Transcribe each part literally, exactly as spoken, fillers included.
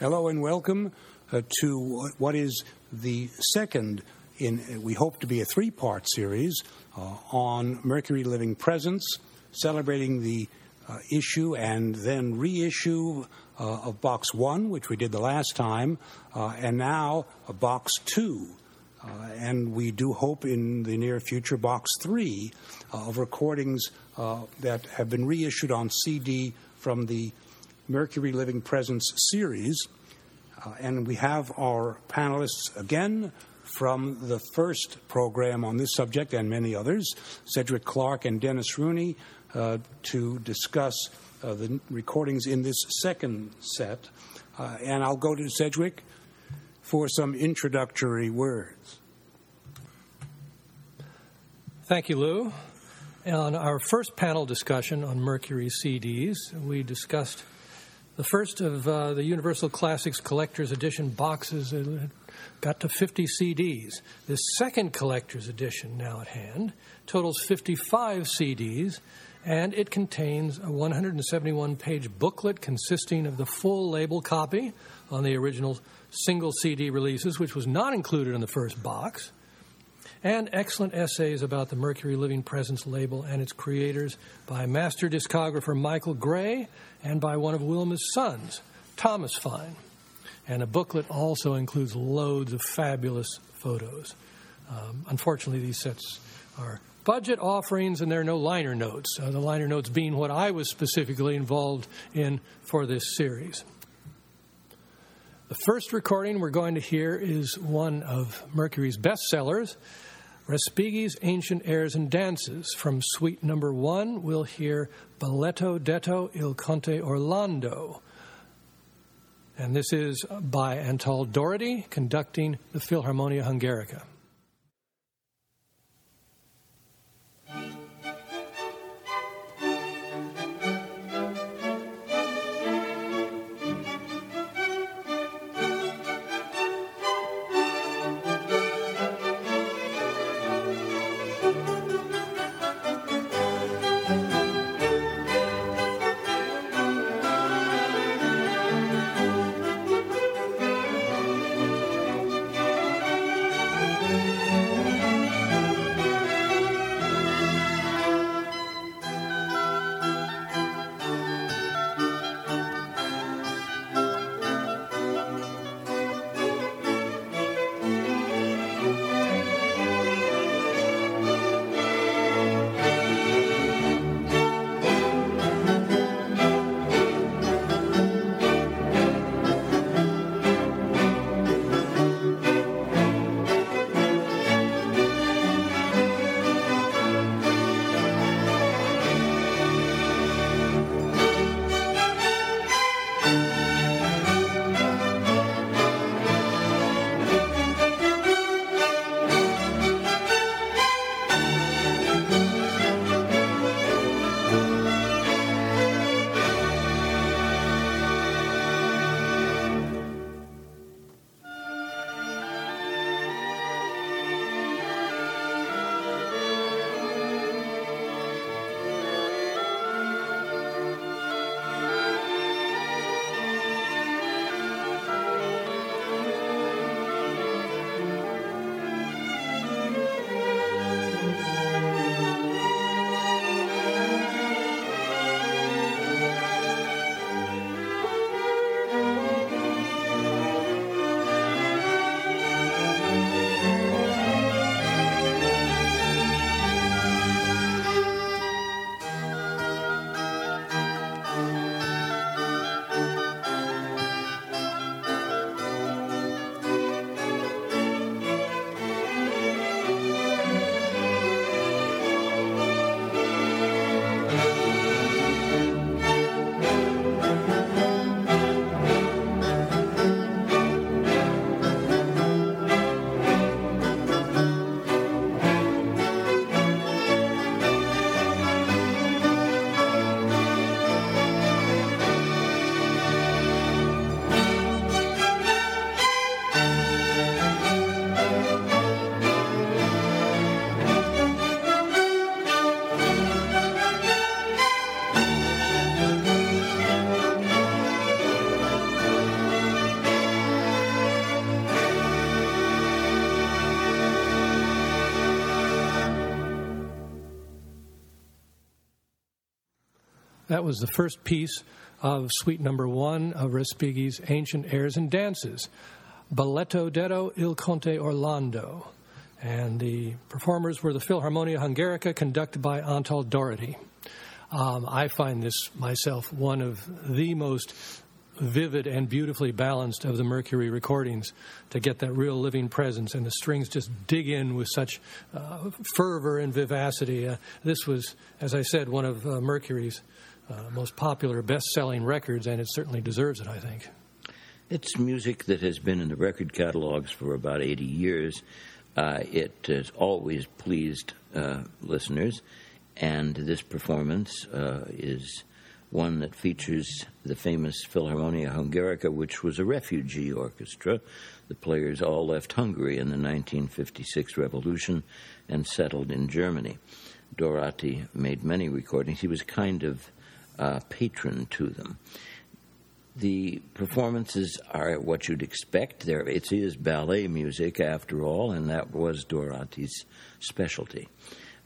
Hello and welcome uh, to what is the second in, we hope to be a three-part series uh, on Mercury Living Presence, celebrating the uh, issue and then reissue uh, of Box one, which we did the last time, uh, and now uh, Box two. Uh, and we do hope in the near future Box three uh, of recordings uh, that have been reissued on C D from the Mercury Living Presence series. Uh, and we have our panelists again from the first program on this subject and many others, Cedric Clark and Dennis Rooney, uh, to discuss uh, the recordings in this second set. Uh, and I'll go to Cedric for some introductory words. Thank you, Lou. On our first panel discussion on Mercury C Ds, we discussed the first of uh, the Universal Classics Collector's Edition boxes that got to fifty C Ds. The second collector's edition now at hand totals fifty-five C Ds, and it contains a one hundred seventy-one page booklet consisting of the full label copy on the original single C D releases, which was not included in the first box, and excellent essays about the Mercury Living Presence label and its creators by master discographer Michael Gray and by one of Wilma's sons, Thomas Fine. And a booklet also includes loads of fabulous photos. Um, unfortunately, these sets are budget offerings and there are no liner notes, uh, the liner notes being what I was specifically involved in for this series. The first recording we're going to hear is one of Mercury's bestsellers, Respighi's Ancient Airs and Dances. From Suite Number One, we'll hear Balletto Detto Il Conte Orlando. And this is by Antal Dorati, conducting the Philharmonia Hungarica. That was the first piece of Suite Number One of Respighi's Ancient Airs and Dances, Balletto d'Edo Il Conte Orlando. And the performers were the Philharmonia Hungarica, conducted by Antal Dorati. Um, I find this, myself, one of the most vivid and beautifully balanced of the Mercury recordings, to get that real living presence, and the strings just dig in with such uh, fervor and vivacity. Uh, this was, as I said, one of uh, Mercury's uh, most popular, best-selling records, and it certainly deserves it, I think. It's music that has been in the record catalogs for about eighty years. Uh, it has always pleased uh, listeners, and this performance uh, is one that features the famous Philharmonia Hungarica, which was a refugee orchestra. The players all left Hungary in the nineteen fifty-six revolution and settled in Germany. Dorati made many recordings. He was kind of uh, patron to them. The performances are what you'd expect. There, it is ballet music, after all, and that was Dorati's specialty.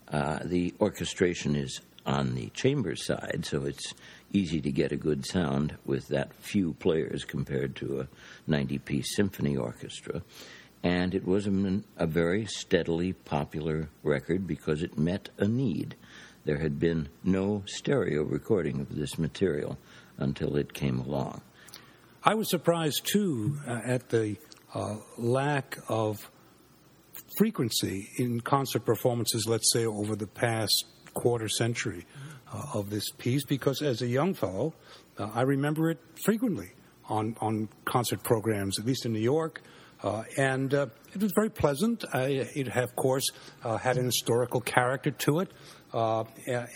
Uh, the orchestration is on the chamber side, so it's easy to get a good sound with that few players compared to a ninety-piece symphony orchestra. And it was a, a very steadily popular record because it met a need. There had been no stereo recording of this material until it came along. I was surprised, too, uh, at the uh, lack of frequency in concert performances, let's say, over the past quarter century uh, of this piece, because as a young fellow, uh, I remember it frequently on, on concert programs, at least in New York, uh, and uh, it was very pleasant. I, it, of course, uh, had an historical character to it, uh,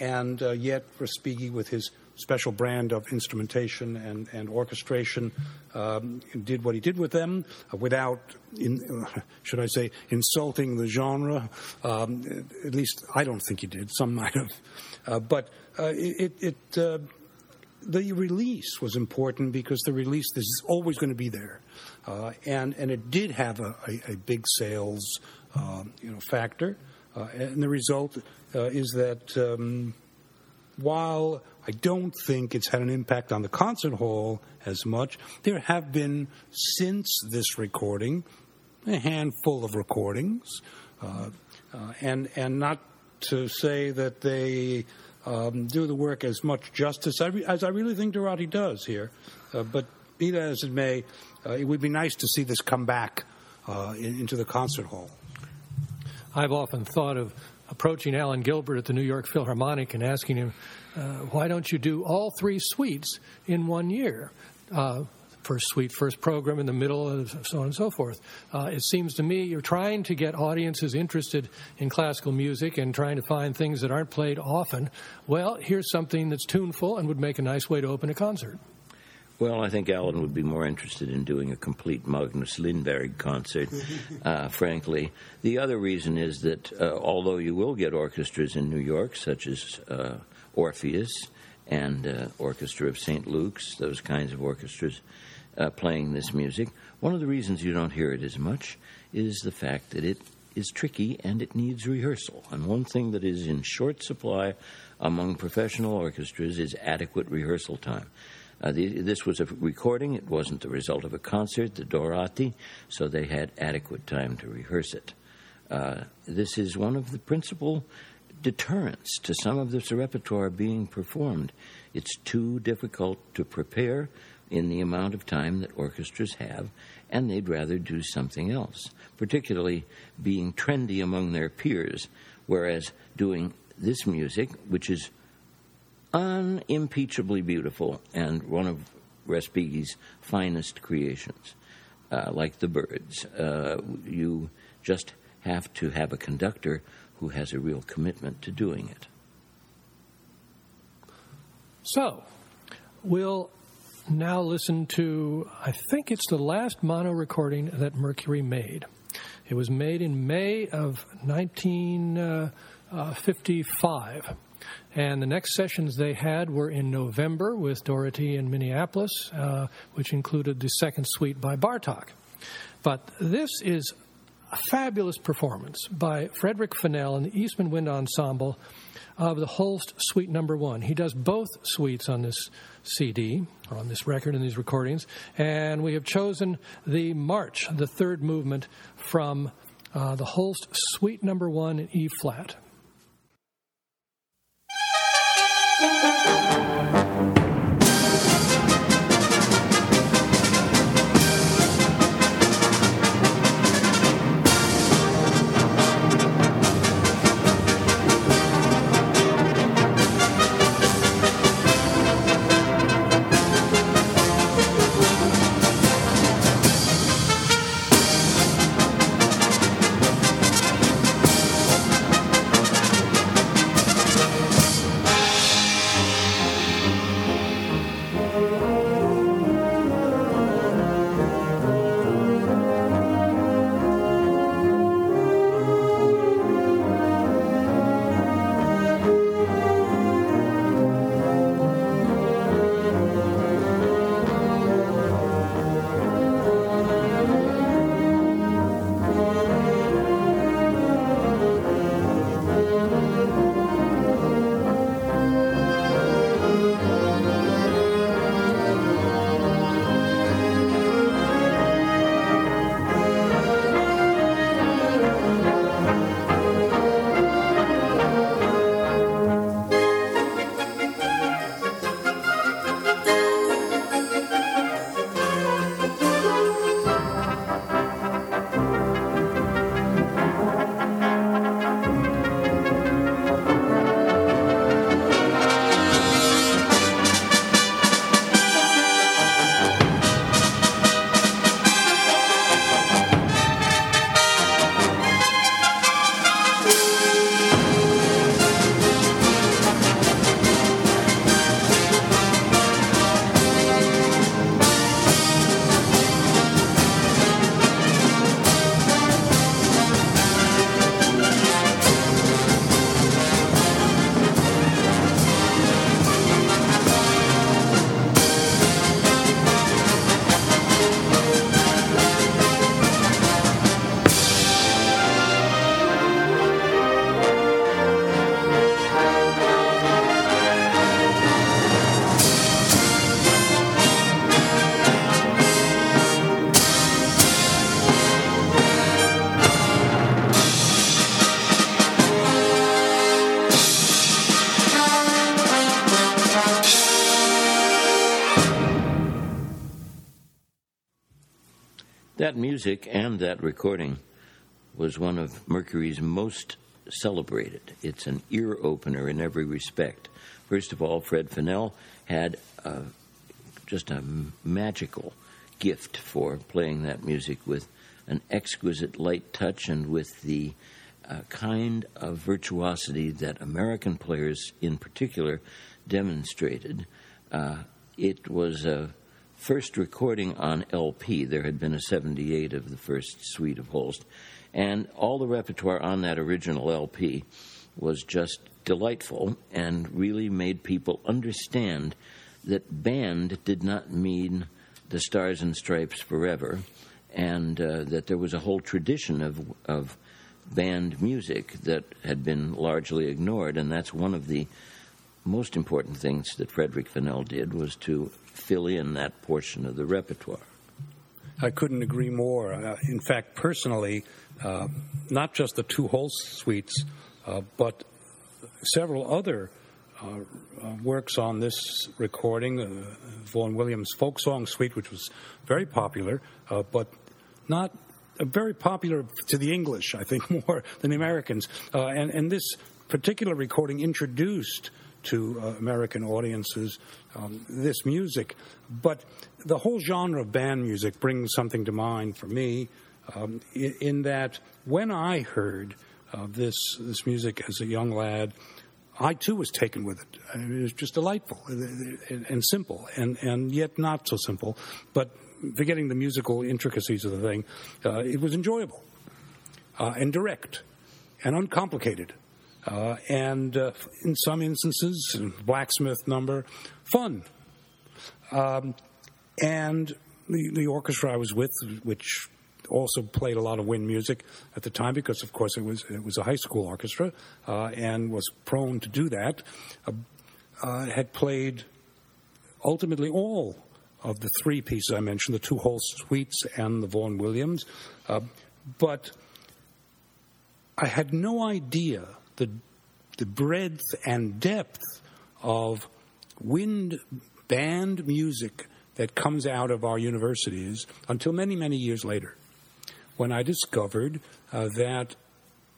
and uh, yet Respighi, with his special brand of instrumentation and, and orchestration, um, did what he did with them uh, without, in, uh, should I say, insulting the genre. Um, at least I don't think he did. Some might have. Uh, but uh, it, it uh, the release was important, because the release is always going to be there. Uh, and, and it did have a, a, a big sales uh, you know, factor. Uh, and the result uh, is that um, while I don't think it's had an impact on the concert hall as much, there have been, since this recording, a handful of recordings. Uh, uh, and and not to say that they um, do the work as much justice I re- as I really think Dorati does here. Uh, but be that as it may, uh, it would be nice to see this come back uh, in, into the concert hall. I've often thought of approaching Alan Gilbert at the New York Philharmonic and asking him, uh, why don't you do all three suites in one year? Uh, first suite, first program, in the middle, and so on and so forth. Uh, it seems to me you're trying to get audiences interested in classical music and trying to find things that aren't played often. Well, here's something that's tuneful and would make a nice way to open a concert. Well, I think Alan would be more interested in doing a complete Magnus Lindberg concert, uh, frankly. The other reason is that uh, although you will get orchestras in New York, such as uh, Orpheus and uh, Orchestra of Saint Luke's, those kinds of orchestras uh, playing this music, one of the reasons you don't hear it as much is the fact that it is tricky and it needs rehearsal. And one thing that is in short supply among professional orchestras is adequate rehearsal time. Uh, the, this was a recording. It wasn't the result of a concert, the Dorati, so they had adequate time to rehearse it. Uh, this is one of the principal deterrents to some of this repertoire being performed. It's too difficult to prepare in the amount of time that orchestras have, and they'd rather do something else, particularly being trendy among their peers, whereas doing this music, which is unimpeachably beautiful and one of Respighi's finest creations, uh, like the Byrds. Uh, you just have to have a conductor who has a real commitment to doing it. So, we'll now listen to, I think it's the last mono recording that Mercury made. It was made in May of nineteen fifty-five. And the next sessions they had were in November with Dorati in Minneapolis, uh, which included the second suite by Bartók. But this is a fabulous performance by Frederick Fennell and the Eastman Wind Ensemble of the Holst Suite Number One. He does both suites on this C D, or on this record and these recordings, and we have chosen the March, the third movement from uh, the Holst Suite Number One in E flat. That music and that recording was one of Mercury's most celebrated. It's an ear opener in every respect. First of all, Fred Fennell had a, just a magical gift for playing that music with an exquisite light touch and with the uh, kind of virtuosity that American players in particular demonstrated. Uh, it was a first recording on L P. There had been a seventy-eight of the first suite of Holst, and all the repertoire on that original L P was just delightful and really made people understand that band did not mean the Stars and Stripes forever, and uh, that there was a whole tradition of of band music that had been largely ignored, and that's one of the most important things that Frederick Fennell did, was to fill in that portion of the repertoire. I couldn't agree more. Uh, in fact, personally, uh, not just the two Holst suites, uh, but several other uh, uh, works on this recording, uh, Vaughan Williams' Folk Song Suite, which was very popular, uh, but not uh, very popular to the English, I think, more than the Americans. Uh, and, and this particular recording introduced to uh, American audiences, um, this music. But the whole genre of band music brings something to mind for me, um, in, in that when I heard uh, this this music as a young lad, I too was taken with it. I mean, it was just delightful and, and, and simple, and, and yet not so simple. But forgetting the musical intricacies of the thing, uh, it was enjoyable uh, and direct and uncomplicated. Uh, and uh, in some instances, blacksmith number, fun. Um, and the, the orchestra I was with, which also played a lot of wind music at the time because, of course, it was it was a high school orchestra uh, and was prone to do that, uh, uh, had played ultimately all of the three pieces I mentioned, the two Holst suites and the Vaughan Williams. Uh, but I had no idea the the breadth and depth of wind band music that comes out of our universities until many, many years later, when I discovered uh, that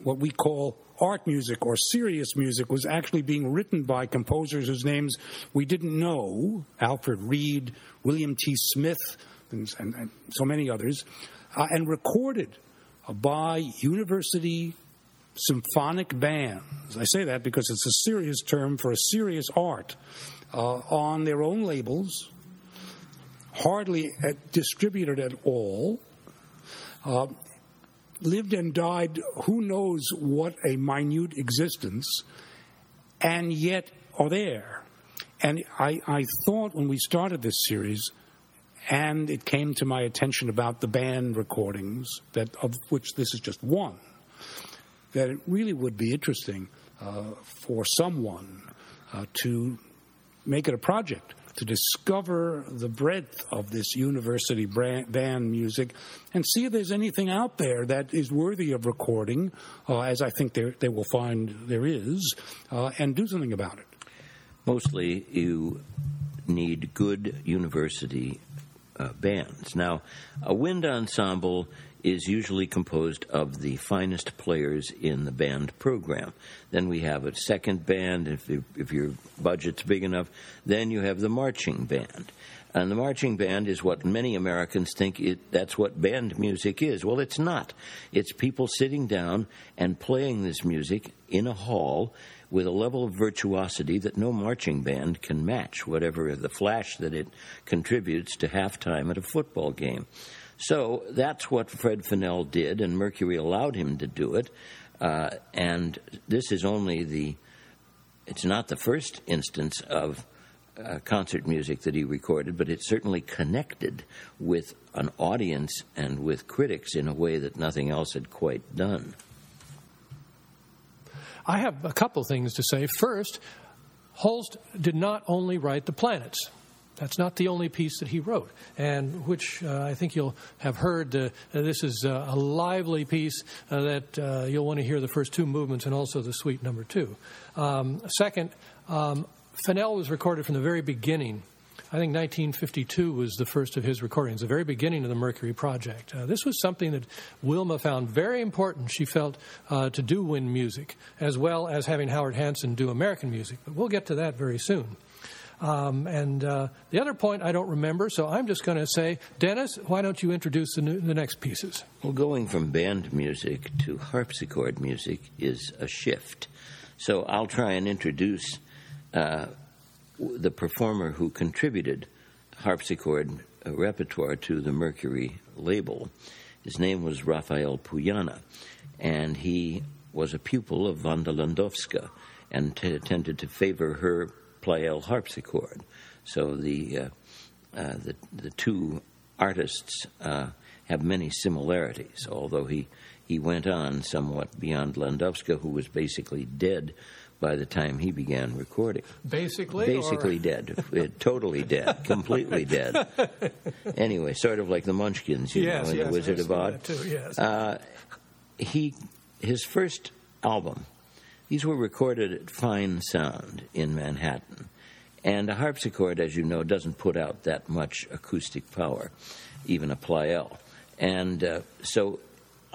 what we call art music or serious music was actually being written by composers whose names we didn't know, Alfred Reed, William T. Smith, and, and, and so many others, uh, and recorded uh, by university symphonic bands. I say that because it's a serious term for a serious art uh, on their own labels, hardly at, distributed at all, uh, lived and died who knows what a minute existence, and yet are there. And I, I thought when we started this series, and it came to my attention about the band recordings, that of which this is just one, that it really would be interesting uh, for someone uh, to make it a project to discover the breadth of this university brand, band music and see if there's anything out there that is worthy of recording, uh, as I think they will find there is, uh, and do something about it. Mostly you need good university uh, bands. Now, a wind ensemble is usually composed of the finest players in the band program. Then we have a second band, if, if your budget's big enough. Then you have the marching band. And the marching band is what many Americans think it, that's what band music is. Well, it's not. It's people sitting down and playing this music in a hall with a level of virtuosity that no marching band can match, whatever the flash that it contributes to halftime at a football game. So that's what Fred Fennell did, and Mercury allowed him to do it. Uh, and this is only the, it's not the first instance of uh, concert music that he recorded, but it certainly connected with an audience and with critics in a way that nothing else had quite done. I have a couple things to say. First, Holst did not only write the planets. That's not the only piece that he wrote, and which uh, I think you'll have heard. Uh, this is uh, a lively piece uh, that uh, you'll want to hear the first two movements and also the suite number two. Um, second, um, Fennell was recorded from the very beginning. I think nineteen fifty-two was the first of his recordings, the very beginning of the Mercury Project. Uh, this was something that Wilma found very important, she felt, uh, to do wind music, as well as having Howard Hanson do American music. But we'll get to that very soon. Um, and uh, the other point I don't remember, so I'm just going to say, Dennis, why don't you introduce the, new, the next pieces? Well, going from band music to harpsichord music is a shift. So I'll try and introduce uh, the performer who contributed harpsichord repertoire to the Mercury label. His name was Rafael Puyana, and he was a pupil of Wanda Landowska and t- tended to favor her Pleyel harpsichord. So the, uh, uh, the the two artists uh, have many similarities, although he, he went on somewhat beyond Landowska, who was basically dead by the time he began recording. Basically? Basically or... dead. Totally dead. Completely dead. Anyway, sort of like the Munchkins, you yes, know, in yes, The Wizard yes, of Oz. Too, yes. uh, he, his first album, these were recorded at Fine Sound in Manhattan. And a harpsichord, as you know, doesn't put out that much acoustic power, even a Pleyel. And uh, so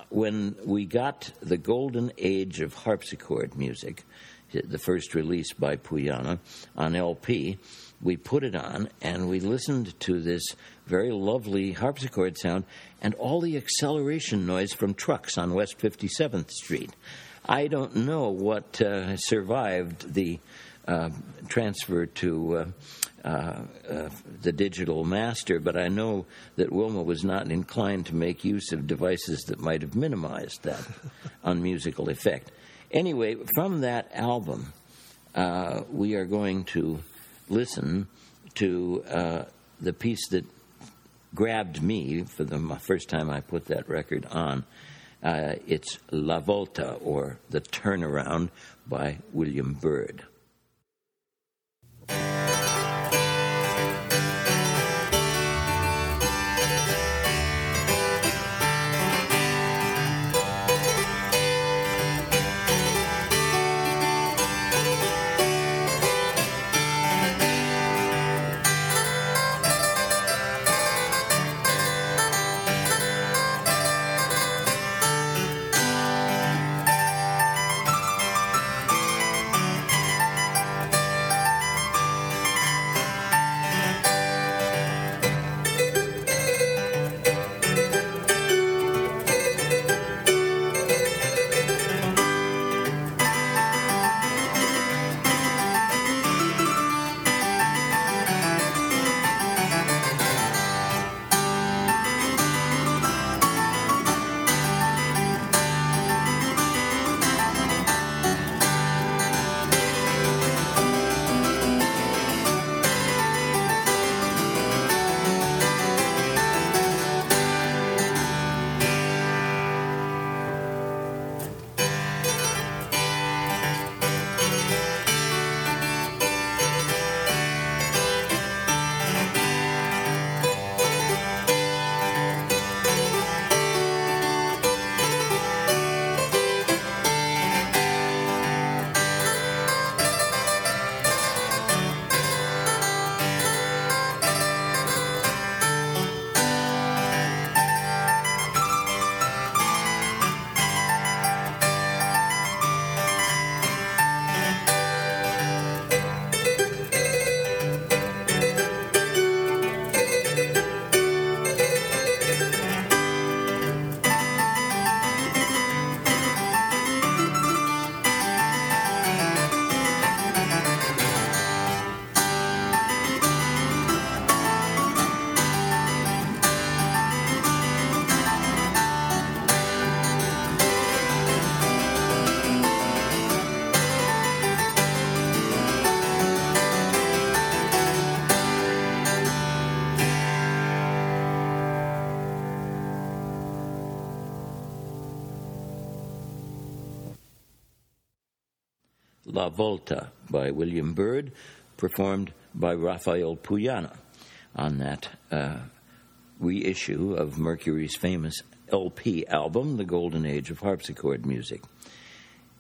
when we got the golden age of harpsichord music, the first release by Puyana on L P, we put it on and we listened to this very lovely harpsichord sound and all the acceleration noise from trucks on West fifty-seventh Street. I don't know what uh, survived the uh, transfer to uh, uh, uh, the digital master, but I know that Wilma was not inclined to make use of devices that might have minimized that unmusical effect. Anyway, from that album, uh, we are going to listen to uh, the piece that grabbed me for the first time I put that record on. Uh, it's La Volta, or The Turnaround, by William Byrd. La Volta by William Byrd, performed by Rafael Puyana on that uh, reissue of Mercury's famous L P album, The Golden Age of Harpsichord Music.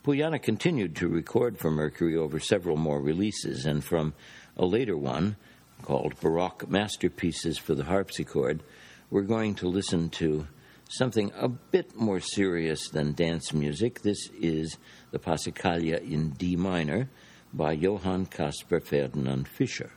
Puyana continued to record for Mercury over several more releases, and from a later one called Baroque Masterpieces for the Harpsichord, we're going to listen to something a bit more serious than dance music. This is the Passacaglia in D minor by Johann Caspar Ferdinand Fischer.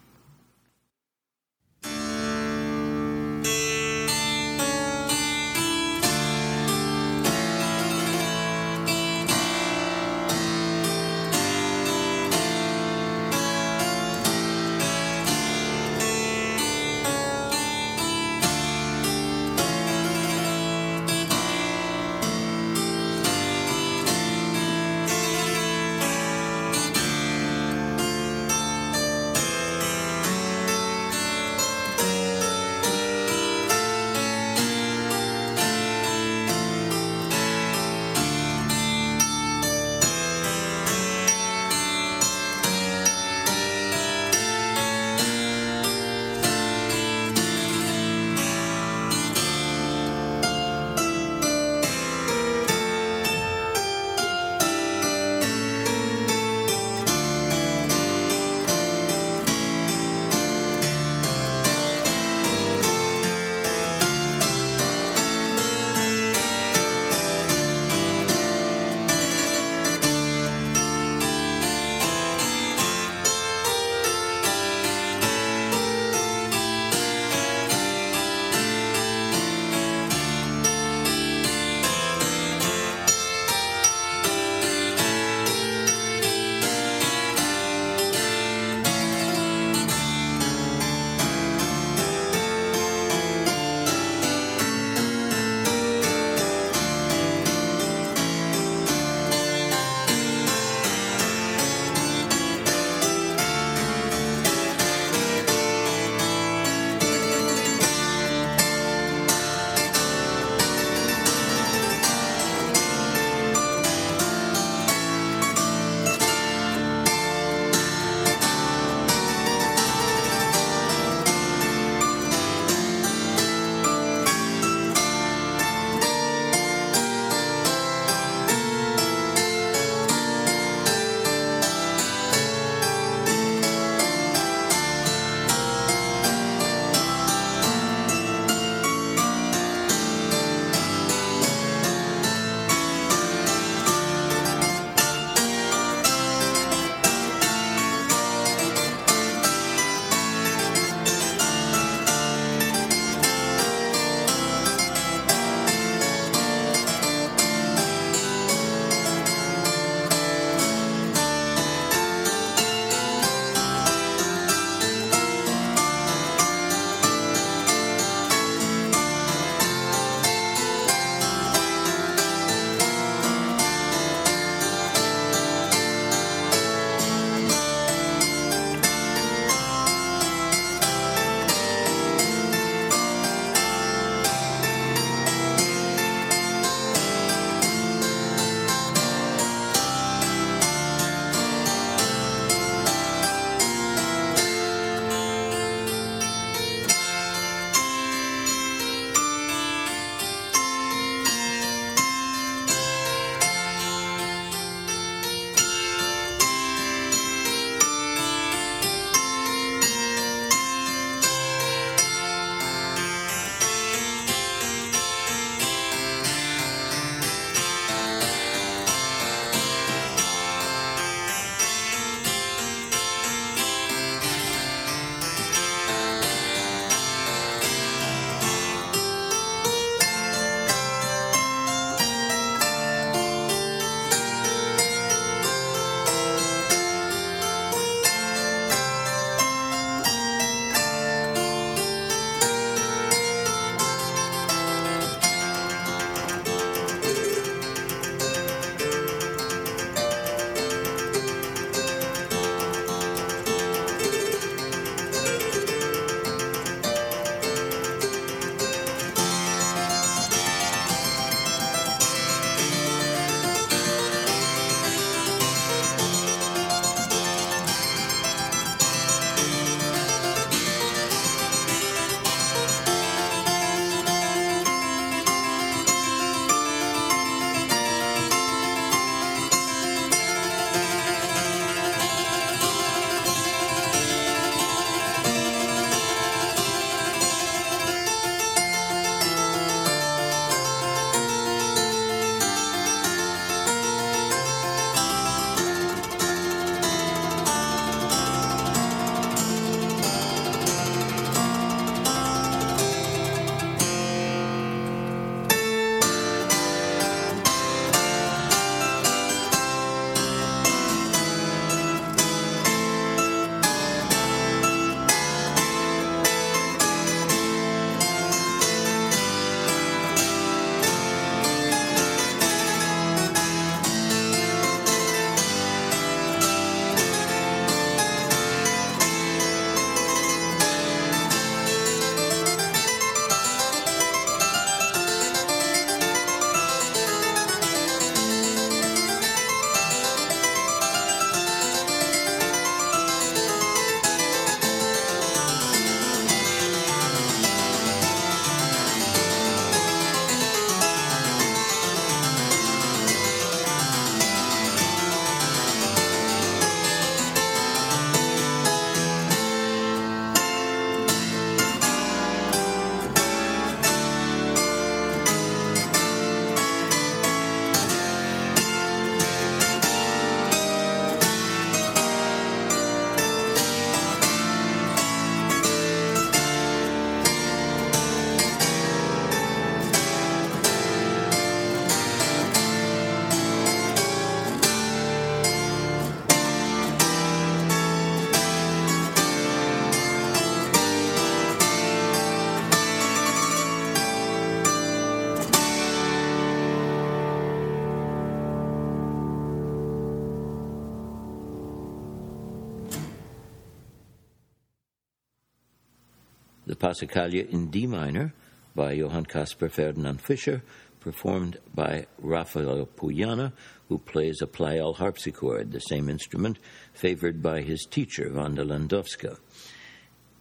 Passacaglia in D minor by Johann Caspar Ferdinand Fischer, performed by Rafael Puyana, who plays a Pleyel harpsichord, the same instrument favored by his teacher, Wanda Landowska.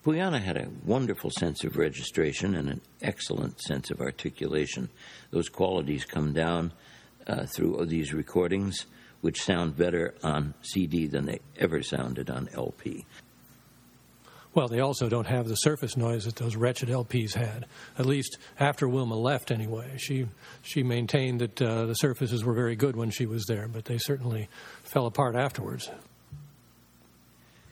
Puyana had a wonderful sense of registration and an excellent sense of articulation. Those qualities come down uh, through these recordings, which sound better on C D than they ever sounded on L P. Well, they also don't have the surface noise that those wretched L Ps had, at least after Wilma left anyway. She she maintained that uh, the surfaces were very good when she was there, but they certainly fell apart afterwards.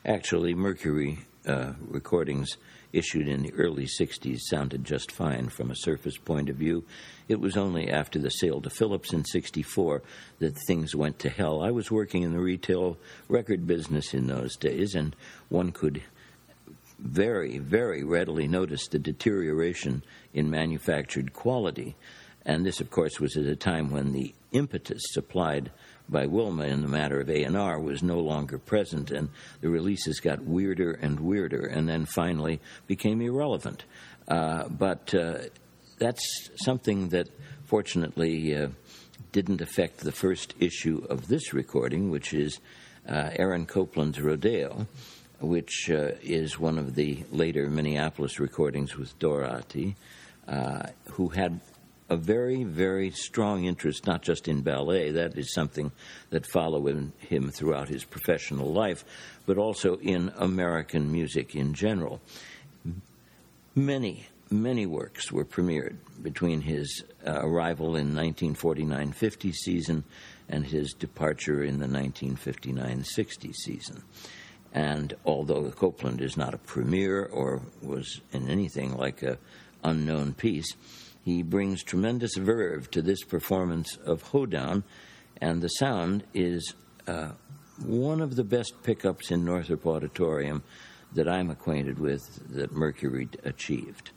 Actually, Mercury uh, recordings issued in the early sixties sounded just fine from a surface point of view. It was only after the sale to Philips in sixty-four that things went to hell. I was working in the retail record business in those days, and one could very, very readily noticed the deterioration in manufactured quality. And this, of course, was at a time when the impetus supplied by Wilma in the matter of A and R was no longer present, and the releases got weirder and weirder, and then finally became irrelevant. Uh, but uh, that's something that, fortunately, uh, didn't affect the first issue of this recording, which is uh, Aaron Copland's Rodeo, which uh, is one of the later Minneapolis recordings with Dorati, uh, who had a very, very strong interest not just in ballet, that is something that followed him throughout his professional life, but also in American music in general. Many, many works were premiered between his uh, arrival in nineteen forty-nine fifty season and his departure in the nineteen fifty-nine sixty season. And although Copland is not a premier or was in anything like an unknown piece, he brings tremendous verve to this performance of Hoedown, and the sound is uh, one of the best pickups in Northrop Auditorium that I'm acquainted with that Mercury achieved.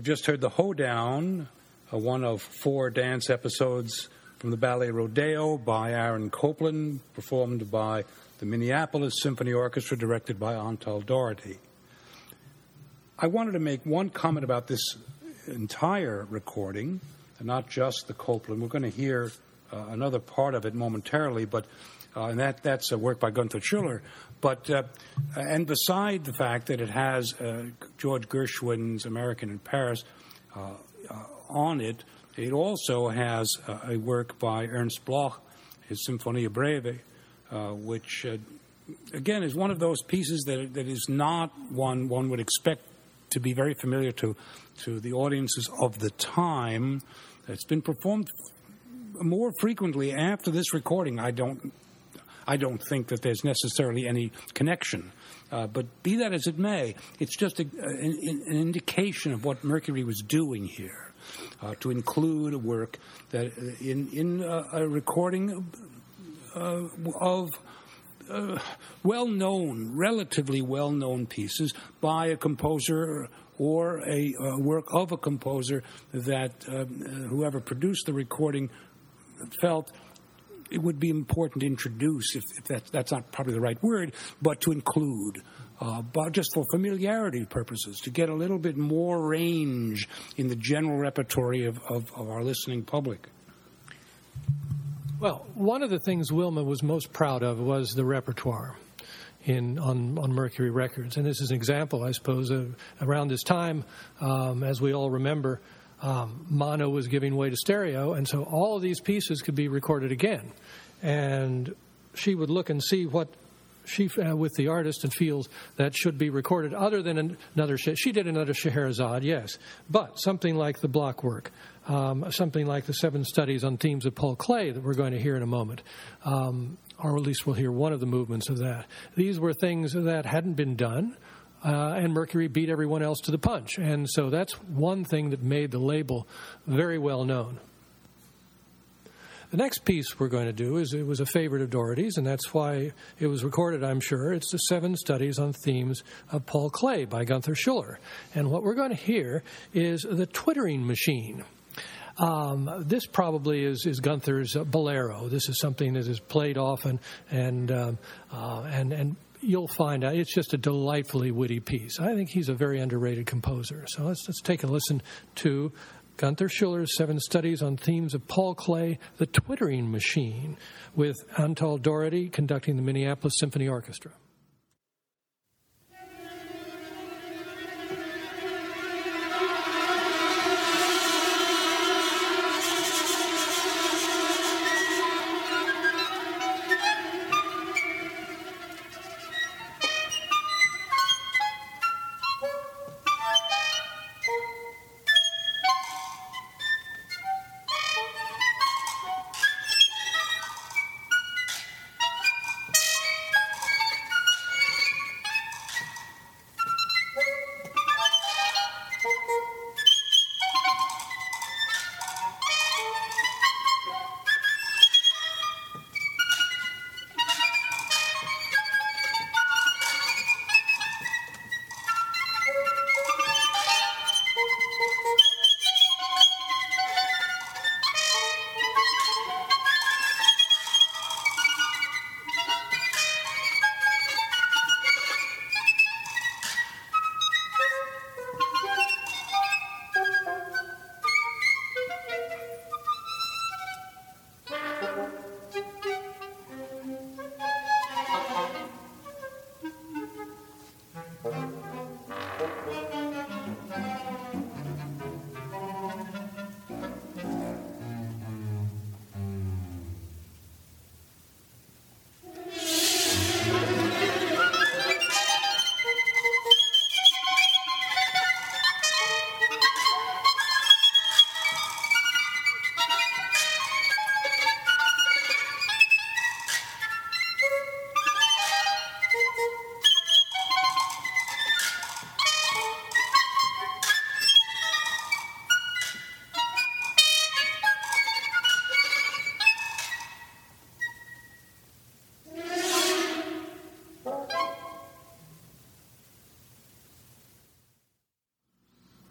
We've just heard the Hoedown, uh, one of four dance episodes from the ballet Rodeo by Aaron Copland, performed by the Minneapolis Symphony Orchestra, directed by Antal Dorati. I wanted to make one comment about this entire recording, and not just the Copland. We're going to hear uh, another part of it momentarily, but uh, and that that's a work by Gunther Schuller. But uh, and beside the fact that it has uh, George Gershwin's American in Paris uh, uh, on it, it also has uh, a work by Ernst Bloch, his Symphonia Breve, uh, which uh, again is one of those pieces that that is not one one would expect to be very familiar to to the audiences of the time. It's been performed f- more frequently after this recording. I don't I don't think that there's necessarily any connection. Uh, but be that as it may, it's just a, an, an indication of what Mercury was doing here, uh, to include a work that in, in uh, a recording uh, of... Uh, well-known, relatively well-known pieces by a composer or a uh, work of a composer that uh, whoever produced the recording felt it would be important to introduce, if, if that's, that's not probably the right word, but to include, uh, but just for familiarity purposes, to get a little bit more range in the general repertory of, of, of our listening public. Well, one of the things Wilma was most proud of was the repertoire in on, on Mercury Records. And this is an example, I suppose, of around this time, um, as we all remember, um, mono was giving way to stereo, and so all of these pieces could be recorded again. And she would look and see what she, uh, with the artist, and feels that should be recorded other than another... She did another Scheherazade, yes, but something like the Bloch work. Um, something like the seven studies on themes of Paul Klee that we're going to hear in a moment, um, or at least we'll hear one of the movements of that. These were things that hadn't been done, uh, and Mercury beat everyone else to the punch. And so that's one thing that made the label very well known. The next piece we're going to do is, it was a favorite of Doherty's, and that's why it was recorded, I'm sure. It's the Seven Studies on Themes of Paul Klee by Gunther Schuller. And what we're going to hear is the Twittering Machine. Um, this probably is, is Gunther's uh, Bolero. This is something that is played often, and um, uh, and and you'll find out it's just a delightfully witty piece. I think he's a very underrated composer. So let's let's take a listen to Gunther Schuller's Seven Studies on Themes of Paul Klee, The Twittering Machine, with Antal Dorati conducting the Minneapolis Symphony Orchestra.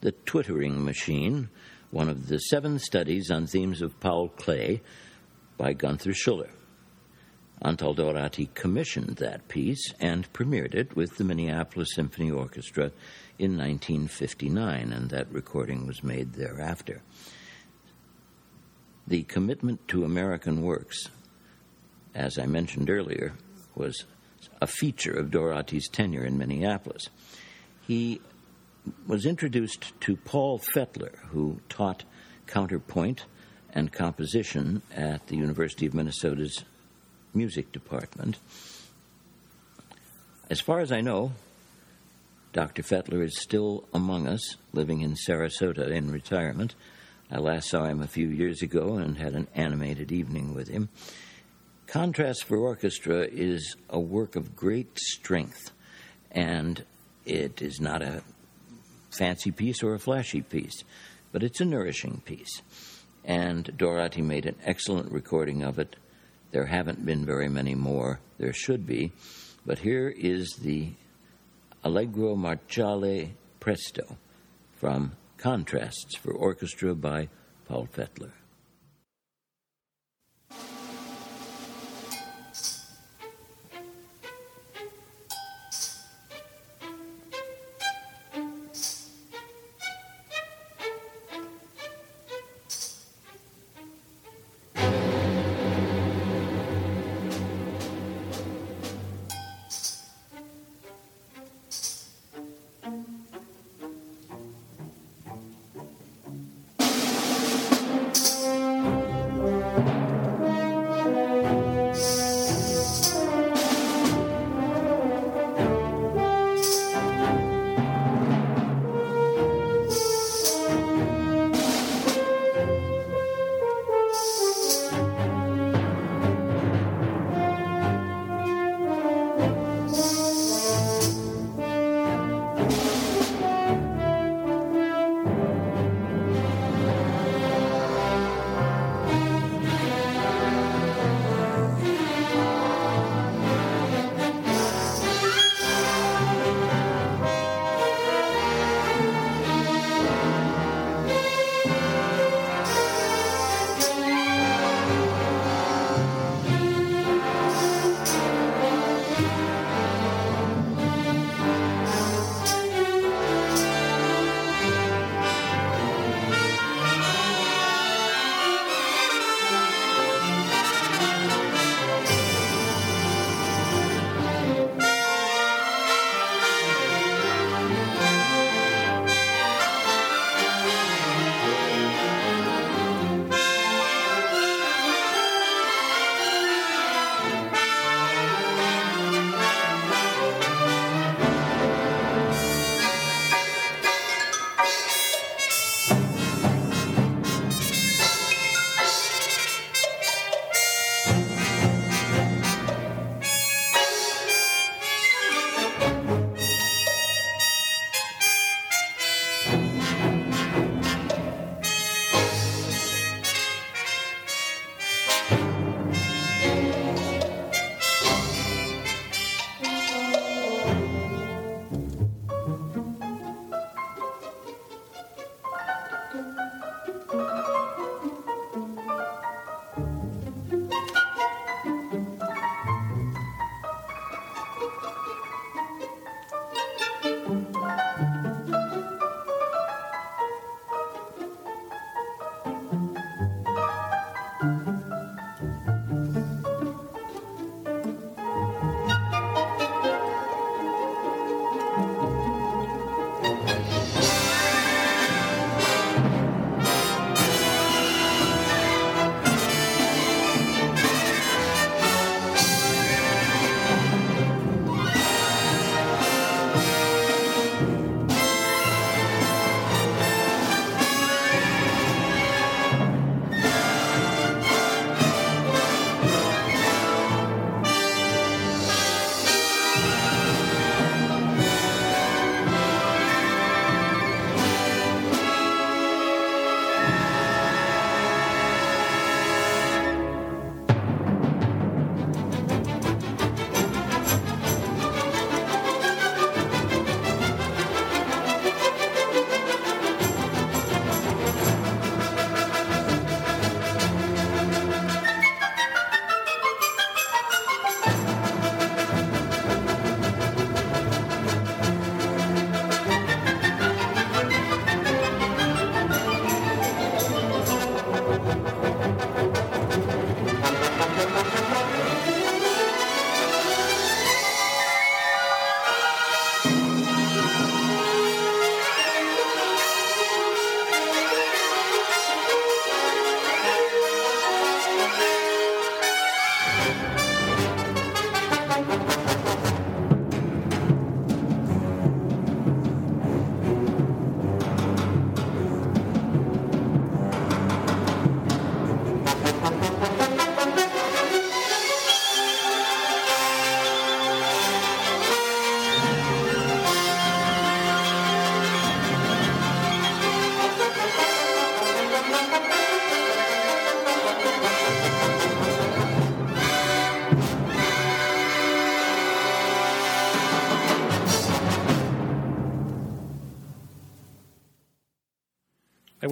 The Twittering Machine, one of the seven studies on themes of Paul Klee by Gunther Schuller. Antal Dorati commissioned that piece and premiered it with the Minneapolis Symphony Orchestra in nineteen fifty-nine, and that recording was made thereafter. The commitment to American works, as I mentioned earlier, was a feature of Dorati's tenure in Minneapolis. He was introduced to Paul Fetler, who taught counterpoint and composition at the University of Minnesota's music department. As far as I know, Doctor Fetler is still among us, living in Sarasota in retirement. I last saw him a few years ago and had an animated evening with him. Contrast for Orchestra is a work of great strength, and it is not a fancy piece or a flashy piece, but it's a nourishing piece. And Dorati made an excellent recording of it. There haven't been very many more. There should be. But here is the Allegro Marciale Presto from Contrasts for Orchestra by Paul Fetler.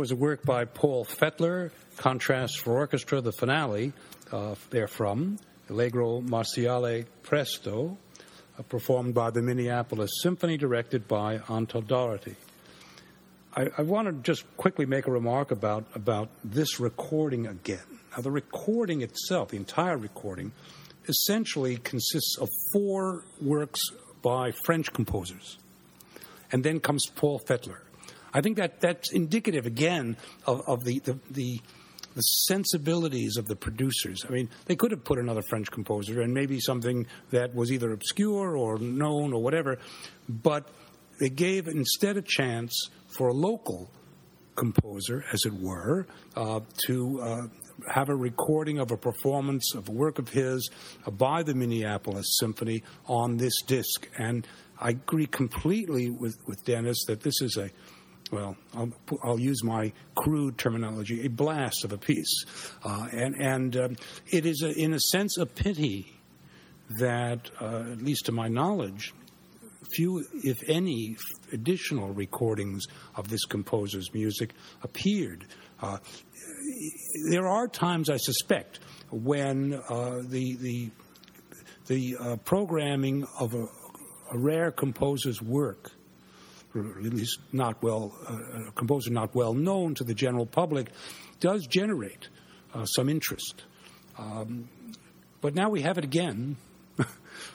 was a work by Paul Fetler, Contrasts for Orchestra, the finale uh, therefrom, Allegro Marciale Presto, uh, performed by the Minneapolis Symphony, directed by Antal Dorati. I, I want to just quickly make a remark about, about this recording again. Now, the recording itself, the entire recording, essentially consists of four works by French composers. And then comes Paul Fetler. I think that that's indicative, again, of, of the, the, the, the sensibilities of the producers. I mean, they could have put another French composer and maybe something that was either obscure or known or whatever, but they gave instead a chance for a local composer, as it were, uh, to uh, have a recording of a performance of a work of his uh, by the Minneapolis Symphony on this disc. And I agree completely with, with Dennis that this is a, well, I'll, I'll use my crude terminology, a blast of a piece. Uh, and and um, it is, a, in a sense, a pity that, uh, at least to my knowledge, few, if any, additional recordings of this composer's music appeared. Uh, there are times, I suspect, when uh, the, the, the uh, programming of a a rare composer's work, or at least not well, uh, a composer not well known to the general public, does generate uh, some interest. Um, but now we have it again.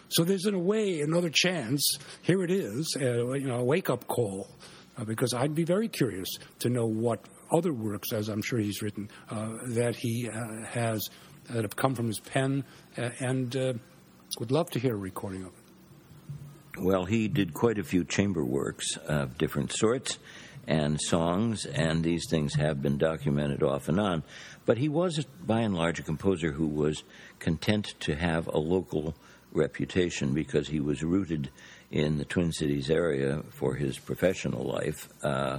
So there's, in a way, another chance. Here it is, uh, you know, a wake-up call, uh, because I'd be very curious to know what other works, as I'm sure he's written, uh, that he uh, has, that have come from his pen, uh, and uh, would love to hear a recording of it. Well, he did quite a few chamber works of different sorts and songs, and these things have been documented off and on. But he was, by and large, a composer who was content to have a local reputation because he was rooted in the Twin Cities area for his professional life, uh,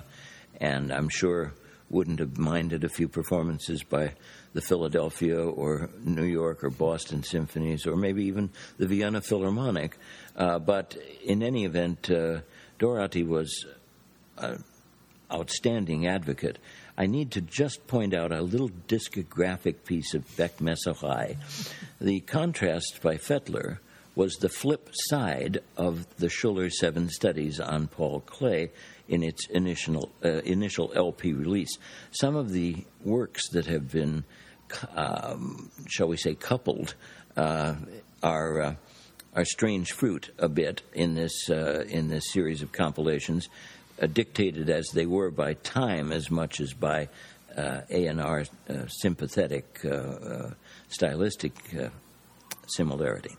and I'm sure wouldn't have minded a few performances by the Philadelphia or New York or Boston symphonies or maybe even the Vienna Philharmonic. Uh, but in any event, uh, Dorati was an outstanding advocate. I need to just point out a little discographic piece of Beck Messerei. The contrast by Fetler was the flip side of the Schuller Seven Studies on Paul Klee in its initial uh, initial L P release. Some of the works that have been, um, shall we say, coupled uh, are uh, are strange fruit a bit in this uh, in this series of compilations, uh, dictated as they were by time as much as by uh, A and R uh, sympathetic uh, uh, stylistic uh, similarity.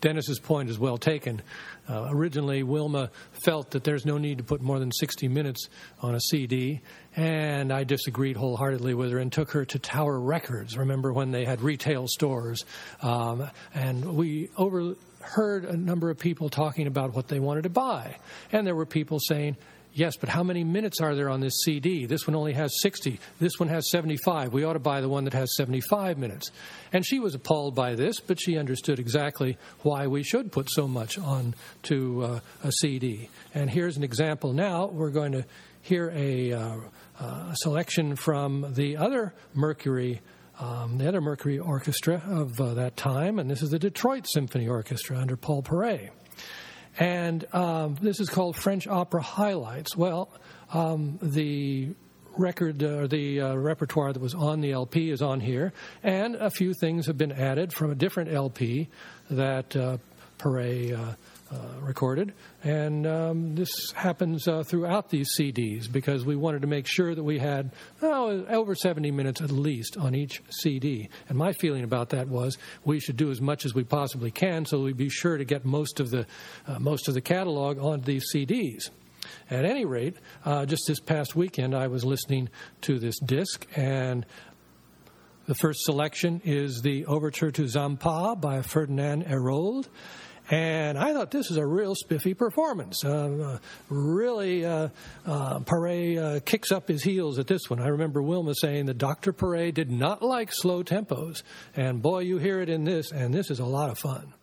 Dennis's point is well taken. Uh, originally, Wilma felt that there's no need to put more than sixty minutes on a C D, and I disagreed wholeheartedly with her and took her to Tower Records. Remember when they had retail stores? Um, and we overheard a number of people talking about what they wanted to buy, and there were people saying, yes, but how many minutes are there on this C D? This one only has sixty. This one has seventy-five. We ought to buy the one that has seventy-five minutes. And she was appalled by this, but she understood exactly why we should put so much on to uh, a C D. And here's an example now. We're going to hear a uh, uh, selection from the other Mercury Um, the other Mercury Orchestra of uh, that time, and this is the Detroit Symphony Orchestra under Paul Paray. And um, this is called French Opera Highlights. Well, um, the record or uh, the uh, repertoire that was on the L P is on here, and a few things have been added from a different L P that uh, Paray uh, uh, recorded. And um, this happens uh, throughout these C Ds because we wanted to make sure that we had oh, over seventy minutes at least on each C D. And my feeling about that was we should do as much as we possibly can so we'd be sure to get most of the uh, most of the catalog on these C Ds. At any rate, uh, just this past weekend I was listening to this disc, and the first selection is the Overture to Zampa by Ferdinand Herold. And I thought this is a real spiffy performance. Uh, really, uh, uh, Paray uh, kicks up his heels at this one. I remember Wilma saying that Doctor Paray did not like slow tempos. And boy, you hear it in this, and this is a lot of fun.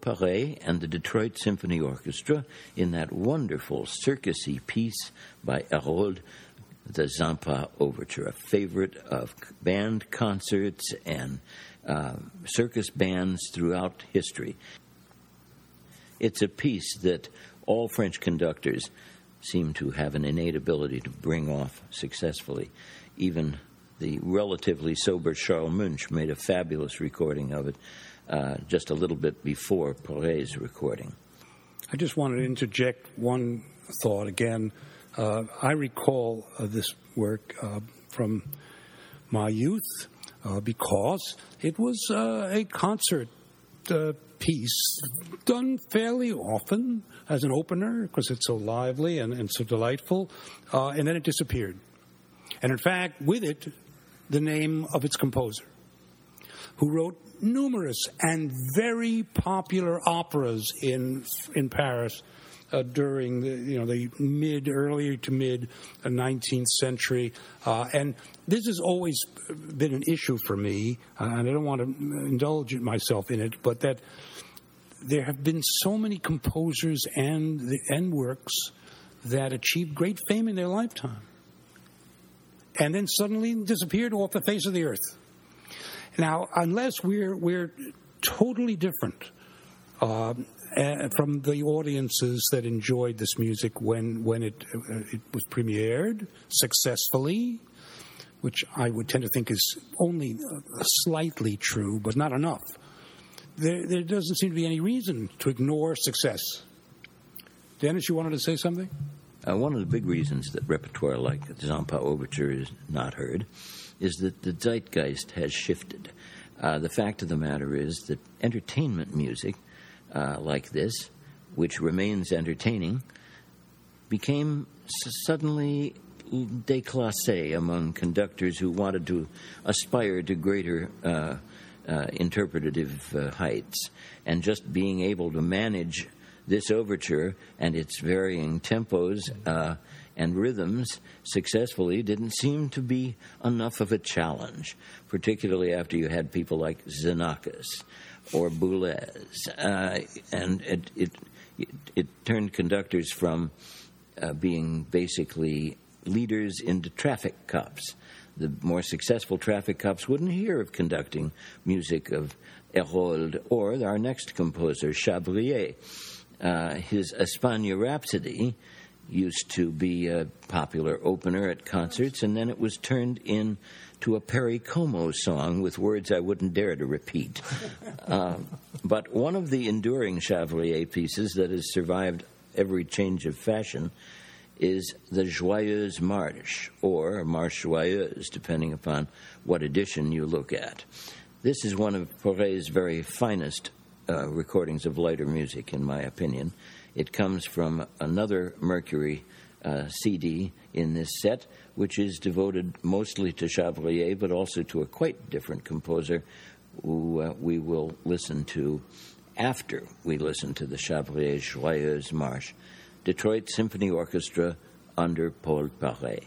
Paray and the Detroit Symphony Orchestra in that wonderful circusy piece by Herold, the Zampa Overture, a favorite of band concerts and uh, circus bands throughout history. It's a piece that all French conductors seem to have an innate ability to bring off successfully. Even the relatively sober Charles Munch made a fabulous recording of it uh, just a little bit before Paray's recording. I just wanted to interject one thought again. Uh, I recall uh, this work uh, from my youth uh, because it was uh, a concert uh, piece done fairly often as an opener because it's so lively and, and so delightful, uh, and then it disappeared. And in fact, with it, the name of its composer, who wrote numerous and very popular operas in in Paris Uh, during the you know the mid early to mid nineteenth century, uh, and this has always been an issue for me, uh, and I don't want to indulge myself in it. But that there have been so many composers and and works that achieved great fame in their lifetime, and then suddenly disappeared off the face of the earth. Now, unless we're we're totally different Uh, from the audiences that enjoyed this music when when it uh, it was premiered successfully, which I would tend to think is only slightly true, but not enough. There, there doesn't seem to be any reason to ignore success. Dennis, you wanted to say something? Uh, one of the big reasons that repertoire like the Zampa Overture is not heard is that the zeitgeist has shifted. Uh, the fact of the matter is that entertainment music, Uh, like this, which remains entertaining, became s- suddenly déclassé among conductors who wanted to aspire to greater uh, uh, interpretative uh, heights. And just being able to manage this overture and its varying tempos uh, and rhythms successfully didn't seem to be enough of a challenge, particularly after you had people like Xenakis or Boulez, uh, and it, it it it turned conductors from uh, being basically leaders into traffic cops. The more successful traffic cops wouldn't hear of conducting music of Herold or our next composer, Chabrier. Uh, his Espagne Rhapsody used to be a popular opener at concerts, and then it was turned in to a Perry Como song with words I wouldn't dare to repeat. uh, but one of the enduring Chabrier pieces that has survived every change of fashion is the Joyeuse Marche, or Marche Joyeuse, depending upon what edition you look at. This is one of Paray's very finest uh, recordings of lighter music, in my opinion. It comes from another Mercury uh, C D in this set, which is devoted mostly to Chabrier, but also to a quite different composer who uh, we will listen to after we listen to the Chabrier Joyeuse Marche, Detroit Symphony Orchestra under Paul Paray.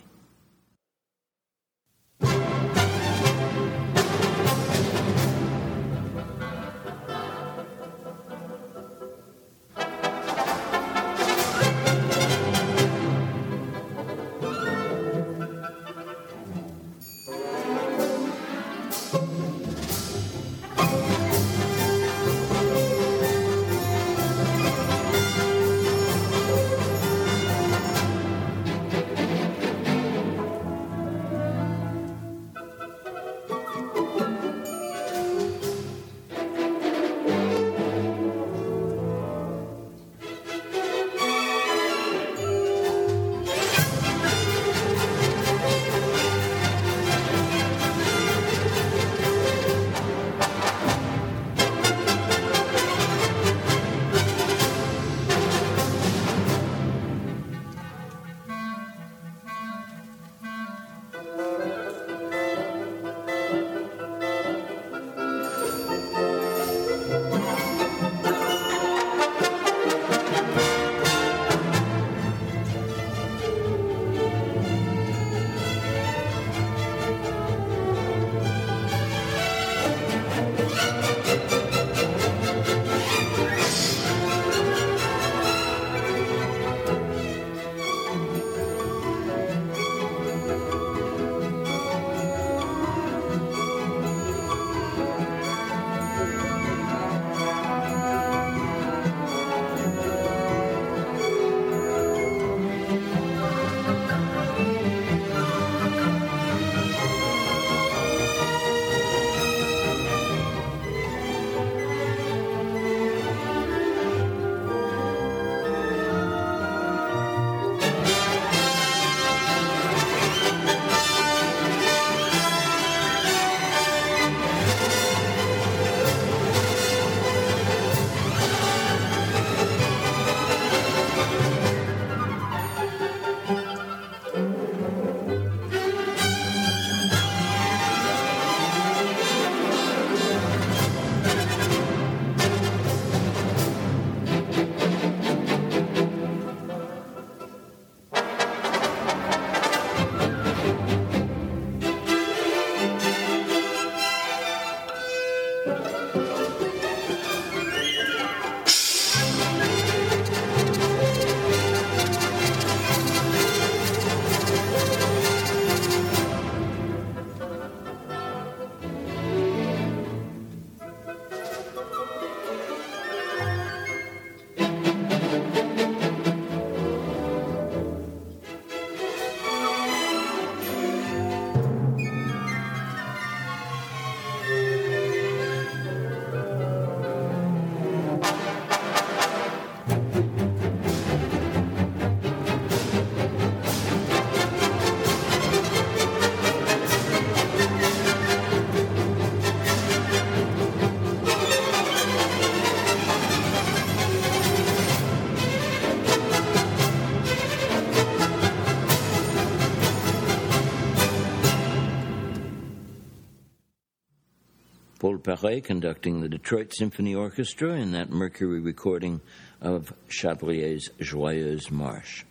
Paul Paray conducting the Detroit Symphony Orchestra in that Mercury recording of Chabrier's Joyeuse Marche.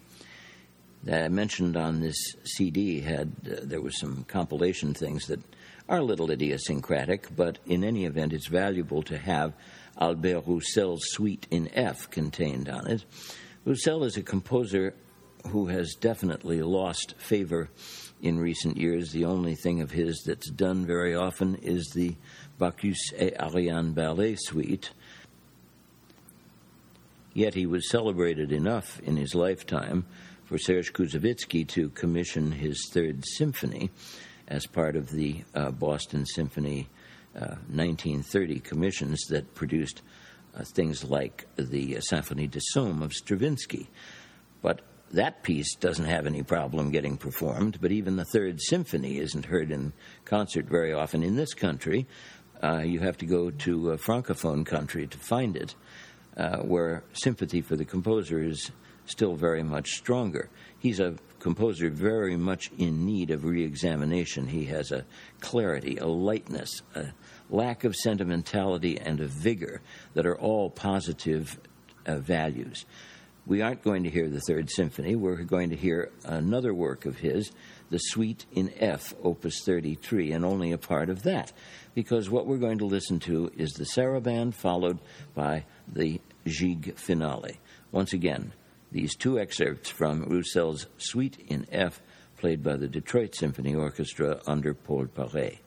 I mentioned on this C D had uh, there was some compilation things that are a little idiosyncratic, but in any event, it's valuable to have Albert Roussel's Suite in F contained on it. Roussel is a composer who has definitely lost favor in recent years. The only thing of his that's done very often is the Bacchus et Ariane Ballet Suite. Yet he was celebrated enough in his lifetime for Serge Kouzovitsky to commission his Third Symphony as part of the uh, Boston Symphony uh, nineteen thirty commissions that produced uh, things like the uh, Symphonie de Somme of Stravinsky. But that piece doesn't have any problem getting performed, but even the Third Symphony isn't heard in concert very often in this country. Uh, you have to go to a Francophone country to find it, uh, where sympathy for the composer is still very much stronger. He's a composer very much in need of re-examination. He has a clarity, a lightness, a lack of sentimentality, and a vigor that are all positive uh, values. We aren't going to hear the Third Symphony. We're going to hear another work of his, the Suite in F, Opus thirty-three, and only a part of that, because what we're going to listen to is the saraband followed by the gigue finale. Once again, these two excerpts from Roussel's Suite in F, played by the Detroit Symphony Orchestra under Paul Paray.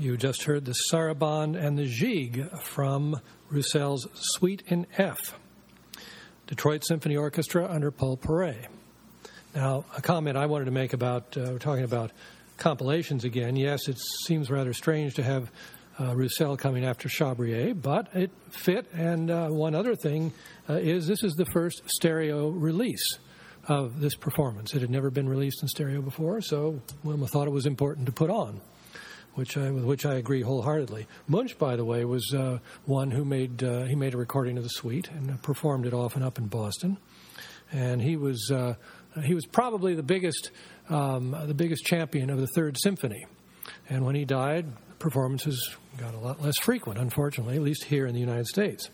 You just heard the saraband and the jig from Roussel's Suite in F, Detroit Symphony Orchestra under Paul Paray. Now, a comment I wanted to make about, uh, we're talking about compilations again. Yes, it seems rather strange to have uh, Roussel coming after Chabrier, but it fit. And uh, one other thing uh, is this is the first stereo release of this performance. It had never been released in stereo before, so Wilma thought it was important to put on. Which I, with which I agree wholeheartedly. Munch, by the way, was uh, one who made uh, he made a recording of the suite and performed it often up in Boston, and he was uh, he was probably the biggest um, the biggest champion of the Third Symphony. And when he died, performances got a lot less frequent, unfortunately, at least here in the United States.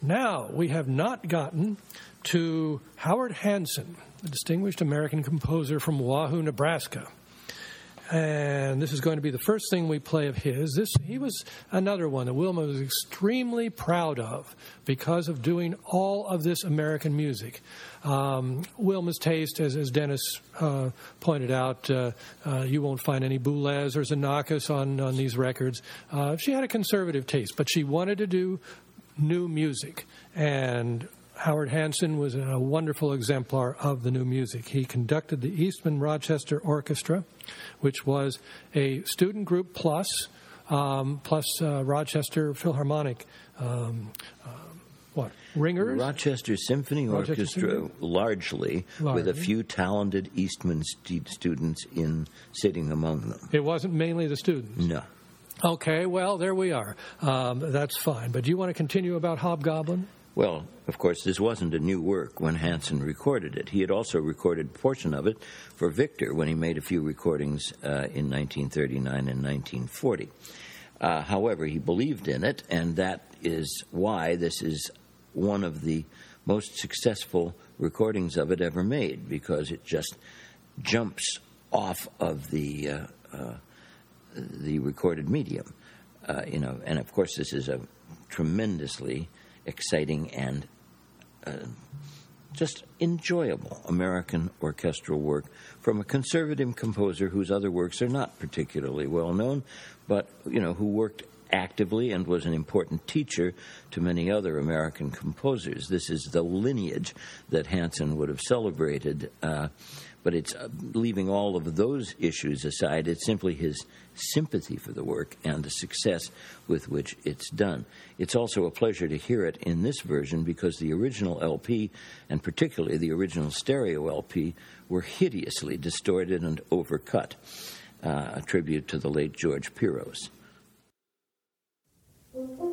Now we have not gotten to Howard Hanson, the distinguished American composer from Wahoo, Nebraska. And this is going to be the first thing we play of his. This he was another one that Wilma was extremely proud of because of doing all of this American music. Um, Wilma's taste, as, as Dennis uh, pointed out, uh, uh, you won't find any Boulez or Xenakis on, on these records. Uh, she had a conservative taste, but she wanted to do new music. And Howard Hanson was a wonderful exemplar of the new music. He conducted the Eastman Rochester Orchestra, which was a student group plus, um, plus uh, Rochester Philharmonic, um, uh, what, ringers? Rochester Symphony Rochester Orchestra, Symphony? Largely, largely, with a few talented Eastman st- students in sitting among them. It wasn't mainly the students? No. Okay, well, there we are. Um, that's fine. But do you want to continue about Hobgoblin? Well, of course, this wasn't a new work when Hanson recorded it. He had also recorded a portion of it for Victor when he made a few recordings uh, in nineteen thirty-nine and nineteen forty. Uh, however, he believed in it, and that is why this is one of the most successful recordings of it ever made, because it just jumps off of the uh, uh, the recorded medium. Uh, you know, and of course, this is a tremendously exciting and uh, just enjoyable American orchestral work from a conservative composer whose other works are not particularly well known, but, you know, who worked actively and was an important teacher to many other American composers. This is the lineage that Hanson would have celebrated, uh, but it's uh, leaving all of those issues aside, it's simply his sympathy for the work and the success with which it's done. It's also a pleasure to hear it in this version because the original L P, and particularly the original stereo L P, were hideously distorted and overcut, uh, a tribute to the late George Piros. Mm-hmm.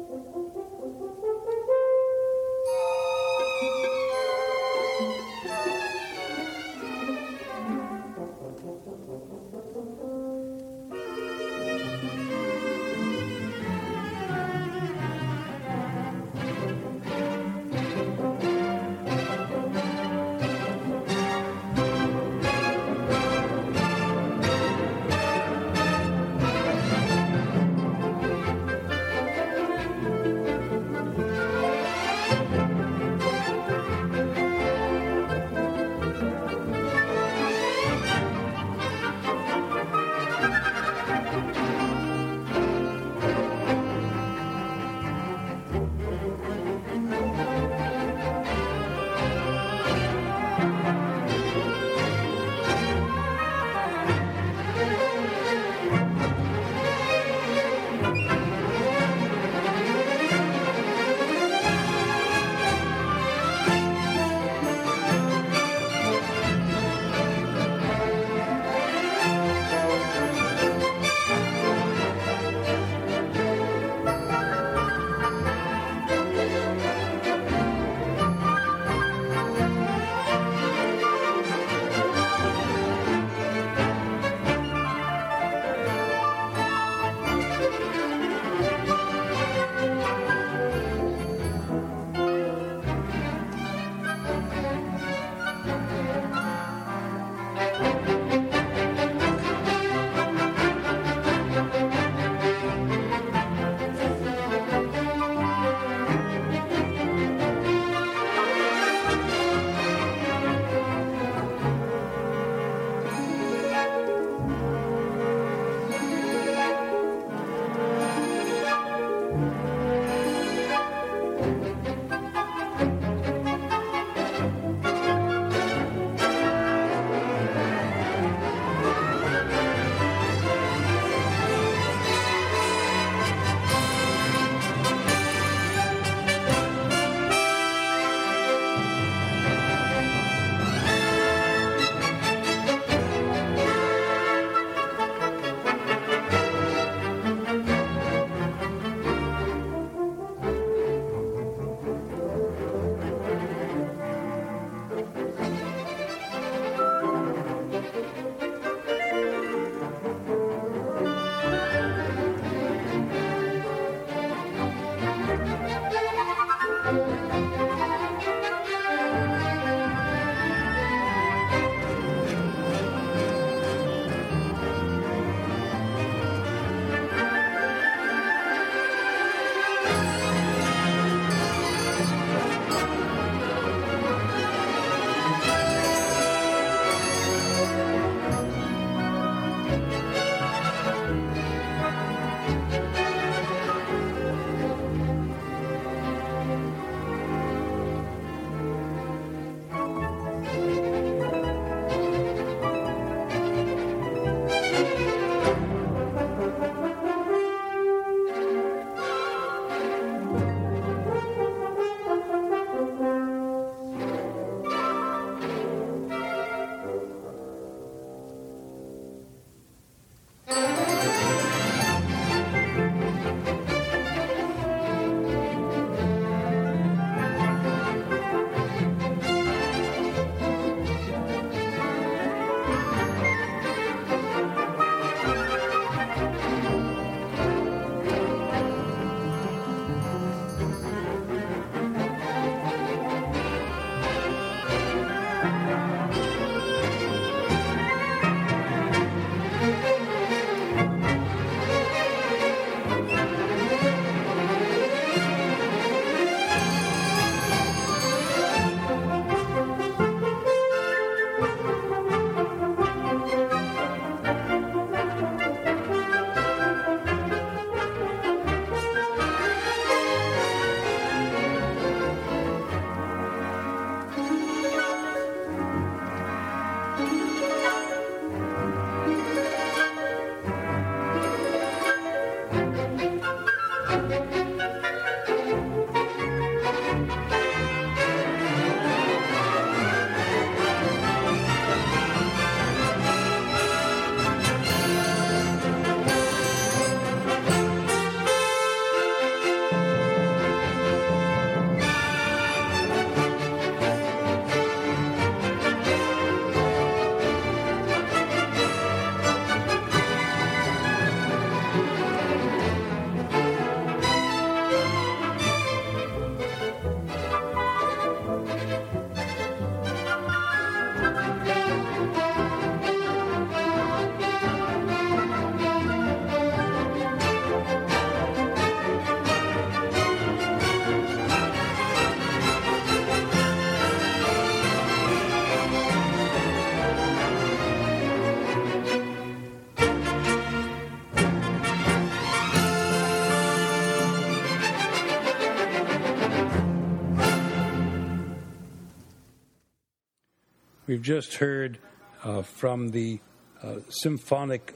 We've just heard uh, from the uh, symphonic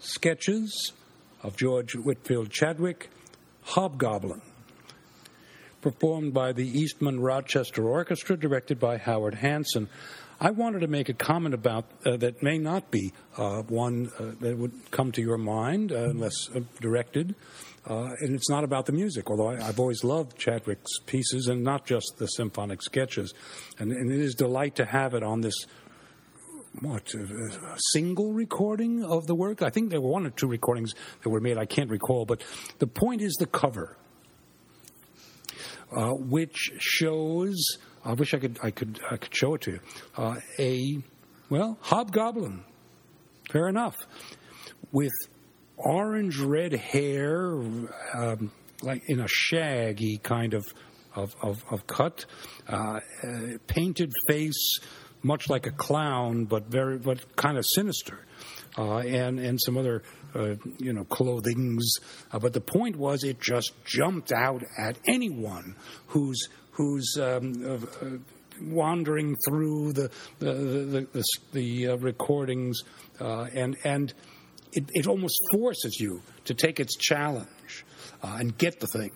sketches of George Whitfield Chadwick, Hobgoblin, performed by the Eastman Rochester Orchestra, directed by Howard Hanson. I wanted to make a comment about uh, that may not be uh, one uh, that would come to your mind uh, unless uh, directed, uh, and it's not about the music, although I, I've always loved Chadwick's pieces and not just the symphonic sketches. And, and it is a delight to have it on this, what, a single recording of the work? I think there were one or two recordings that were made, I can't recall, but the point is the cover, uh, which shows... I wish I could I could I could show it to you. Uh, a well, hobgoblin, fair enough, with orange red hair, um, like in a shaggy kind of of of, of cut, uh, uh, painted face, much like a clown, but very but kind of sinister, uh, and and some other uh, you know clothings. Uh, but the point was, it just jumped out at anyone who's. who's um, uh, uh, wandering through the the, the, the, the uh, recordings, uh, and and it, it almost forces you to take its challenge uh, and get the thing.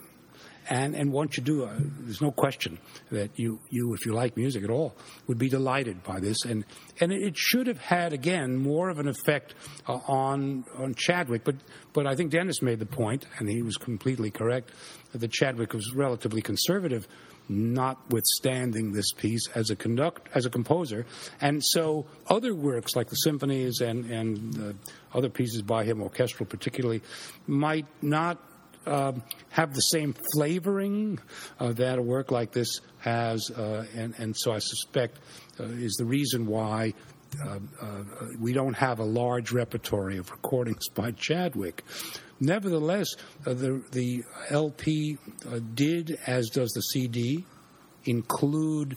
And and once you do, uh, there's no question that you, you, if you like music at all, would be delighted by this. And and it should have had, again, more of an effect uh, on on Chadwick. But but I think Dennis made the point, and he was completely correct, that Chadwick was relatively conservative, notwithstanding this piece as a conduct as a composer. And so other works like the symphonies and, and uh, other pieces by him, orchestral particularly, might not... Uh, have the same flavoring uh, that a work like this has, uh, and, and so I suspect uh, is the reason why uh, uh, we don't have a large repertory of recordings by Chadwick. Nevertheless, uh, the, the L P uh, did, as does the C D, include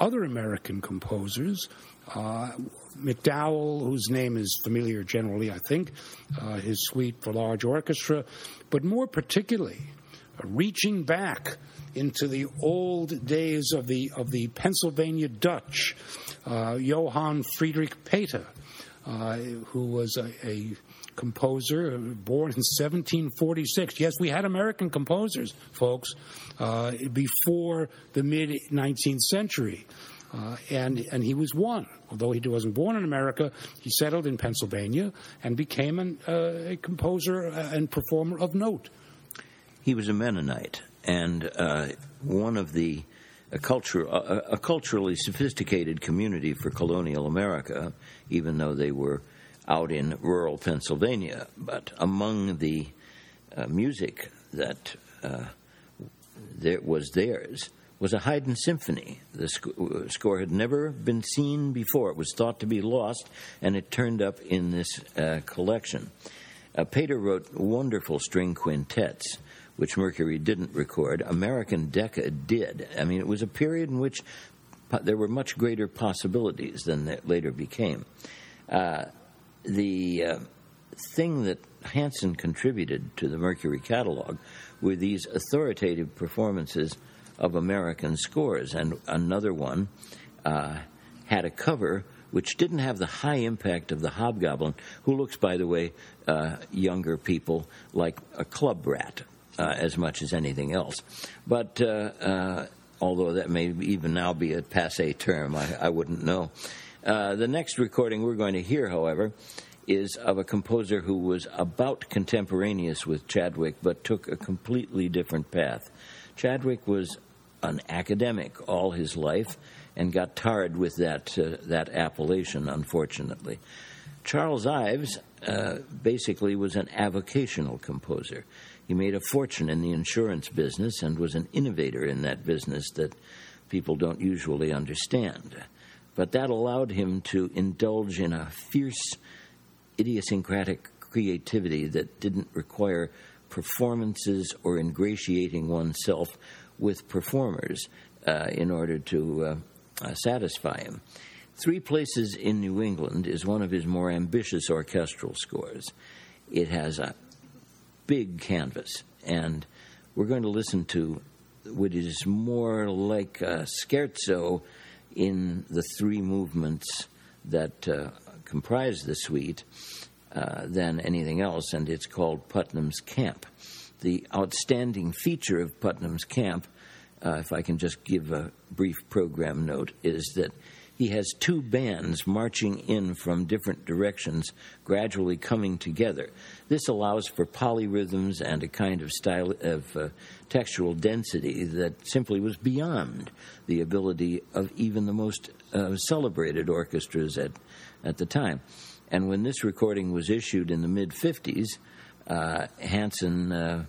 other American composers. Uh, McDowell, whose name is familiar generally, I think, uh, his suite for large orchestra, but more particularly, uh, reaching back into the old days of the of the Pennsylvania Dutch, uh, Johann Friedrich Pater, uh, who was a, a composer born in seventeen forty-six. Yes, we had American composers, folks, uh, before the mid-nineteenth century. Uh, and and he was one. Although he wasn't born in America, he settled in Pennsylvania and became an, uh, a composer and performer of note. He was a Mennonite, and uh, one of the a culture a, a culturally sophisticated community for colonial America, even though they were out in rural Pennsylvania. But among the uh, music that uh, there was theirs. Was a Haydn symphony. The sc- score had never been seen before. It was thought to be lost, and it turned up in this uh, collection. Uh, Pater wrote wonderful string quintets, which Mercury didn't record. American Decca did. I mean, it was a period in which po- there were much greater possibilities than that later became. Uh, the uh, thing that Hanson contributed to the Mercury catalog were these authoritative performances of American scores, and another one uh, had a cover which didn't have the high impact of the Hobgoblin, who looks, by the way, uh, younger people like a club rat. uh, as much as anything else. But uh, uh, although that may even now be a passé term, I, I wouldn't know. Uh, the next recording we're going to hear, however, is of a composer who was about contemporaneous with Chadwick but took a completely different path. Chadwick was an academic all his life and got tarred with that uh, that appellation, unfortunately. Charles Ives uh, basically was an avocational composer. He made a fortune in the insurance business and was an innovator in that business that people don't usually understand. But that allowed him to indulge in a fierce idiosyncratic creativity that didn't require performances or ingratiating oneself with performers uh, in order to uh, uh, satisfy him. Three Places in New England is one of his more ambitious orchestral scores. It has a big canvas, and we're going to listen to what is more like a scherzo in the three movements that uh, comprise the suite uh, than anything else, and it's called Putnam's Camp. The outstanding feature of Putnam's Camp, uh, if I can just give a brief program note, is that he has two bands marching in from different directions, gradually coming together. This allows for polyrhythms and a kind of style of uh, textual density that simply was beyond the ability of even the most uh, celebrated orchestras at at the time. And when this recording was issued in the mid-fifties, uh, Hanson uh,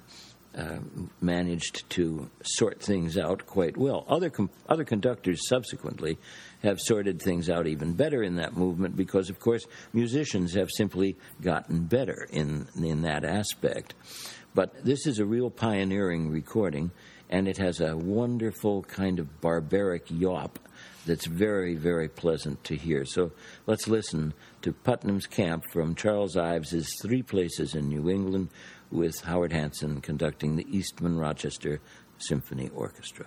uh, managed to sort things out quite well. Other com- other conductors subsequently have sorted things out even better in that movement because, of course, musicians have simply gotten better in in that aspect. But this is a real pioneering recording, and it has a wonderful kind of barbaric yawp that's very, very pleasant to hear. So let's listen to Putnam's Camp from Charles Ives' Three Places in New England with Howard Hanson conducting the Eastman Rochester Symphony Orchestra.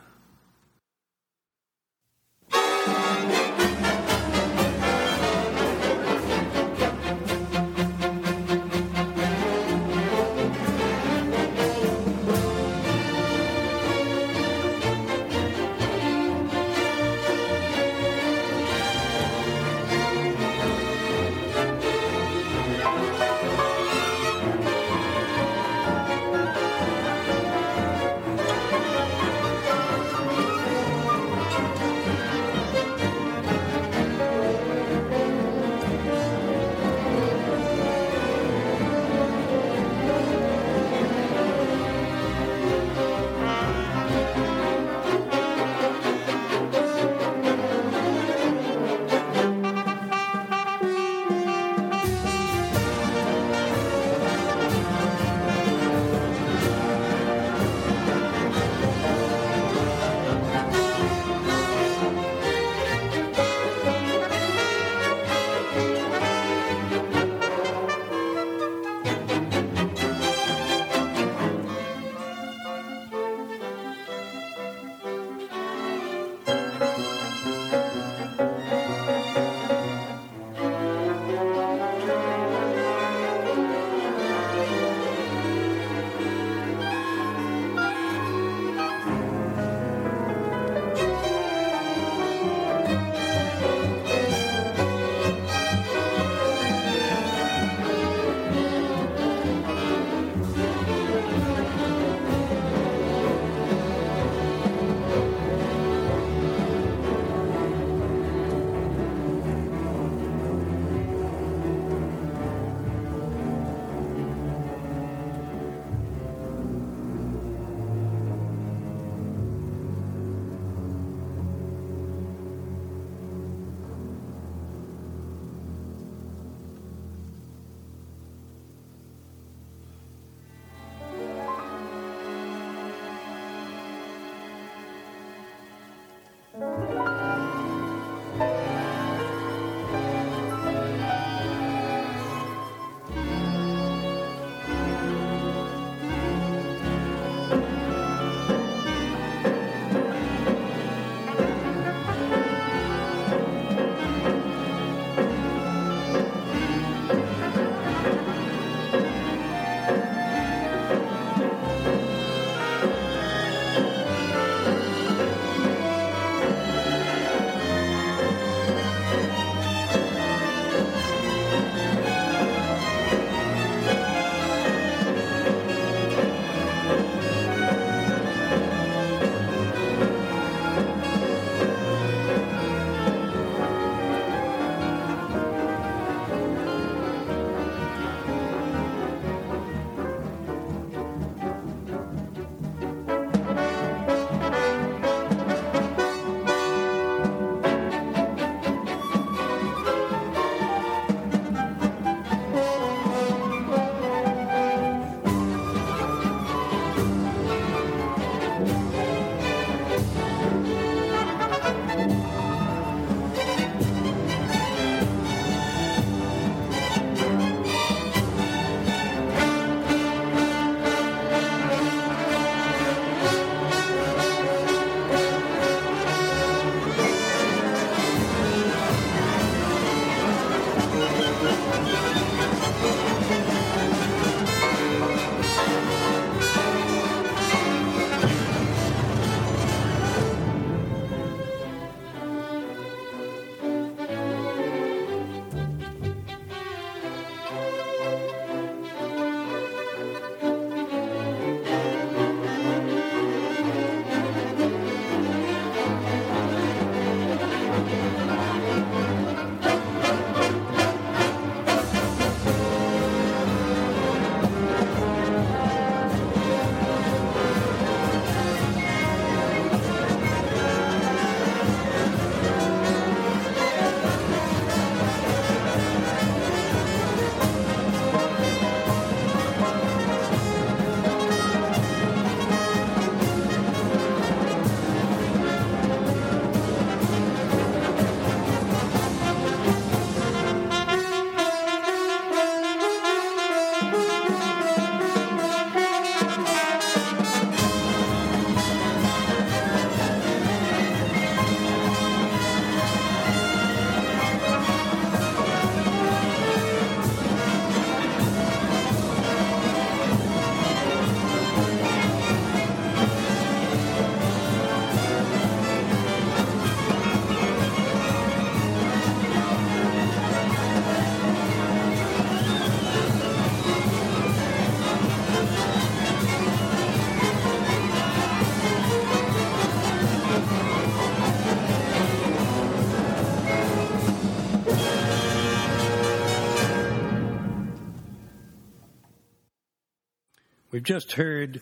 We've just heard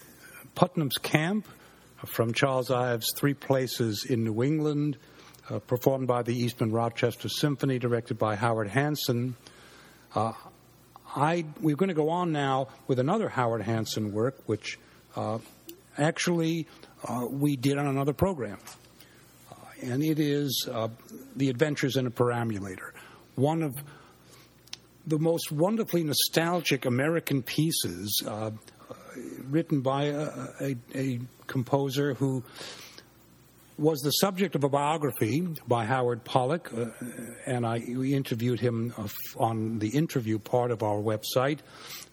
Putnam's Camp from Charles Ives' Three Places in New England, uh, performed by the Eastman Rochester Symphony, directed by Howard Hanson. Uh, I, we're going to go on now with another Howard Hanson work, which uh, actually uh, we did on another program. Uh, and it is uh, The Adventures in a Perambulator, one of the most wonderfully nostalgic American pieces uh, written by a, a, a composer who was the subject of a biography by Howard Pollack, uh, and I we interviewed him uh, on the interview part of our website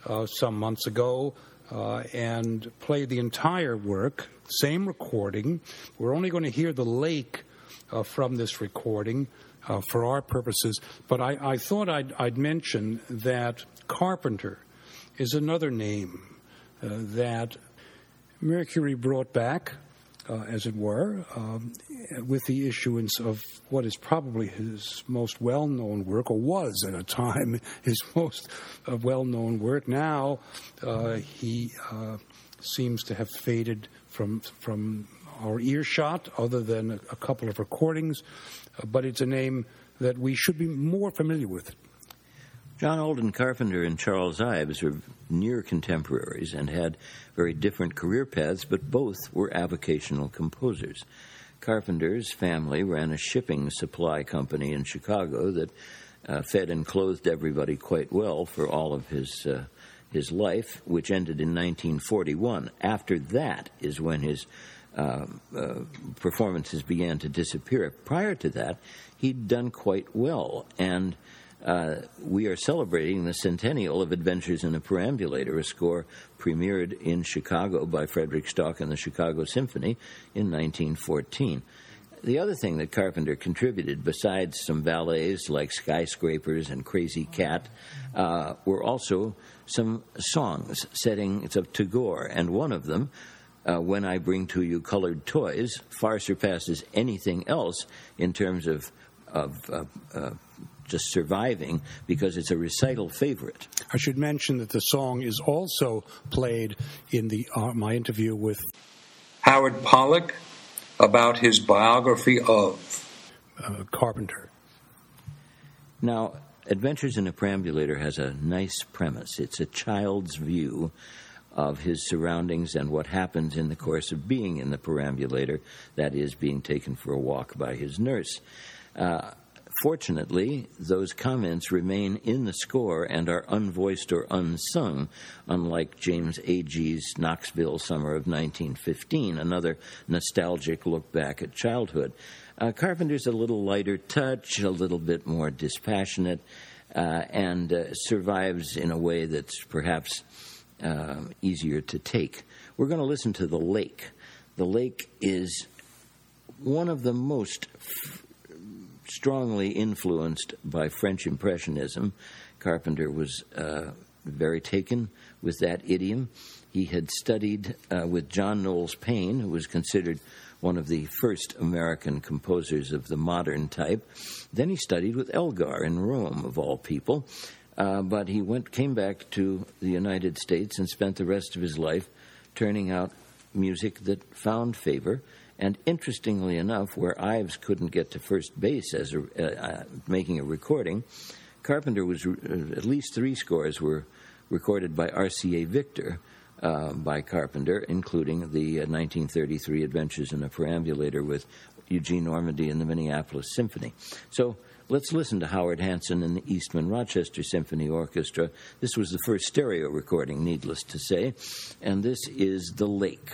uh, some months ago uh, and played the entire work, same recording. We're only going to hear the lake uh, from this recording uh, for our purposes, but I, I thought I'd, I'd mention that Carpenter is another name uh, that Mercury brought back, Uh, as it were, um, with the issuance of what is probably his most well-known work, or was at a time his most uh, well-known work. Now uh, he uh, seems to have faded from from our earshot, other than a, a couple of recordings, uh, but it's a name that we should be more familiar with. John Alden Carpenter and Charles Ives were near contemporaries and had very different career paths, but both were avocational composers. Carpenter's family ran a shipping supply company in Chicago that uh, fed and clothed everybody quite well for all of his uh, his life, which ended in nineteen forty-one. After that is when his uh, uh, performances began to disappear. Prior to that, he'd done quite well, and Uh, we are celebrating the centennial of Adventures in a Perambulator, a score premiered in Chicago by Frederick Stock and the Chicago Symphony in nineteen fourteen. The other thing that Carpenter contributed, besides some ballets like Skyscrapers and Crazy Cat, uh, were also some songs, settings of Tagore, and one of them, Uh, When I Bring to You Colored Toys, far surpasses anything else in terms of of uh, uh, just surviving, because it's a recital favorite. I should mention that the song is also played in the uh, my interview with Howard Pollack about his biography of uh, Carpenter. Now, Adventures in a Perambulator has a nice premise. It's a child's view of his surroundings and what happens in the course of being in the perambulator, that is, being taken for a walk by his nurse. Uh, Fortunately, those comments remain in the score and are unvoiced or unsung, unlike James Agee's Knoxville Summer of nineteen fifteen, another nostalgic look back at childhood. Uh, Carpenter's a little lighter touch, a little bit more dispassionate, uh, and uh, survives in a way that's perhaps uh, easier to take. We're going to listen to The Lake. The Lake is one of the most f- strongly influenced by French Impressionism. Carpenter was uh, very taken with that idiom. He had studied uh, with John Knowles Payne, who was considered one of the first American composers of the modern type. Then he studied with Elgar in Rome, of all people. Uh, but he went, came back to the United States and spent the rest of his life turning out music that found favor. And interestingly enough, where Ives couldn't get to first base as a, uh, uh, making a recording, Carpenter was, re- uh, at least three scores were recorded by R C A Victor uh, by Carpenter, including the uh, nineteen thirty-three Adventures in a Perambulator with Eugene Ormandy and the Minneapolis Symphony. So let's listen to Howard Hanson and the Eastman Rochester Symphony Orchestra. This was the first stereo recording, needless to say, and this is The Lake.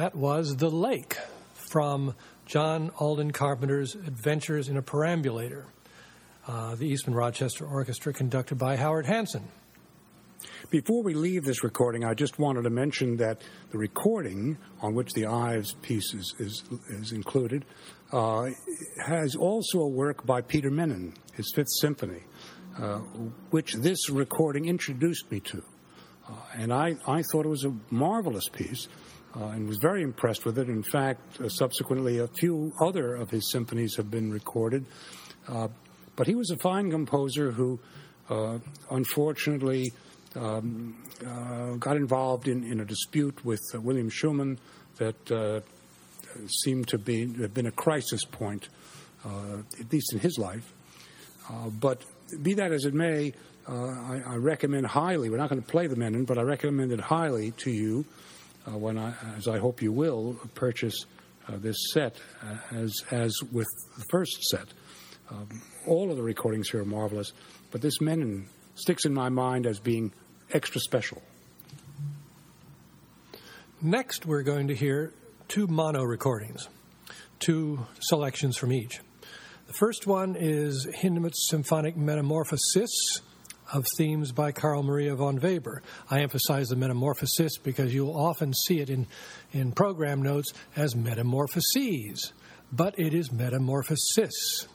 That was The Lake from John Alden Carpenter's Adventures in a Perambulator, uh, the Eastman Rochester Orchestra conducted by Howard Hanson. Before we leave this recording, I just wanted to mention that the recording on which the Ives piece is, is, is included uh, has also a work by Peter Menon, his Fifth Symphony, uh, which this recording introduced me to. Uh, and I, I thought it was a marvelous piece uh, and was very impressed with it. In fact, uh, subsequently, a few other of his symphonies have been recorded. Uh, but he was a fine composer who, uh, unfortunately... Um, uh, got involved in, in a dispute with uh, William Schumann that uh, seemed to be have been a crisis point, uh, at least in his life. Uh, but be that as it may, uh, I, I recommend highly. We're not going to play the Menon, but I recommend it highly to you uh, when I, as I hope you will, purchase uh, this set uh, as as with the first set. Um, all of the recordings here are marvelous, but this Menon sticks in my mind as being extra special. Next, we're going to hear two mono recordings, two selections from each. The first one is Hindemith's Symphonic Metamorphosis of themes by Carl Maria von Weber. I emphasize the metamorphosis because you'll often see it in, in program notes as metamorphoses, but it is metamorphosis.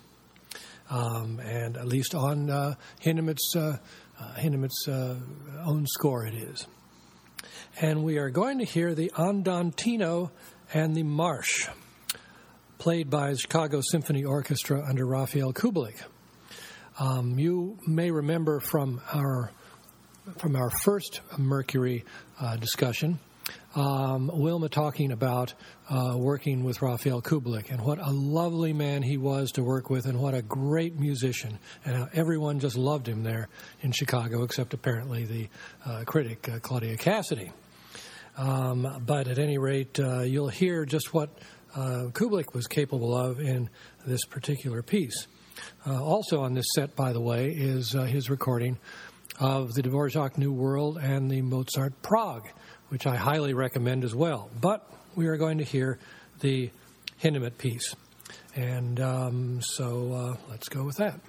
Um, and at least on uh, Hindemith's, uh, uh, Hindemith's uh, own score it is. And we are going to hear the Andantino and the Marsh, played by the Chicago Symphony Orchestra under Rafael Kubelik. Um, you may remember from our from our first Mercury uh, discussion, Um, Wilma talking about uh, working with Rafael Kubelik and what a lovely man he was to work with and what a great musician and how everyone just loved him there in Chicago except apparently the uh, critic, uh, Claudia Cassidy. Um, but at any rate, uh, you'll hear just what uh, Kubelik was capable of in this particular piece. Uh, also on this set, by the way, is uh, his recording of the Dvorak New World and the Mozart Prague, which I highly recommend as well. But we are going to hear the Hindemith piece. And um, so uh, let's go with that.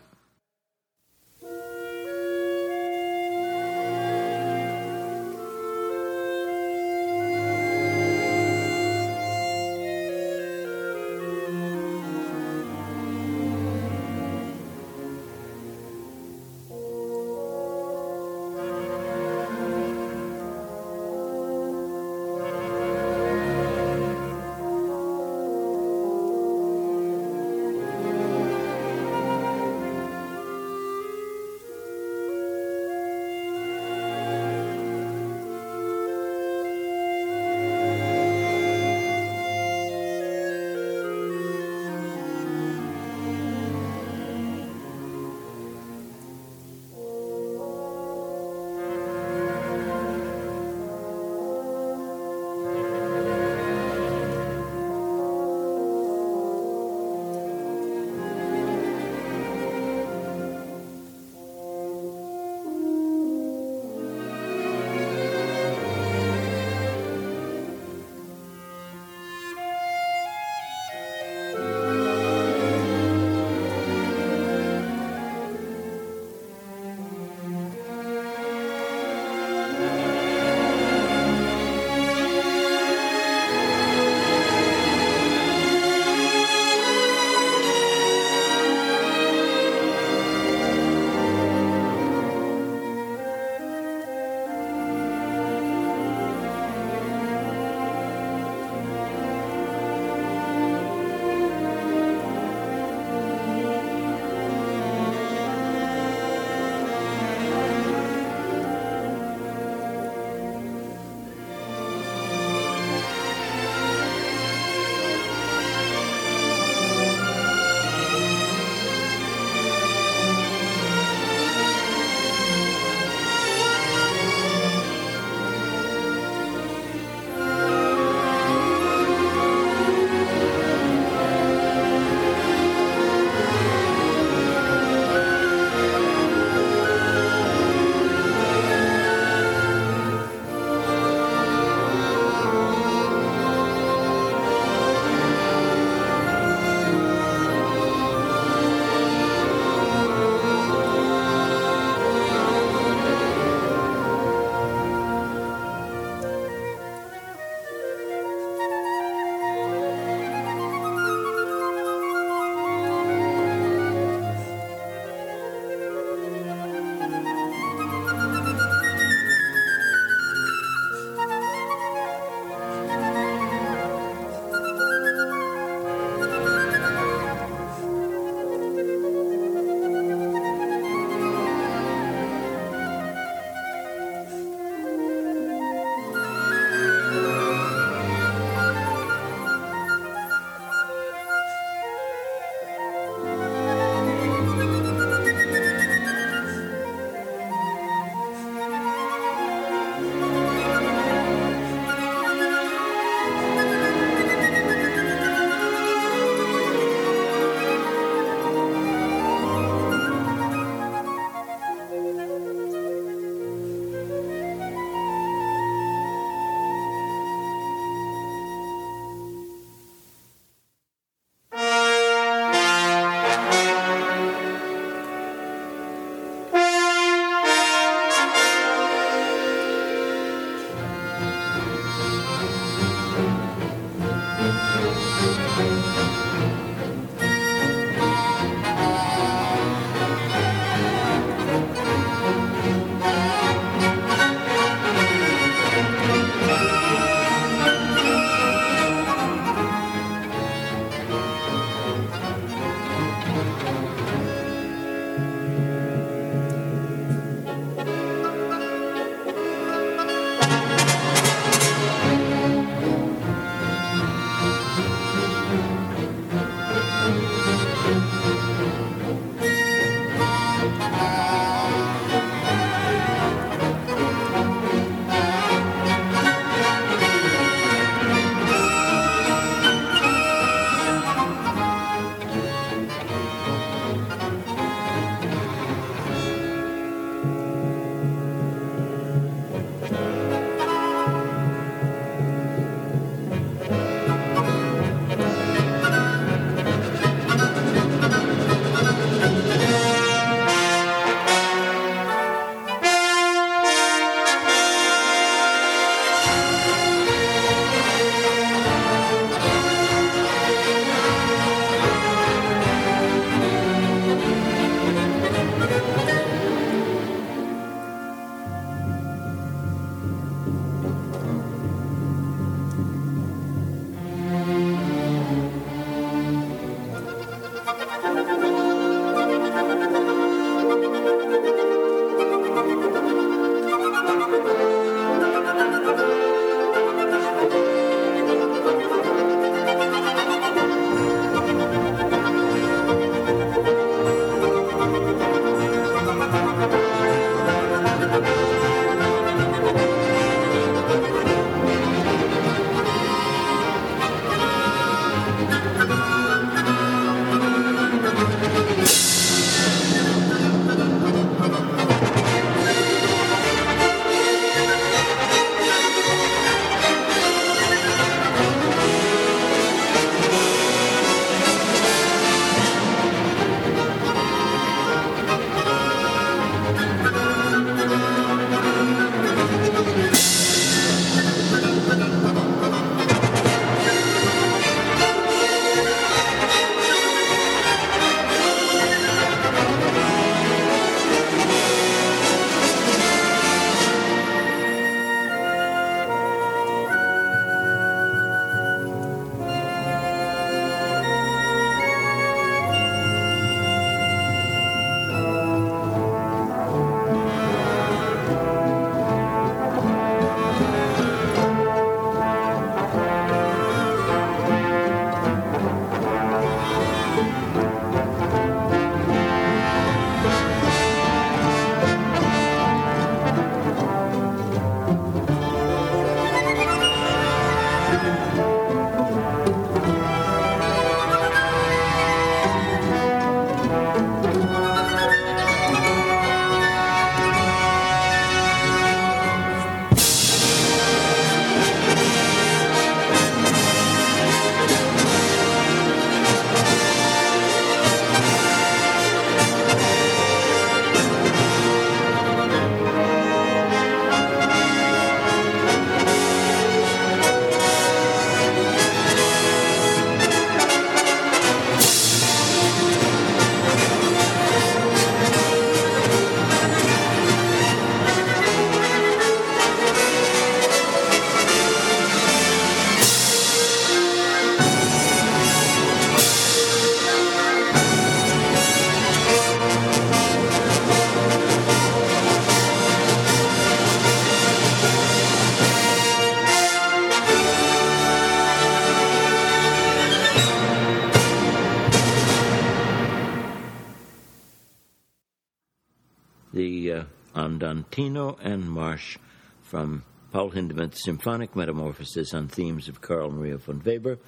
the uh, Andantino and March from Paul Hindemith's Symphonic Metamorphosis on themes of Carl Maria von Weber.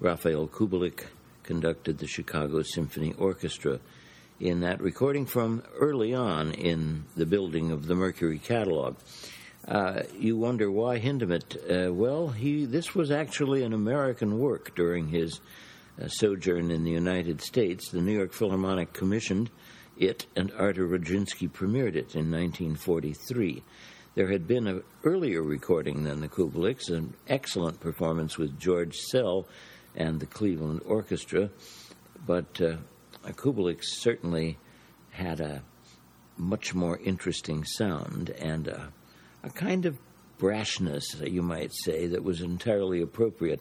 Raphael Kubelik conducted the Chicago Symphony Orchestra in that recording from early on in the building of the Mercury catalog. Uh, you wonder why Hindemith? Uh, well, he this was actually an American work during his uh, sojourn in the United States. The New York Philharmonic commissioned it, and Artur Rudzinski premiered it in nineteen forty-three. There had been an earlier recording than the Kubelik's, an excellent performance with George Sell and the Cleveland Orchestra, but uh, Kubelik certainly had a much more interesting sound and a a kind of brashness, you might say, that was entirely appropriate.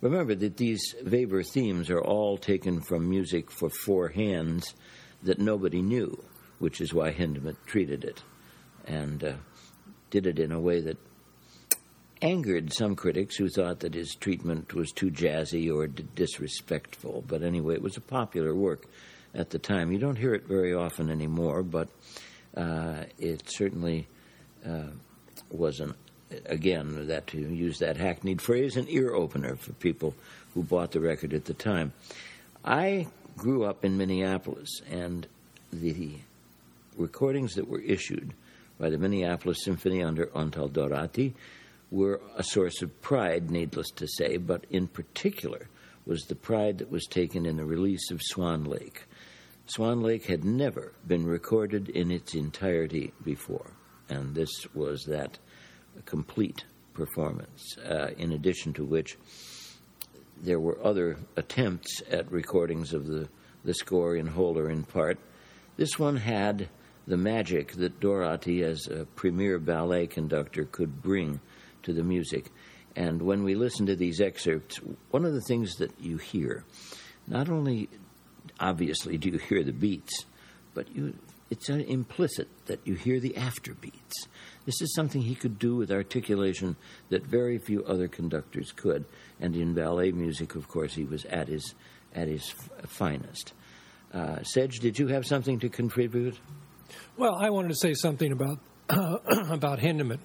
Remember that these Weber themes are all taken from music for four hands that nobody knew, which is why Hindemith treated it, and uh, did it in a way that angered some critics who thought that his treatment was too jazzy or d- disrespectful. But anyway, it was a popular work at the time. You don't hear it very often anymore, but uh, it certainly... Uh, was, an, again, that to use that hackneyed phrase, an ear-opener for people who bought the record at the time. I grew up in Minneapolis, and the recordings that were issued by the Minneapolis Symphony under Antal Dorati were a source of pride, needless to say, but in particular was the pride that was taken in the release of Swan Lake. Swan Lake had never been recorded in its entirety before, and this was that complete performance, uh, in addition to which there were other attempts at recordings of the, the score in whole or in part. This one had the magic that Dorati, as a premier ballet conductor, could bring to the music. And when we listen to these excerpts, one of the things that you hear, not only, obviously, do you hear the beats, but you... it's implicit that you hear the afterbeats. This is something he could do with articulation that very few other conductors could. And in ballet music, of course, he was at his at his f- finest. Uh, Sedge, did you have something to contribute? Well, I wanted to say something about uh, about Hindemith.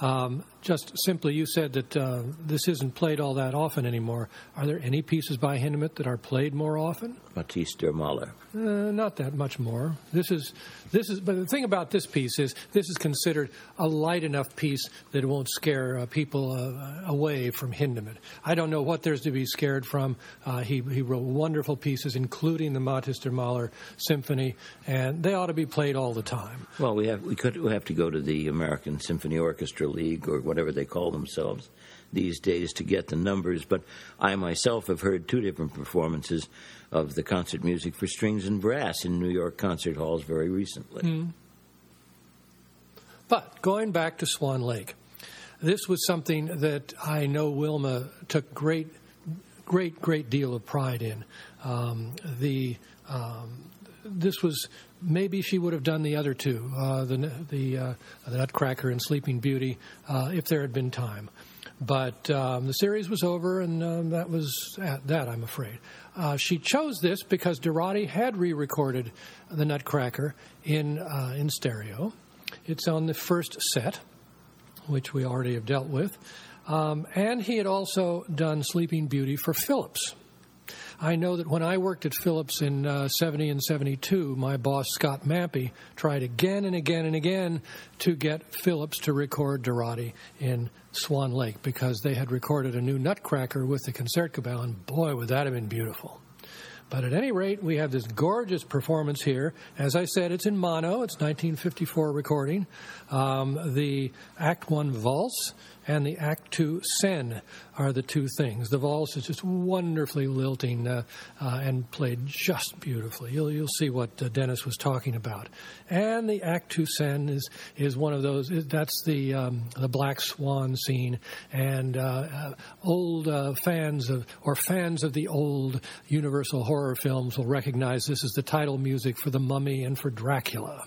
Um, just simply, you said that uh, this isn't played all that often anymore. Are there any pieces by Hindemith that are played more often? Matisse der Mahler. Uh, not that much more. This is, this is. But the thing about this piece is this is considered a light enough piece that it won't scare uh, people uh, away from Hindemith. I don't know what there's to be scared from. Uh, he he wrote wonderful pieces, including the Matisse der Mahler Symphony, and they ought to be played all the time. Well, we have we could we have to go to the American Symphony Orchestra League or whatever they call themselves these days to get the numbers, but I myself have heard two different performances of the concert music for strings and brass in New York concert halls very recently. Mm. But going back to Swan Lake, this was something that I know Wilma took great, great, great deal of pride in. Um, the um, this was... Maybe she would have done the other two, uh, the the, uh, the Nutcracker and Sleeping Beauty, uh, if there had been time. But um, the series was over, and um, that was at that, I'm afraid. Uh, she chose this because Dorati had re-recorded the Nutcracker in uh, in stereo. It's on the first set, which we already have dealt with. Um, and he had also done Sleeping Beauty for Phillips. I know that when I worked at Phillips in uh, seventy and seventy-two, my boss, Scott Mampy, tried again and again and again to get Phillips to record Dorati in Swan Lake because they had recorded a new Nutcracker with the Concertgebouw, and boy, would that have been beautiful. But at any rate, we have this gorgeous performance here. As I said, it's in mono. It's nineteen fifty-four recording. Um, the Act One Valse and the Act Two Sen are the two things. The Valse is just wonderfully lilting uh, uh, and played just beautifully. You'll you'll see what uh, Dennis was talking about. And the Act Two Sen is is one of those. That's the um, the Black Swan scene. And uh, uh, old uh, fans of or fans of the old Universal horror. Horror films will recognize this as the title music for The Mummy and for Dracula.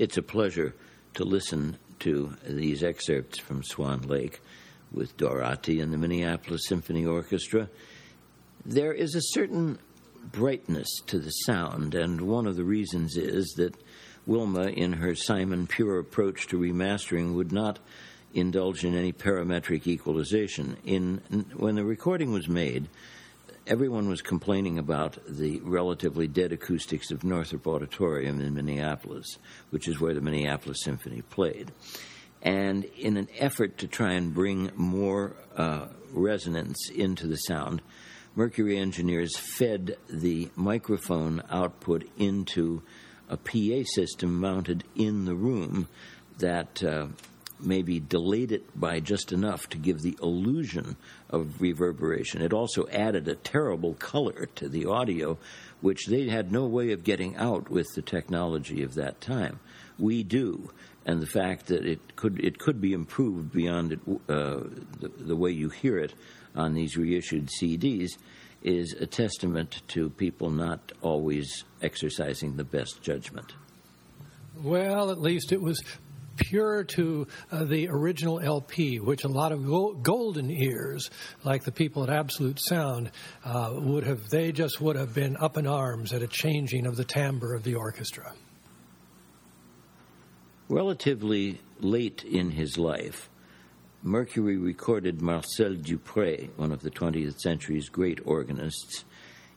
It's a pleasure to listen to these excerpts from Swan Lake with Dorati and the Minneapolis Symphony Orchestra. There is a certain brightness to the sound, and one of the reasons is that Wilma, in her Simon Pure approach to remastering, would not indulge in any parametric equalization. In when the recording was made, everyone was complaining about the relatively dead acoustics of Northrop Auditorium in Minneapolis, which is where the Minneapolis Symphony played. And in an effort to try and bring more uh, resonance into the sound, Mercury engineers fed the microphone output into a P A system mounted in the room that uh, maybe delayed it by just enough to give the illusion of reverberation. It also added a terrible color to the audio, which they had no way of getting out with the technology of that time. We do, and the fact that it could it could be improved beyond it, uh, the, the way you hear it on these reissued C Ds, is a testament to people not always exercising the best judgment. Well, at least it was pure to uh, the original L P, which a lot of go- golden ears, like the people at Absolute Sound, uh, would have, they just would have been up in arms at a changing of the timbre of the orchestra. Relatively late in his life, Mercury recorded Marcel Dupré, one of the twentieth century's great organists,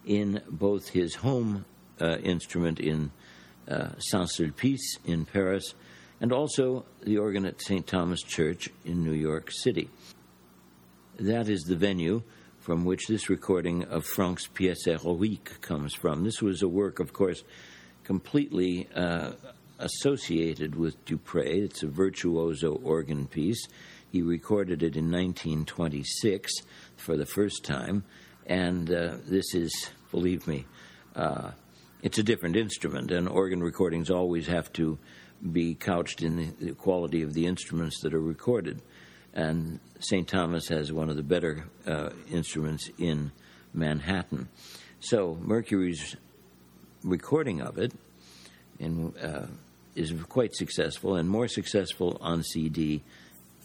in both his home uh, instrument in uh, Saint-Sulpice in Paris, and also the organ at Saint Thomas Church in New York City. That is the venue from which this recording of Franck's Pièce Héroïque comes from. This was a work, of course, completely uh, associated with Dupré. It's a virtuoso organ piece. He recorded it in nineteen twenty-six for the first time, and uh, this is, believe me, uh, it's a different instrument, and organ recordings always have to be couched in the quality of the instruments that are recorded. And Saint Thomas has one of the better uh, instruments in Manhattan. So Mercury's recording of it in, uh, is quite successful, and more successful on C D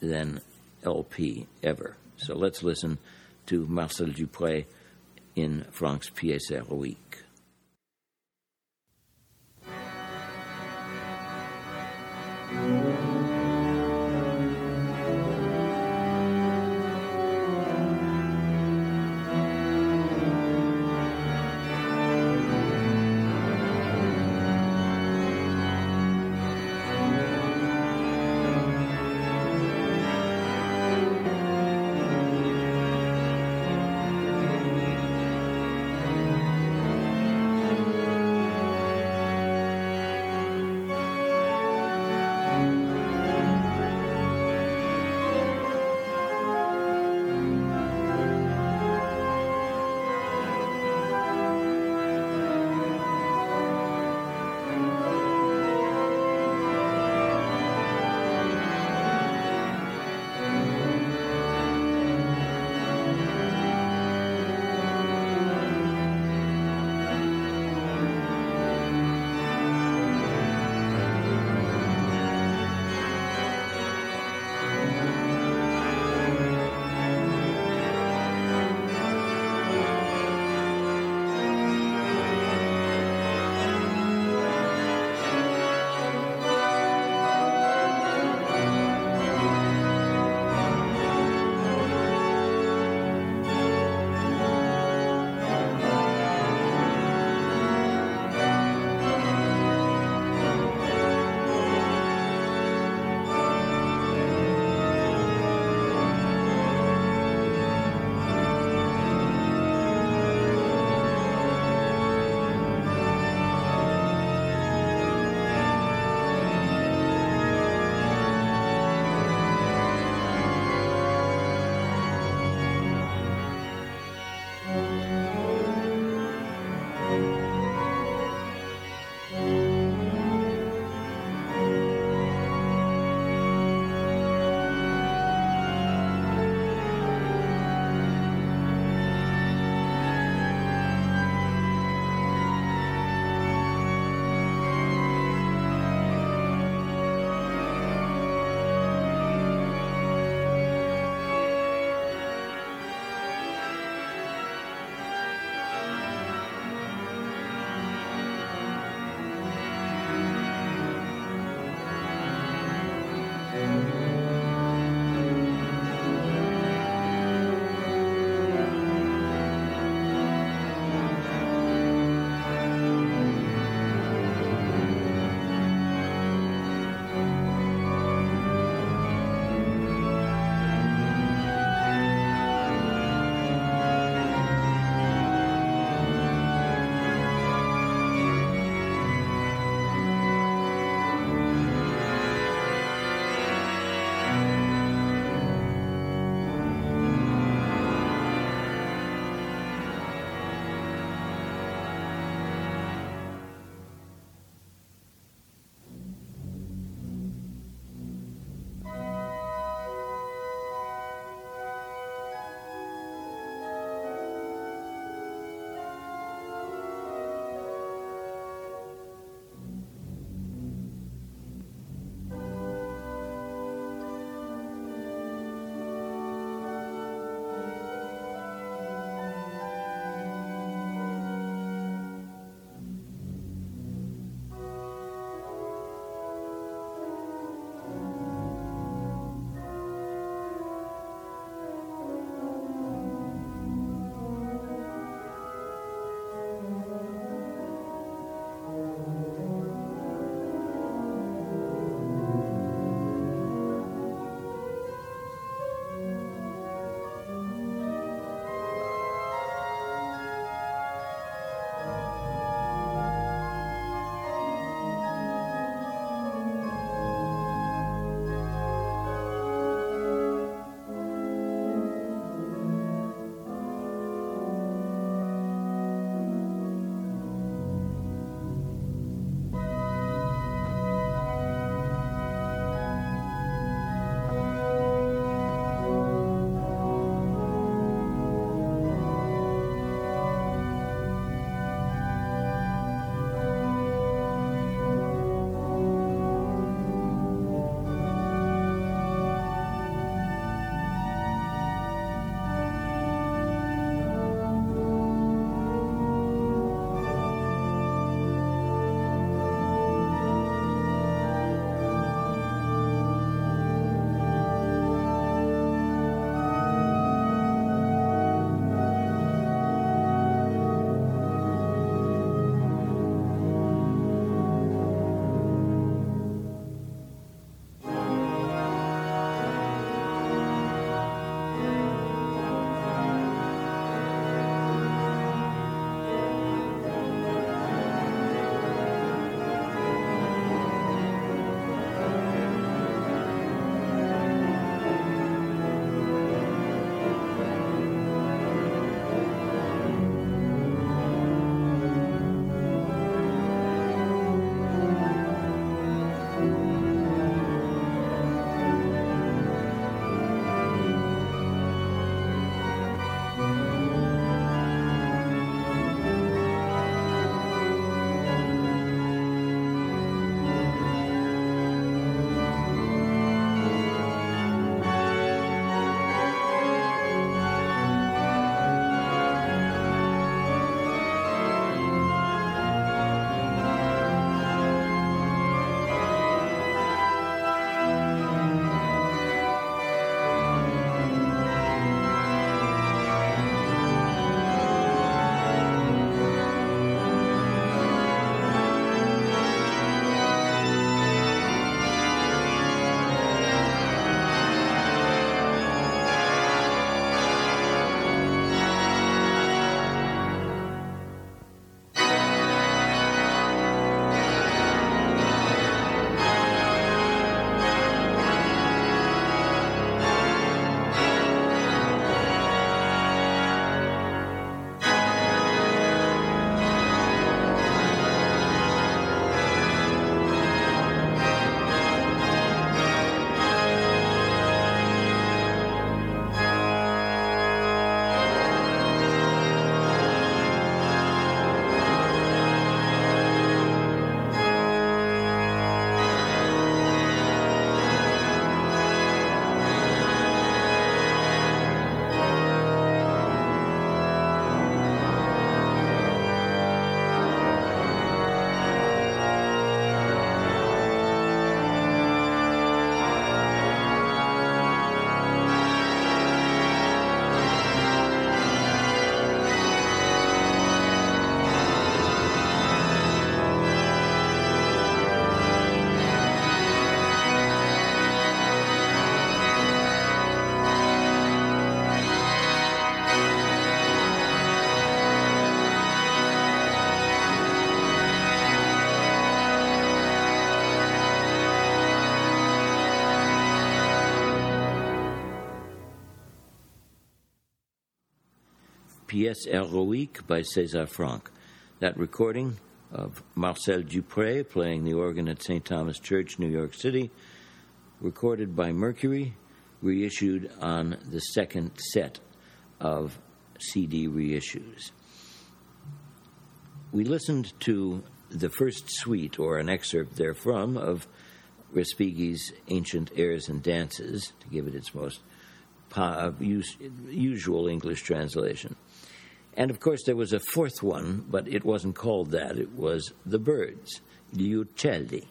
than L P ever. So let's listen to Marcel Dupré in Franck's Pièce Héroïque. Pièce Héroïque by César Franck. That recording of Marcel Dupré playing the organ at Saint Thomas Church, New York City, recorded by Mercury, reissued on the second set of C D reissues. We listened to the first suite, or an excerpt therefrom, of Respighi's Ancient Airs and Dances, to give it its most pa- us- usual English translation. And, of course, there was a fourth one, but it wasn't called that. It was The Birds, Gli Uccelli.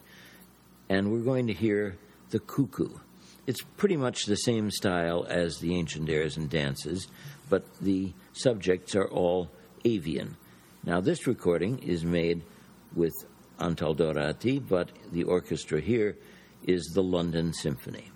And we're going to hear The Cuckoo. It's pretty much the same style as the Ancient Airs and Dances, but the subjects are all avian. Now, this recording is made with Antal Dorati, but the orchestra here is the London Symphony.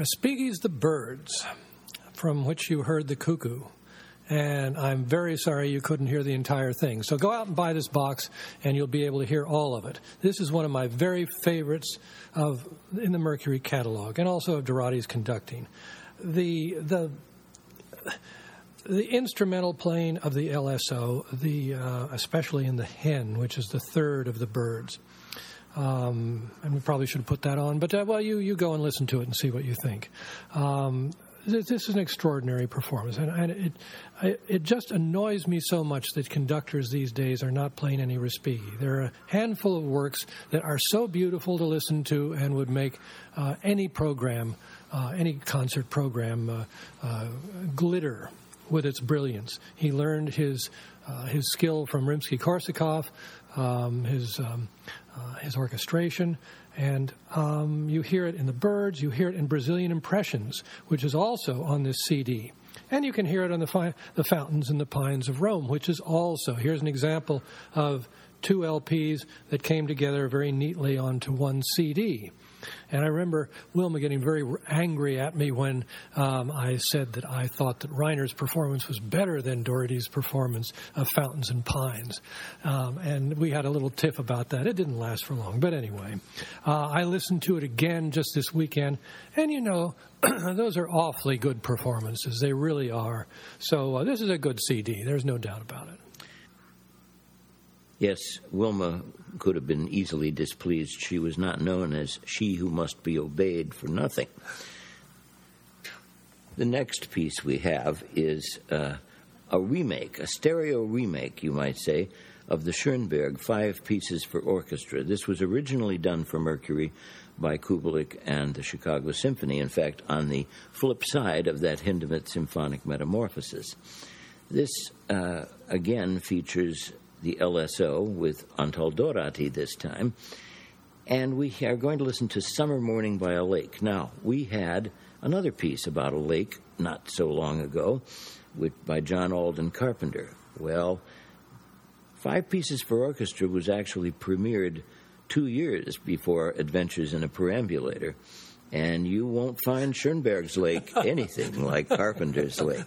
Respighi's The Birds, from which you heard the cuckoo. And I'm very sorry you couldn't hear the entire thing. So go out and buy this box, and you'll be able to hear all of it. This is one of my very favorites of in the Mercury catalog, and also of Dorati's conducting. The the the instrumental playing of the L S O, the uh, especially in the Hen, which is the third of the Birds, um, and we probably should have put that on. But uh, well, you you go and listen to it and see what you think. Um, This is an extraordinary performance, and, and it, it it just annoys me so much that conductors these days are not playing any Respighi. There are a handful of works that are so beautiful to listen to and would make uh, any program, uh, any concert program, uh, uh, glitter with its brilliance. He learned his uh, his skill from Rimsky-Korsakov, um, his um, uh, his orchestration. And um, you hear it in The Birds, you hear it in Brazilian Impressions, which is also on this C D. And you can hear it on the, fi- the Fountains and the Pines of Rome, which is also, here's an example of two L Ps that came together very neatly onto one C D. And I remember Wilma getting very angry at me when um, I said that I thought that Reiner's performance was better than Dorati's performance of Fountains and Pines. Um, and we had a little tiff about that. It didn't last for long. But anyway, uh, I listened to it again just this weekend. And, you know, those are awfully good performances. They really are. So uh, this is a good C D. There's no doubt about it. Yes, Wilma could have been easily displeased. She was not known as she who must be obeyed for nothing. The next piece we have is uh, a remake, a stereo remake, you might say, of the Schoenberg Five Pieces for Orchestra. This was originally done for Mercury by Kubelik and the Chicago Symphony, in fact, on the flip side of that Hindemith symphonic metamorphosis. This, uh, again, features the L S O with Antal Dorati this time, and we are going to listen to Summer Morning by a Lake. Now, we had another piece about a lake not so long ago with, by John Alden Carpenter. Well, Five Pieces for Orchestra was actually premiered two years before Adventures in a Perambulator, and you won't find Schoenberg's Lake anything like Carpenter's Lake.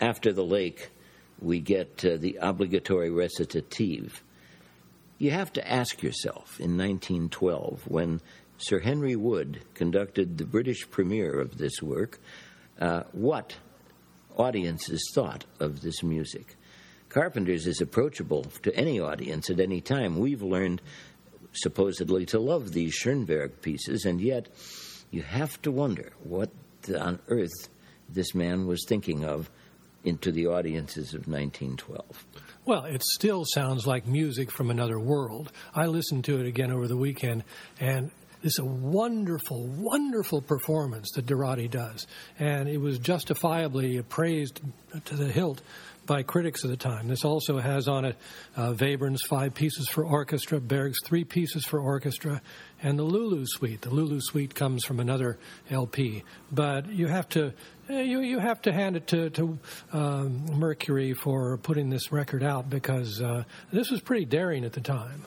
After the lake, we get uh, the obligatory recitative. You have to ask yourself, in nineteen twelve, when Sir Henry Wood conducted the British premiere of this work, uh, what audiences thought of this music. Carpenter's is approachable to any audience at any time. We've learned, supposedly, to love these Schoenberg pieces, and yet you have to wonder what on earth this man was thinking of into the audiences of nineteen twelve. Well, it still sounds like music from another world. I listened to it again over the weekend, and it's a wonderful, wonderful performance that Dorati does. And it was justifiably praised to the hilt by critics of the time. This also has on it uh, Webern's Five Pieces for Orchestra, Berg's Three Pieces for Orchestra, and the Lulu Suite. The Lulu Suite comes from another L P, but you have to you you have to hand it to to um, Mercury for putting this record out, because uh, this was pretty daring at the time.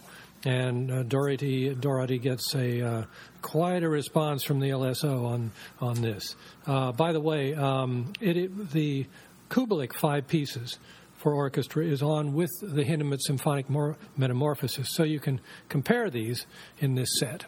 And uh, Dorati Dorati gets a uh, quite a response from the L S O on on this. Uh, by the way, um, it, it the Kubelik Five Pieces for Orchestra is on with the Hindemith Symphonic Metamorphosis, so you can compare these in this set.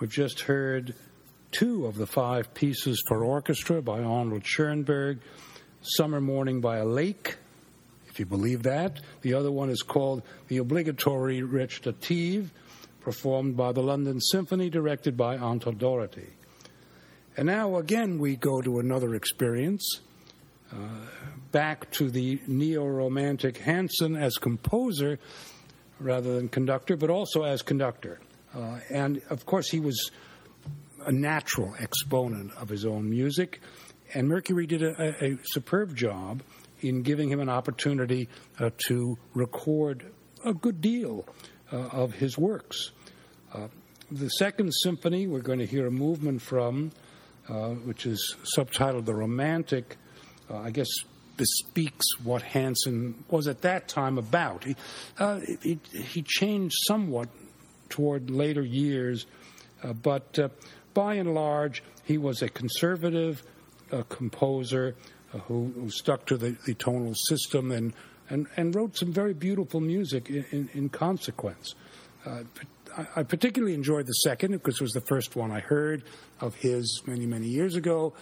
We've just heard two of the five pieces for orchestra by Arnold Schoenberg, Summer Morning by a Lake, if you believe that. The other one is called The Obligatory Recitative, performed by the London Symphony, directed by Antal Dorati. And now again we go to another experience, uh, back to the neo-romantic Hanson as composer rather than conductor, but also as conductor. Uh, and, of course, he was a natural exponent of his own music, and Mercury did a, a superb job in giving him an opportunity uh, to record a good deal uh, of his works. Uh, the Second Symphony we're going to hear a movement from, uh, which is subtitled The Romantic, uh, I guess bespeaks what Hanson was at that time about. He, uh, he, he changed somewhat toward later years, uh, but uh, by and large, he was a conservative uh, composer uh, who, who stuck to the, the tonal system and, and, and wrote some very beautiful music in, in, in consequence. Uh, I, I particularly enjoyed the second because it was the first one I heard of his many, many years ago.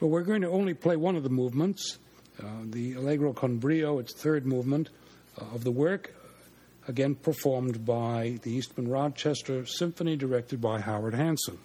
But we're going to only play one of the movements, uh, the Allegro con Brio, its third movement uh, of the work, again performed by the Eastman Rochester Symphony, directed by Howard Hanson.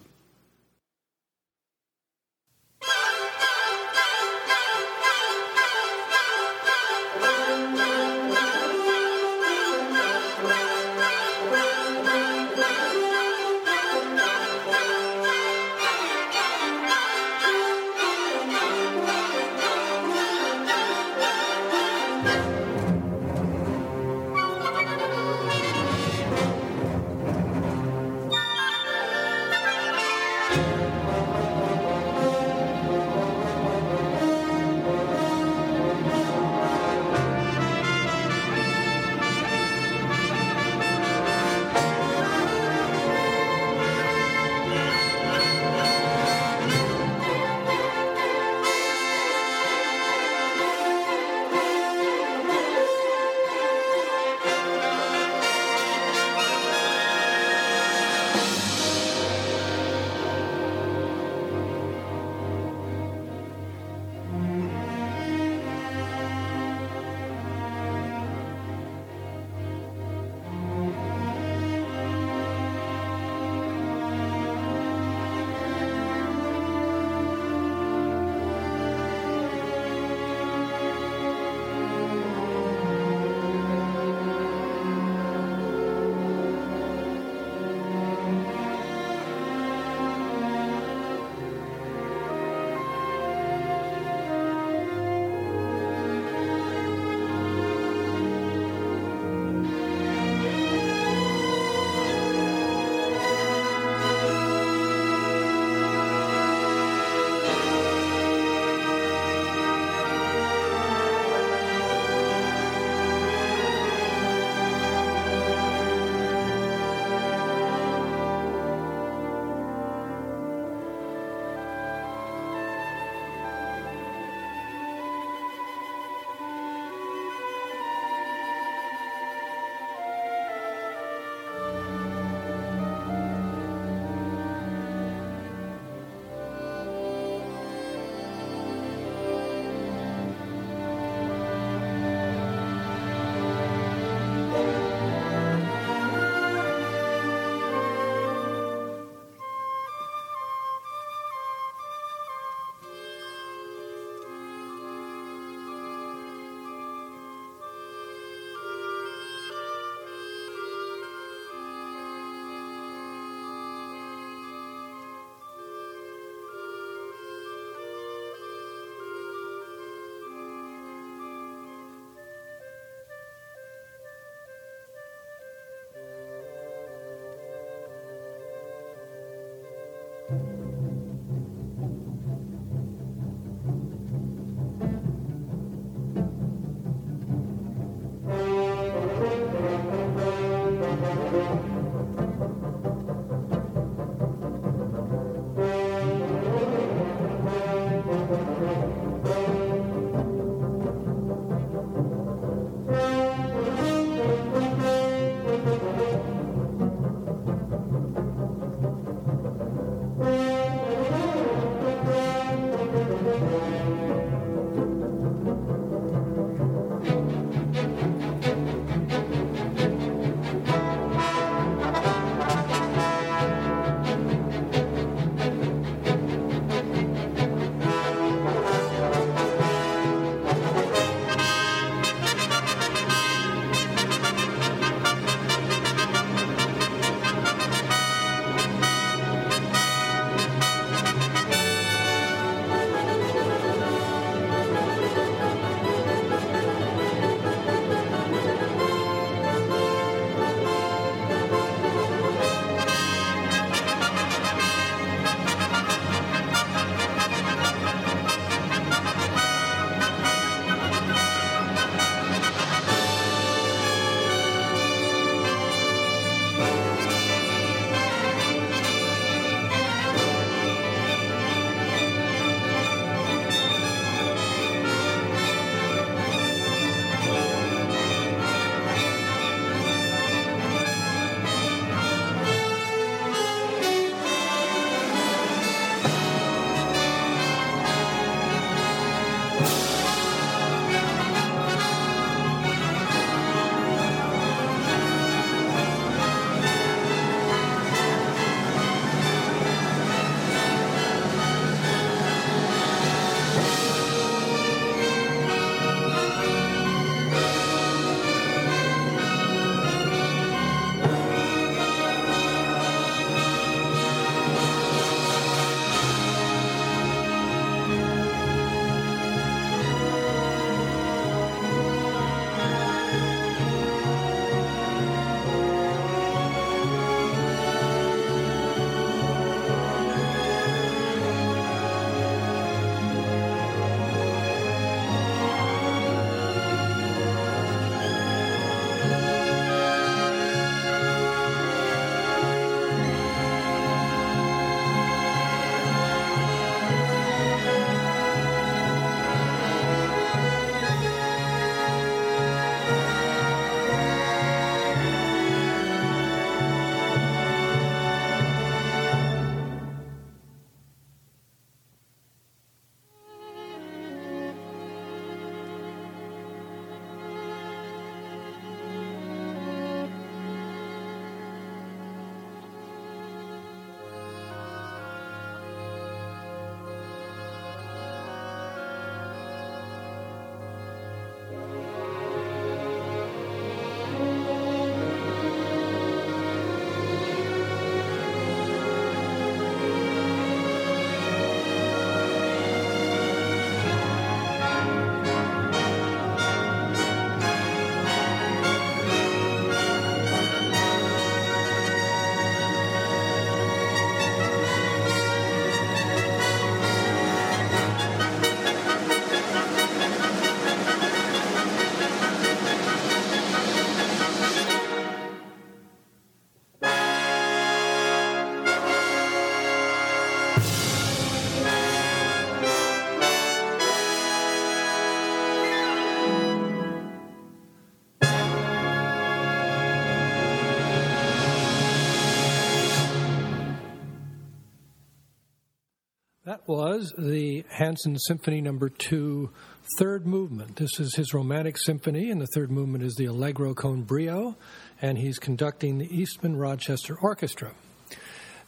was the Hanson Symphony Number two, Third Movement. This is his Romantic Symphony, and the third movement is the Allegro con Brio, and he's conducting the Eastman Rochester Orchestra.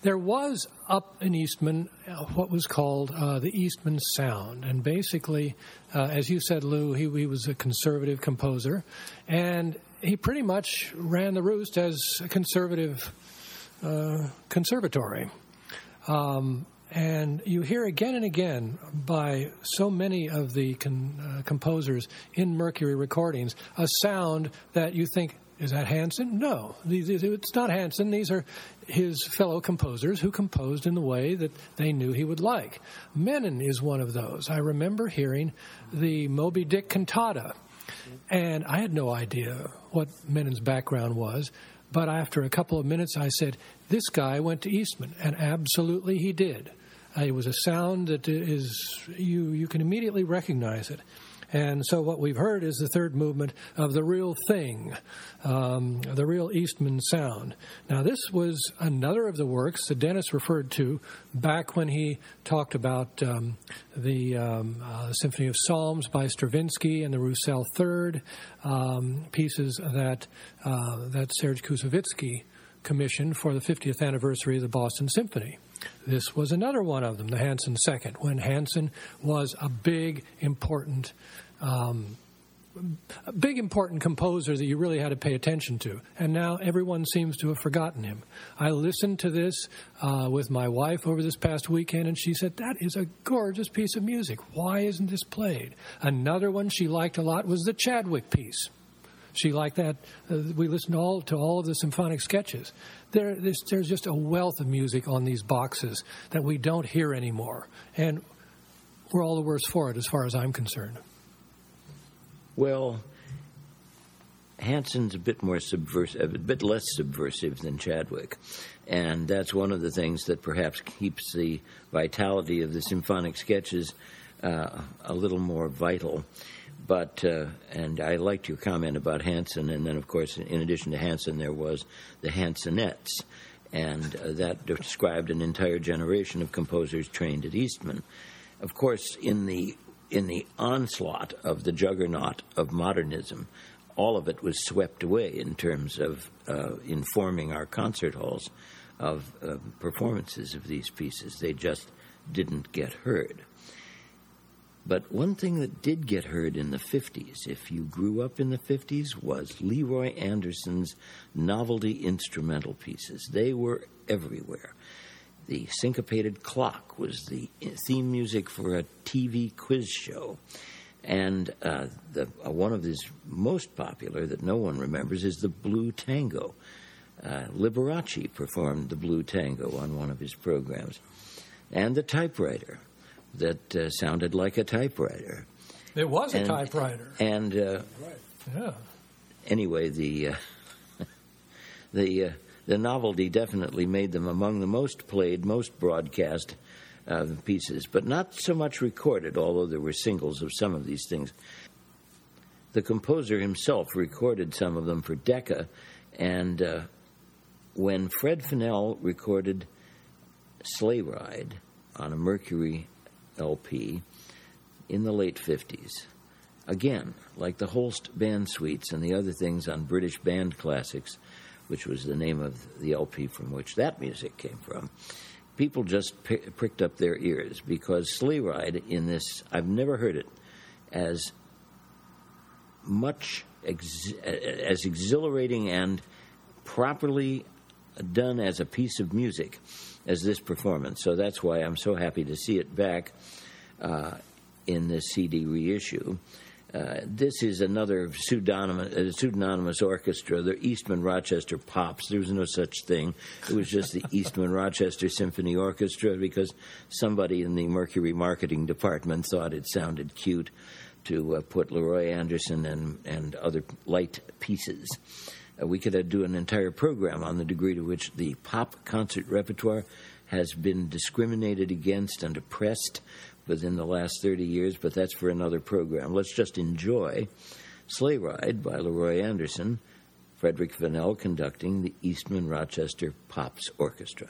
There was up in Eastman what was called uh, the Eastman Sound, and basically, uh, as you said, Lou, he, he was a conservative composer, and he pretty much ran the roost as a conservative uh, conservatory. Um, and you hear again and again by so many of the con- uh, composers in Mercury recordings a sound that you think, is that Hanson? No, it's not Hanson. These are his fellow composers who composed in the way that they knew he would like. Menon is one of those. I remember hearing the Moby Dick cantata, and I had no idea what Menon's background was, but after a couple of minutes I said, this guy went to Eastman, and absolutely he did. Uh, it was a sound that is you, you can immediately recognize it. And so what we've heard is the third movement of the real thing, um, the real Eastman sound. Now, this was another of the works that Dennis referred to back when he talked about um, the um, uh, Symphony of Psalms by Stravinsky and the Roussel Third, um, pieces that uh, that Serge Koussevitzky commissioned for the fiftieth anniversary of the Boston Symphony. This was another one of them, the Hanson Second, when Hanson was a big, important, um, a big, important composer that you really had to pay attention to. And now everyone seems to have forgotten him. I listened to this uh, with my wife over this past weekend, and she said, that is a gorgeous piece of music. Why isn't this played? Another one she liked a lot was the Chadwick piece. She liked that. Uh, we listened all to all of the symphonic sketches. There, there's, there's just a wealth of music on these boxes that we don't hear anymore, and we're all the worse for it, as far as I'm concerned. Well, Hanson's a bit more subversive, a bit less subversive than Chadwick, and that's one of the things that perhaps keeps the vitality of the symphonic sketches uh, a little more vital. But, uh, and I liked your comment about Hanson, and then, of course, in addition to Hanson, there was the Hansonettes, and uh, that described an entire generation of composers trained at Eastman. Of course, in the in the onslaught of the juggernaut of modernism, all of it was swept away in terms of uh, informing our concert halls of uh, performances of these pieces. They just didn't get heard. But one thing that did get heard in the fifties, if you grew up in the fifties, was Leroy Anderson's novelty instrumental pieces. They were everywhere. The Syncopated Clock was the theme music for a T V quiz show. And uh, the, uh, one of his most popular that no one remembers is the Blue Tango. Uh, Liberace performed the Blue Tango on one of his programs. And the typewriter. That uh, sounded like a typewriter. It was and, a typewriter. And uh, right. yeah. Anyway, the uh, the uh, the novelty definitely made them among the most played, most broadcast uh, pieces, but not so much recorded. Although there were singles of some of these things, the composer himself recorded some of them for Decca, and uh, when Fred Fennell recorded "Sleigh Ride" on a Mercury L P in the late fifties. Again, like the Holst band suites and the other things on British Band Classics, which was the name of the L P from which that music came from, people just p- pricked up their ears because Sleigh Ride in this, I've never heard it as much, ex- as exhilarating and properly done as a piece of music as this performance. So that's why I'm so happy to see it back uh, in this C D reissue. Uh, this is another pseudonymous, uh, pseudonymous orchestra, the Eastman Rochester Pops. There was no such thing. It was just the Eastman Rochester Symphony Orchestra because somebody in the Mercury marketing department thought it sounded cute to uh, put Leroy Anderson and, and other light pieces. Uh, we could uh, do an entire program on the degree to which the pop concert repertoire has been discriminated against and oppressed within the last thirty years, but that's for another program. Let's just enjoy Sleigh Ride by Leroy Anderson, Frederick Fennell conducting the Eastman Rochester Pops Orchestra.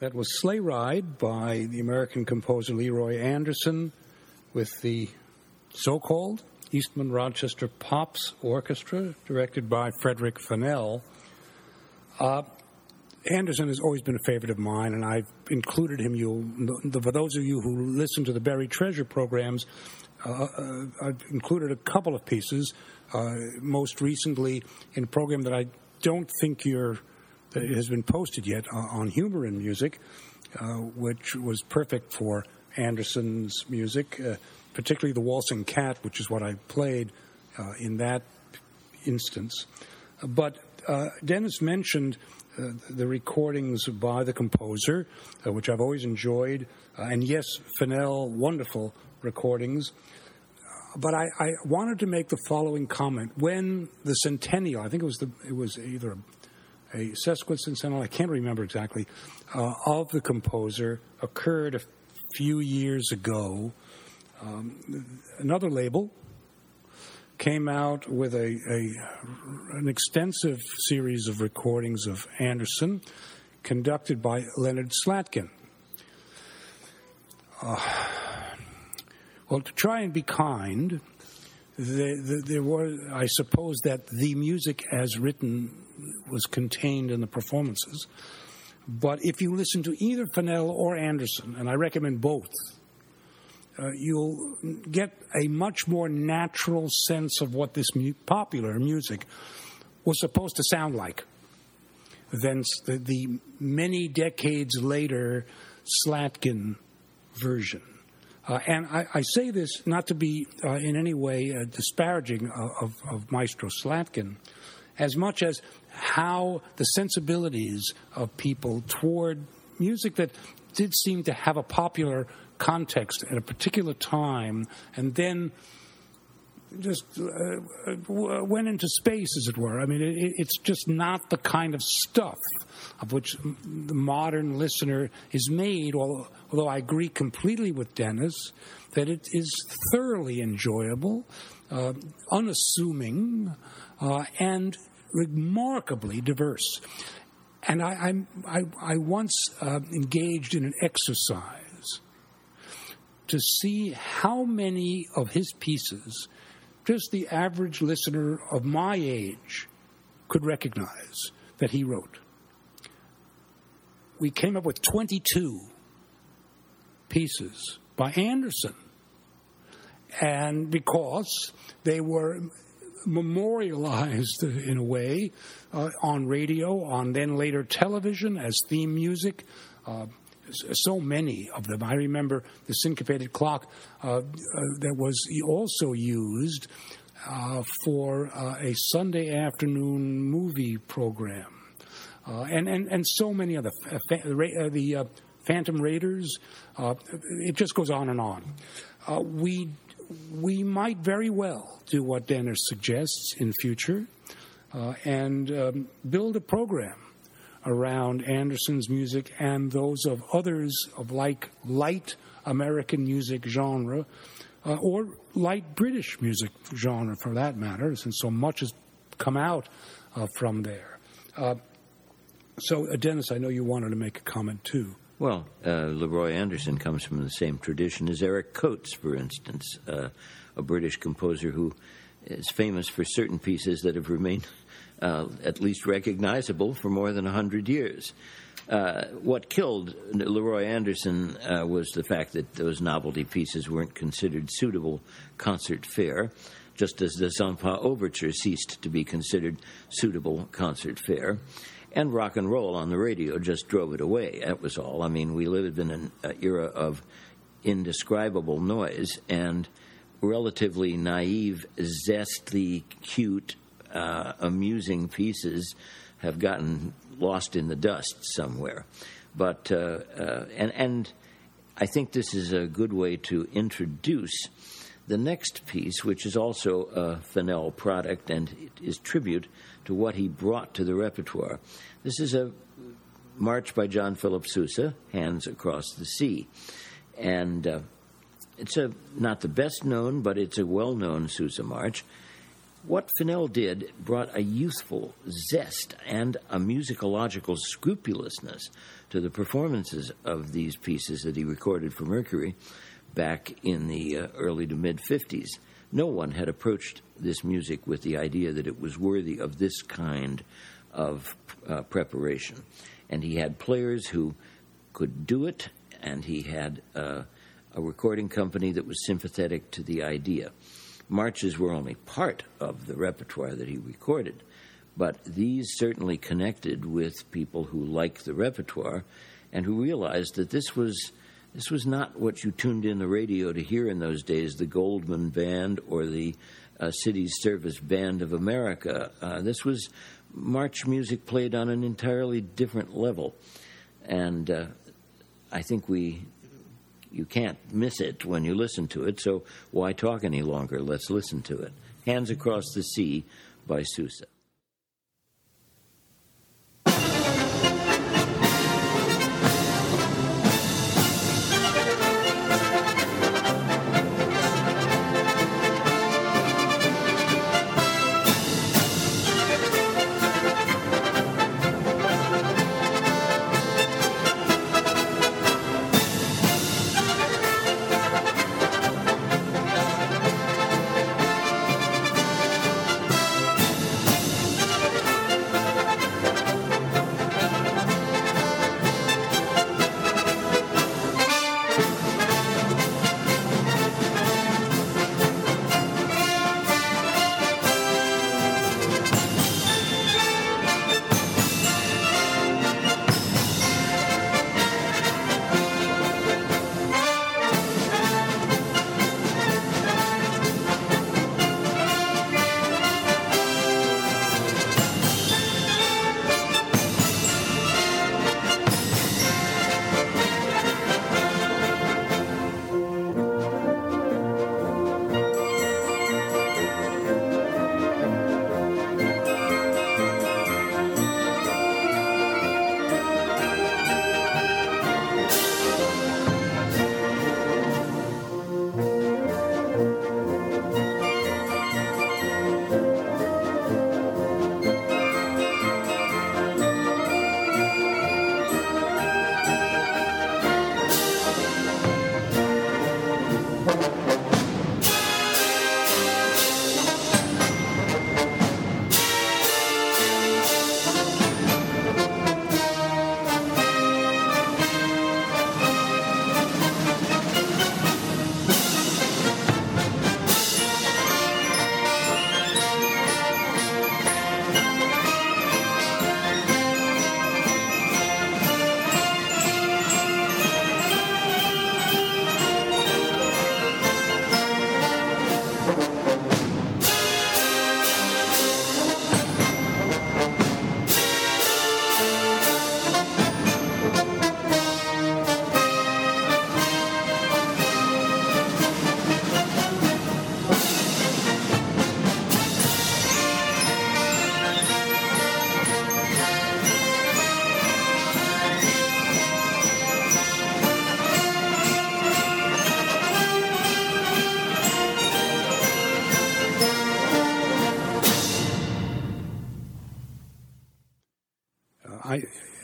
That was Sleigh Ride by the American composer Leroy Anderson with the so-called Eastman Rochester Pops Orchestra, directed by Frederick Fennell. Uh, Anderson has always been a favorite of mine, and I've included him. You'll, for those of you who listen to the Buried Treasure programs, uh, I've included a couple of pieces, uh, most recently in a program that I don't think you're... that it has been posted yet uh, on Humor in Music, uh, which was perfect for Anderson's music, uh, particularly the Waltzing Cat, which is what I played uh, in that instance. But uh, Dennis mentioned uh, the recordings by the composer, uh, which I've always enjoyed, uh, and yes, Fennell, wonderful recordings. But I, I wanted to make the following comment. When the centennial, I think it was the it was either a a sesquicentennial, I can't remember exactly, uh, of the composer occurred a few years ago. Um, another label came out with a, a an extensive series of recordings of Anderson conducted by Leonard Slatkin. Uh, well, to try and be kind, the, the, there was, I suppose that the music as written was contained in the performances. But if you listen to either Fennell or Anderson, and I recommend both, uh, you'll get a much more natural sense of what this mu- popular music was supposed to sound like than the, the many decades later Slatkin version. Uh, and I, I say this not to be uh, in any way uh, disparaging of, of, of Maestro Slatkin, as much as how the sensibilities of people toward music that did seem to have a popular context at a particular time and then just uh, went into space, as it were. I mean, it, it's just not the kind of stuff of which the modern listener is made, although I agree completely with Dennis that it is thoroughly enjoyable, uh, unassuming, uh, and remarkably diverse. And I, I, I, I once uh, engaged in an exercise to see how many of his pieces just the average listener of my age could recognize that he wrote. We came up with twenty-two pieces by Anderson, and because they were memorialized in a way uh, on radio, on then later television as theme music. Uh, so many of them. I remember the syncopated clock uh, uh, that was also used uh, for uh, a Sunday afternoon movie program, uh, and and and so many of the uh, fa- uh, the uh, Phantom Raiders. Uh, it just goes on and on. Uh, we. We might very well do what Dennis suggests in future uh, and um, build a program around Anderson's music and those of others of like light American music genre uh, or light British music genre, for that matter, since so much has come out uh, from there. Uh, so, uh, Dennis, I know you wanted to make a comment, too. Well, uh, Leroy Anderson comes from the same tradition as Eric Coates, for instance, uh, a British composer who is famous for certain pieces that have remained uh, at least recognizable for more than one hundred years. Uh, what killed Leroy Anderson uh, was the fact that those novelty pieces weren't considered suitable concert fare, just as the Zampa Overture ceased to be considered suitable concert fare. And rock and roll on the radio just drove it away, that was all. I mean, we lived in an uh, era of indescribable noise and relatively naive, zesty, cute, uh, amusing pieces have gotten lost in the dust somewhere. But, uh, uh, and, and I think this is a good way to introduce the next piece, which is also a Fennell product and is tribute to what he brought to the repertoire. This is a march by John Philip Sousa, Hands Across the Sea. And uh, it's a not the best known, but it's a well-known Sousa march. What Fennell did brought a youthful zest and a musicological scrupulousness to the performances of these pieces that he recorded for Mercury back in the uh, early to mid-fifties. No one had approached this music with the idea that it was worthy of this kind of uh, preparation. And he had players who could do it, and he had uh, a recording company that was sympathetic to the idea. Marches were only part of the repertoire that he recorded, but these certainly connected with people who liked the repertoire and who realized that this was this was not what you tuned in the radio to hear in those days, the Goldman Band or the uh, City Service Band of America. Uh, this was march music played on an entirely different level, and uh, I think we... You can't miss it when you listen to it, so why talk any longer? Let's listen to it. Hands Across the Sea by Sousa.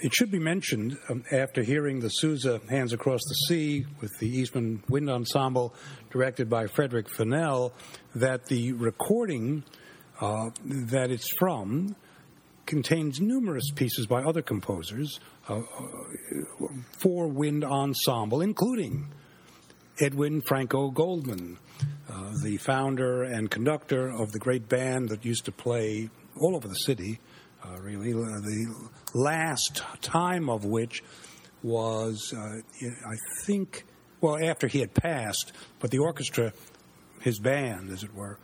It should be mentioned, um, after hearing the Sousa Hands Across the Sea with the Eastman Wind Ensemble directed by Frederick Fennell, that the recording uh, that it's from contains numerous pieces by other composers uh, for wind ensemble, including Edwin Franco Goldman, uh, the founder and conductor of the great band that used to play all over the city. Uh, really, uh, the last time of which was, uh, I think, well, after he had passed, but the orchestra, his band, as it were,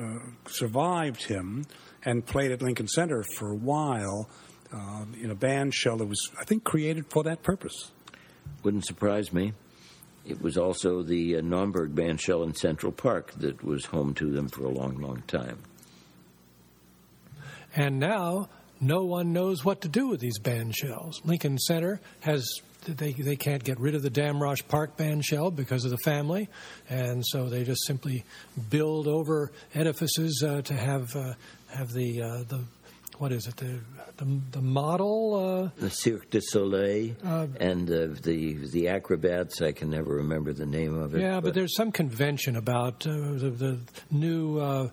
uh, survived him and played at Lincoln Center for a while uh, in a band shell that was, I think, created for that purpose. Wouldn't surprise me. It was also the uh, Naumburg band shell in Central Park that was home to them for a long, long time. And now, no one knows what to do with these band shells. Lincoln Center has they they can't get rid of the Damrosch Park band shell because of the family, and so they just simply build over edifices uh, to have uh, have the uh, the what is it the the, the model uh, the Cirque du Soleil uh, and uh, the the acrobats. I can never remember the name of it. Yeah, but, but there's some convention about uh, the, the new uh,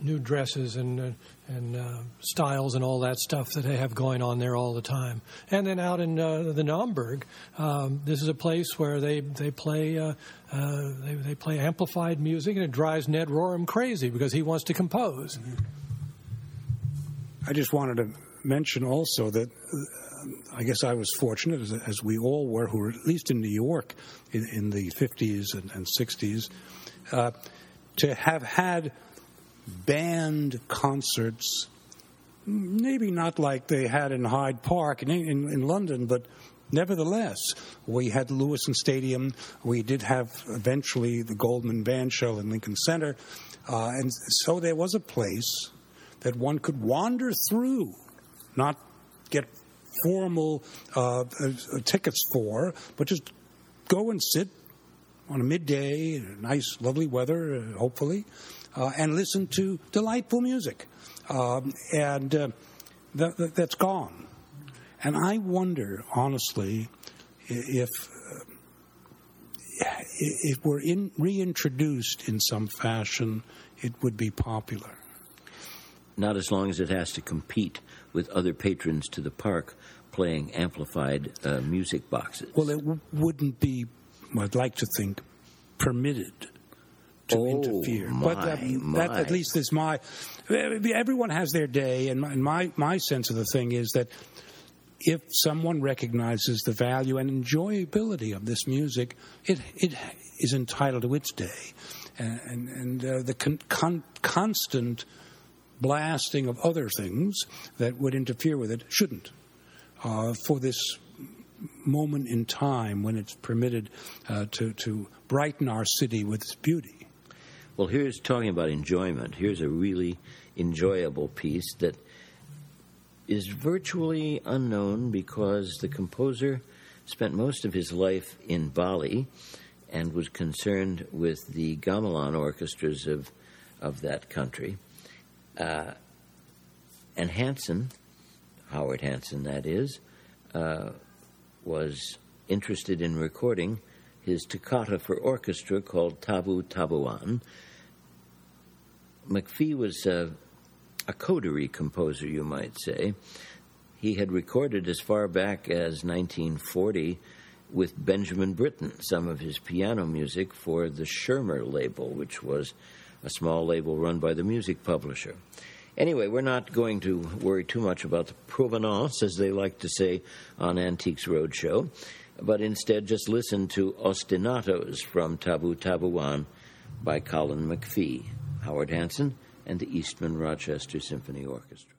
new dresses and. Uh, and uh, styles and all that stuff that they have going on there all the time. And then out in uh, the Naumburg, um, this is a place where they they play uh, uh, they, they play amplified music, and it drives Ned Rorem crazy because he wants to compose. I just wanted to mention also that uh, I guess I was fortunate, as, as we all were, who were at least in New York in, in the fifties and, and sixties, uh, to have had band concerts, maybe not like they had in Hyde Park in, in, in London, but nevertheless, we had Lewiston Stadium. We did have eventually the Goldman Band Shell in Lincoln Center. Uh, and so there was a place that one could wander through, not get formal uh, tickets for, but just go and sit on a midday, nice, lovely weather, hopefully, Uh, and listen to delightful music. Um, and uh, th- th- that's gone. And I wonder, honestly, if uh, if it were in, reintroduced in some fashion, it would be popular. Not as long as it has to compete with other patrons to the park playing amplified uh, music boxes. Well, it w- wouldn't be, I'd like to think, permitted to oh, interfere. My, but that, my. that at least is my... Everyone has their day, and my, my, my sense of the thing is that if someone recognizes the value and enjoyability of this music, it it is entitled to its day. And, and, and uh, the con, con, constant blasting of other things that would interfere with it shouldn't. Uh, for this moment in time when it's permitted uh, to, to brighten our city with its beauty. Well, here's talking about enjoyment. Here's a really enjoyable piece that is virtually unknown because the composer spent most of his life in Bali and was concerned with the gamelan orchestras of, of that country. Uh, and Hanson, Howard Hanson that is, uh, was interested in recording his toccata for orchestra called Tabu Tabuan. McPhee was a, a coterie composer, you might say. He had recorded as far back as nineteen forty with Benjamin Britten some of his piano music for the Schirmer label, which was a small label run by the music publisher. Anyway, we're not going to worry too much about the provenance, as they like to say on Antiques Roadshow, but instead just listen to Ostinatos from Tabu Tabuan by Colin McPhee, Howard Hanson, and the Eastman Rochester Symphony Orchestra.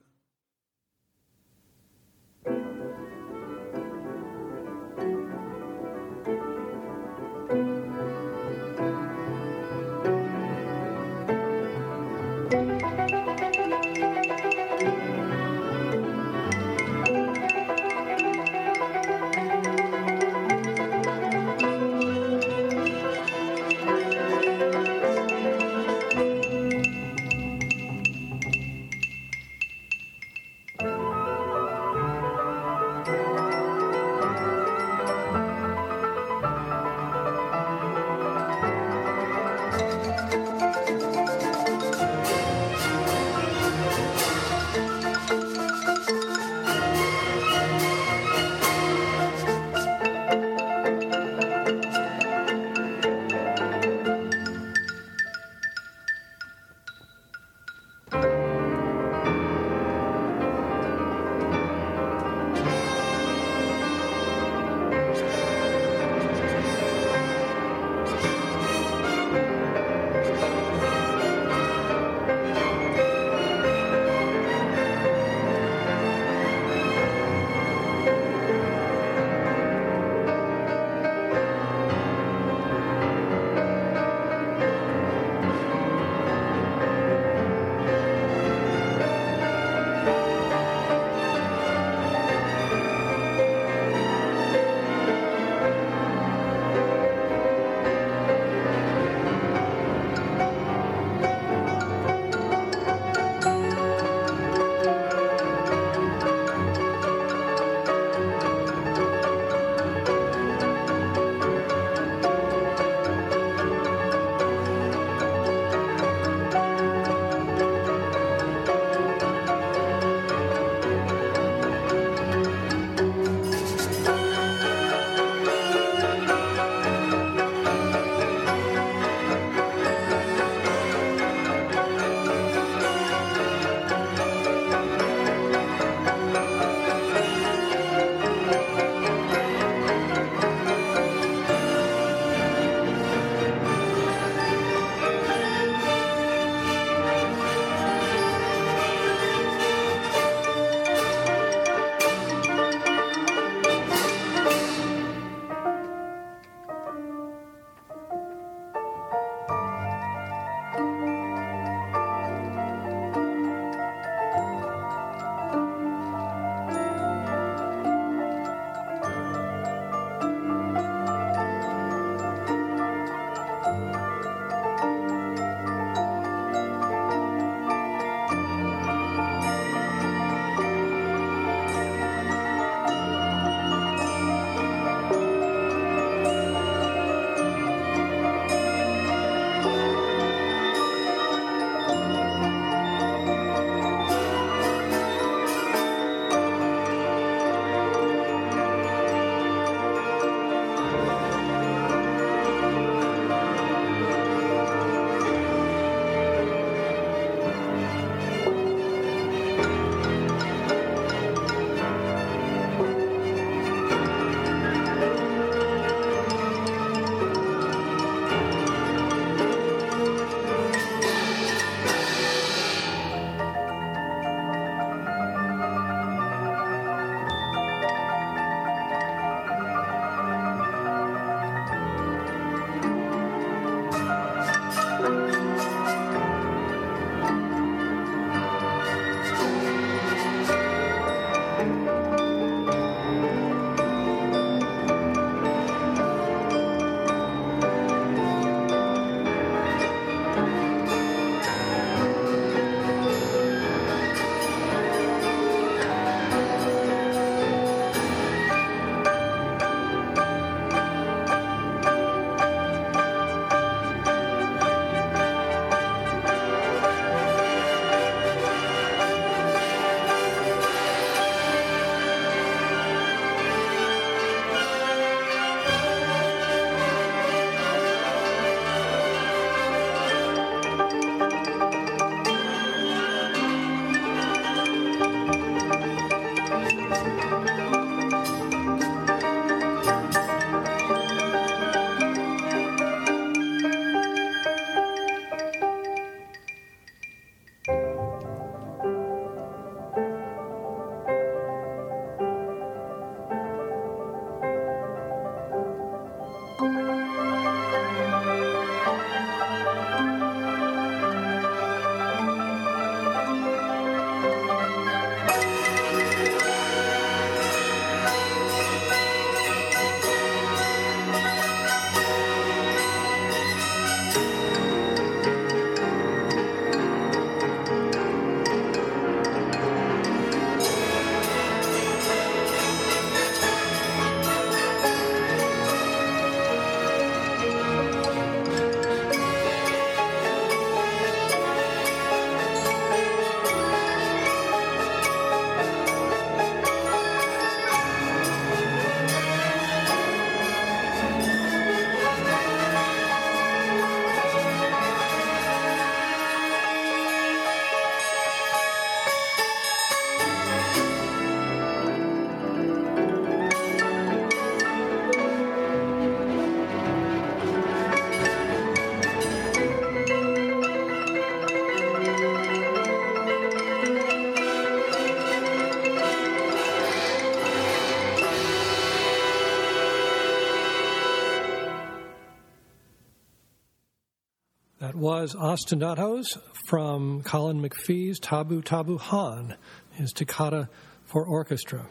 was ostinatos from Colin McPhee's Tabu Tabu Han, his toccata for orchestra.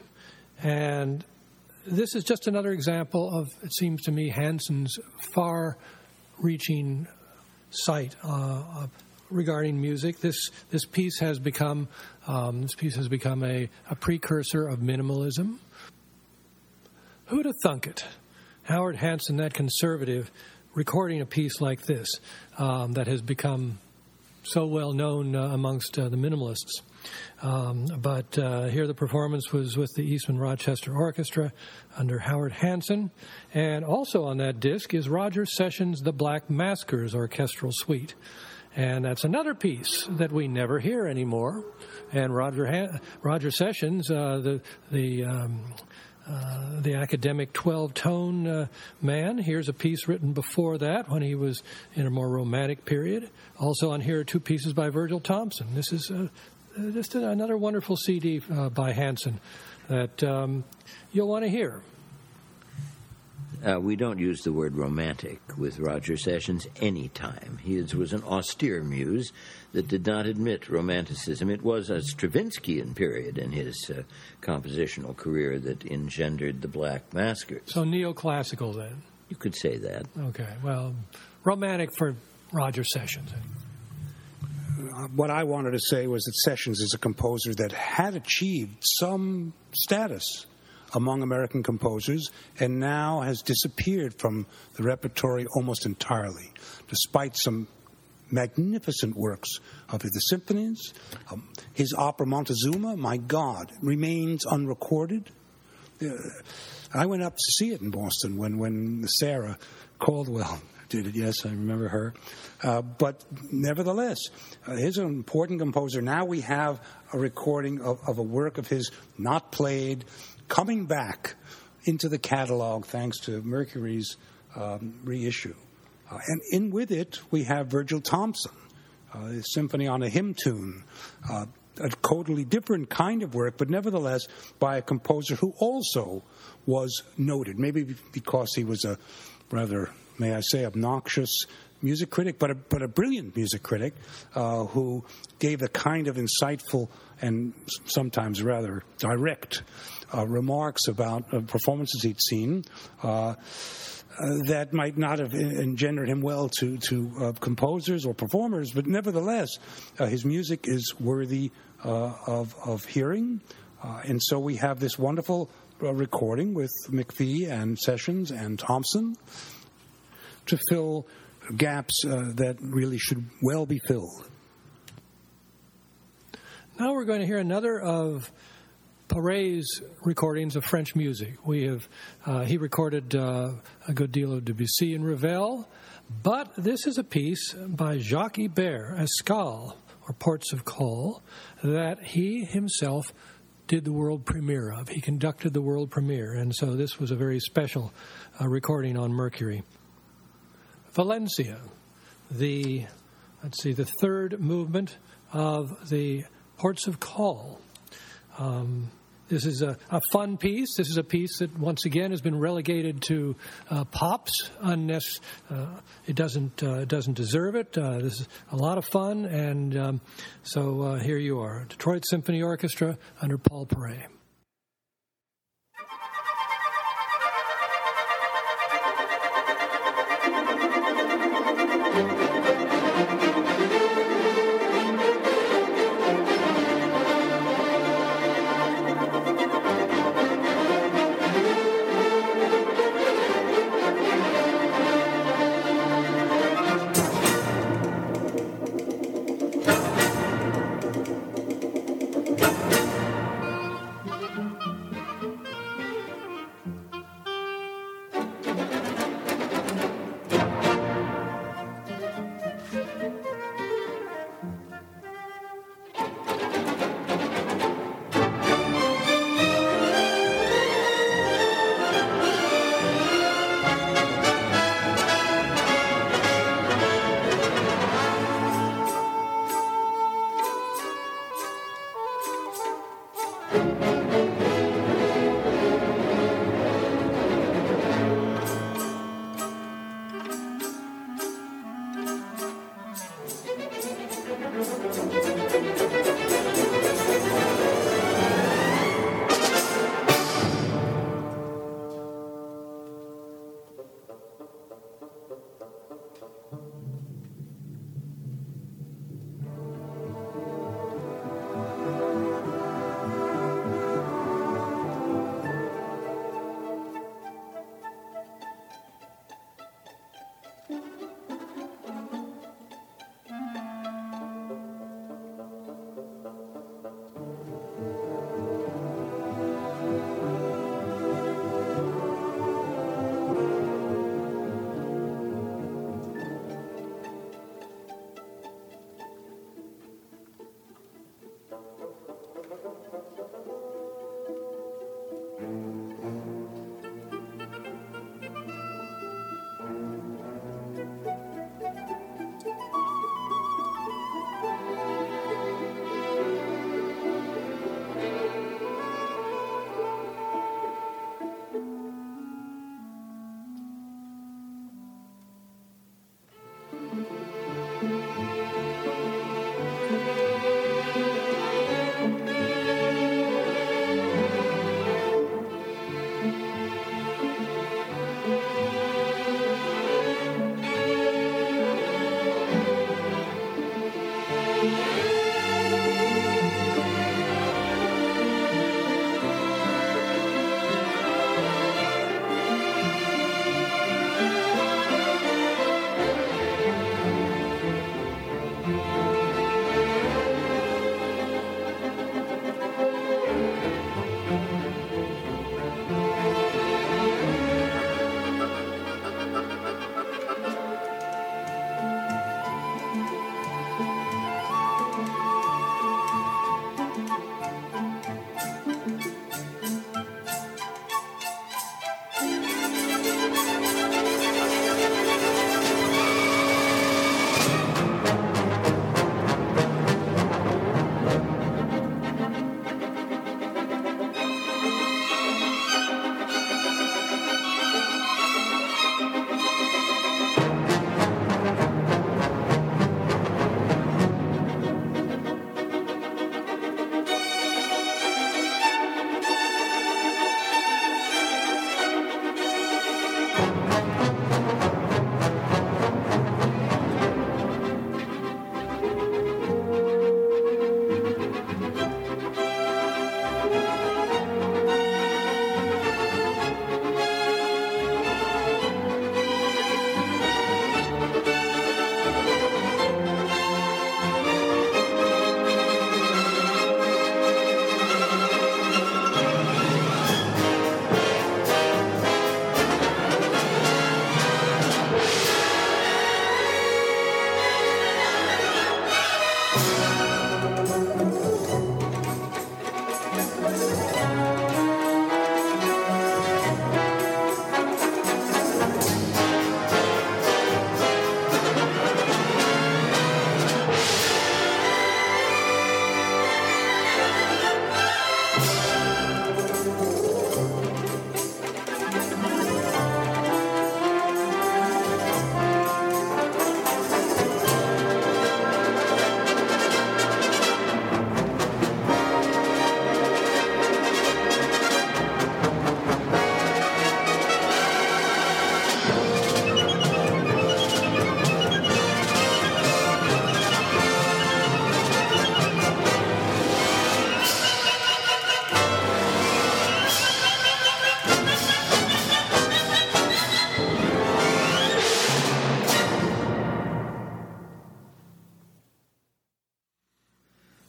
And this is just another example of, it seems to me, Hanson's far-reaching sight uh, regarding music. This this piece has become um, this piece has become a, a precursor of minimalism. Who'd have thunk it? Howard Hanson, that conservative, recording a piece like this um, that has become so well known uh, amongst uh, the minimalists. Um, but uh, here the performance was with the Eastman Rochester Orchestra under Howard Hanson. And also on that disc is Roger Sessions' The Black Maskers Orchestral Suite. And that's another piece that we never hear anymore. And Roger Han- Roger Sessions, uh, the... the um, Uh, the academic twelve-tone uh, man. Here's a piece written before that when he was in a more romantic period. Also on here are two pieces by Virgil Thompson. This is uh, just another wonderful C D uh, by Hanson that um, you'll want to hear. Uh, we don't use the word romantic with Roger Sessions any time. He is, was an austere muse that did not admit romanticism. It was a Stravinskyan period in his uh, compositional career that engendered the Black Maskers. So neoclassical, then? You could say that. Okay, well, romantic for Roger Sessions. What I wanted to say was that Sessions is a composer that had achieved some status among American composers and now has disappeared from the repertory almost entirely, despite some magnificent works of the symphonies. Um, his opera Montezuma, my God, remains unrecorded. Uh, I went up to see it in Boston when, when Sarah Caldwell did it. Yes, I remember her. Uh, but nevertheless, uh, he's an important composer. Now we have a recording of, of a work of his not played, coming back into the catalog thanks to Mercury's um, reissue. Uh, and in with it, we have Virgil Thompson, uh, his symphony on a hymn tune, uh, a totally different kind of work, but nevertheless by a composer who also was noted, maybe because he was a rather, may I say, obnoxious music critic, but a, but a brilliant music critic uh, who gave a kind of insightful and sometimes rather direct uh, remarks about uh, performances he'd seen uh, Uh, that might not have engendered him well to, to uh, composers or performers, but nevertheless, uh, his music is worthy uh, of, of hearing. Uh, and so we have this wonderful uh, recording with McPhee and Sessions and Thompson to fill gaps uh, that really should well be filled. Now we're going to hear another of Paray's recordings of French music. We have uh, he recorded uh, a good deal of Debussy and Ravel, but this is a piece by Jacques Ibert, Escale, or Ports of Call, that he himself did the world premiere of. He conducted the world premiere, and so this was a very special uh, recording on Mercury. Valencia, the let's see, the third movement of the Ports of Call. Um, This is a, a fun piece. This is a piece that, once again, has been relegated to uh, pops, unless uh, it doesn't uh, it doesn't deserve it. Uh, this is a lot of fun, and um, so uh, here you are, Detroit Symphony Orchestra under Paul Paray.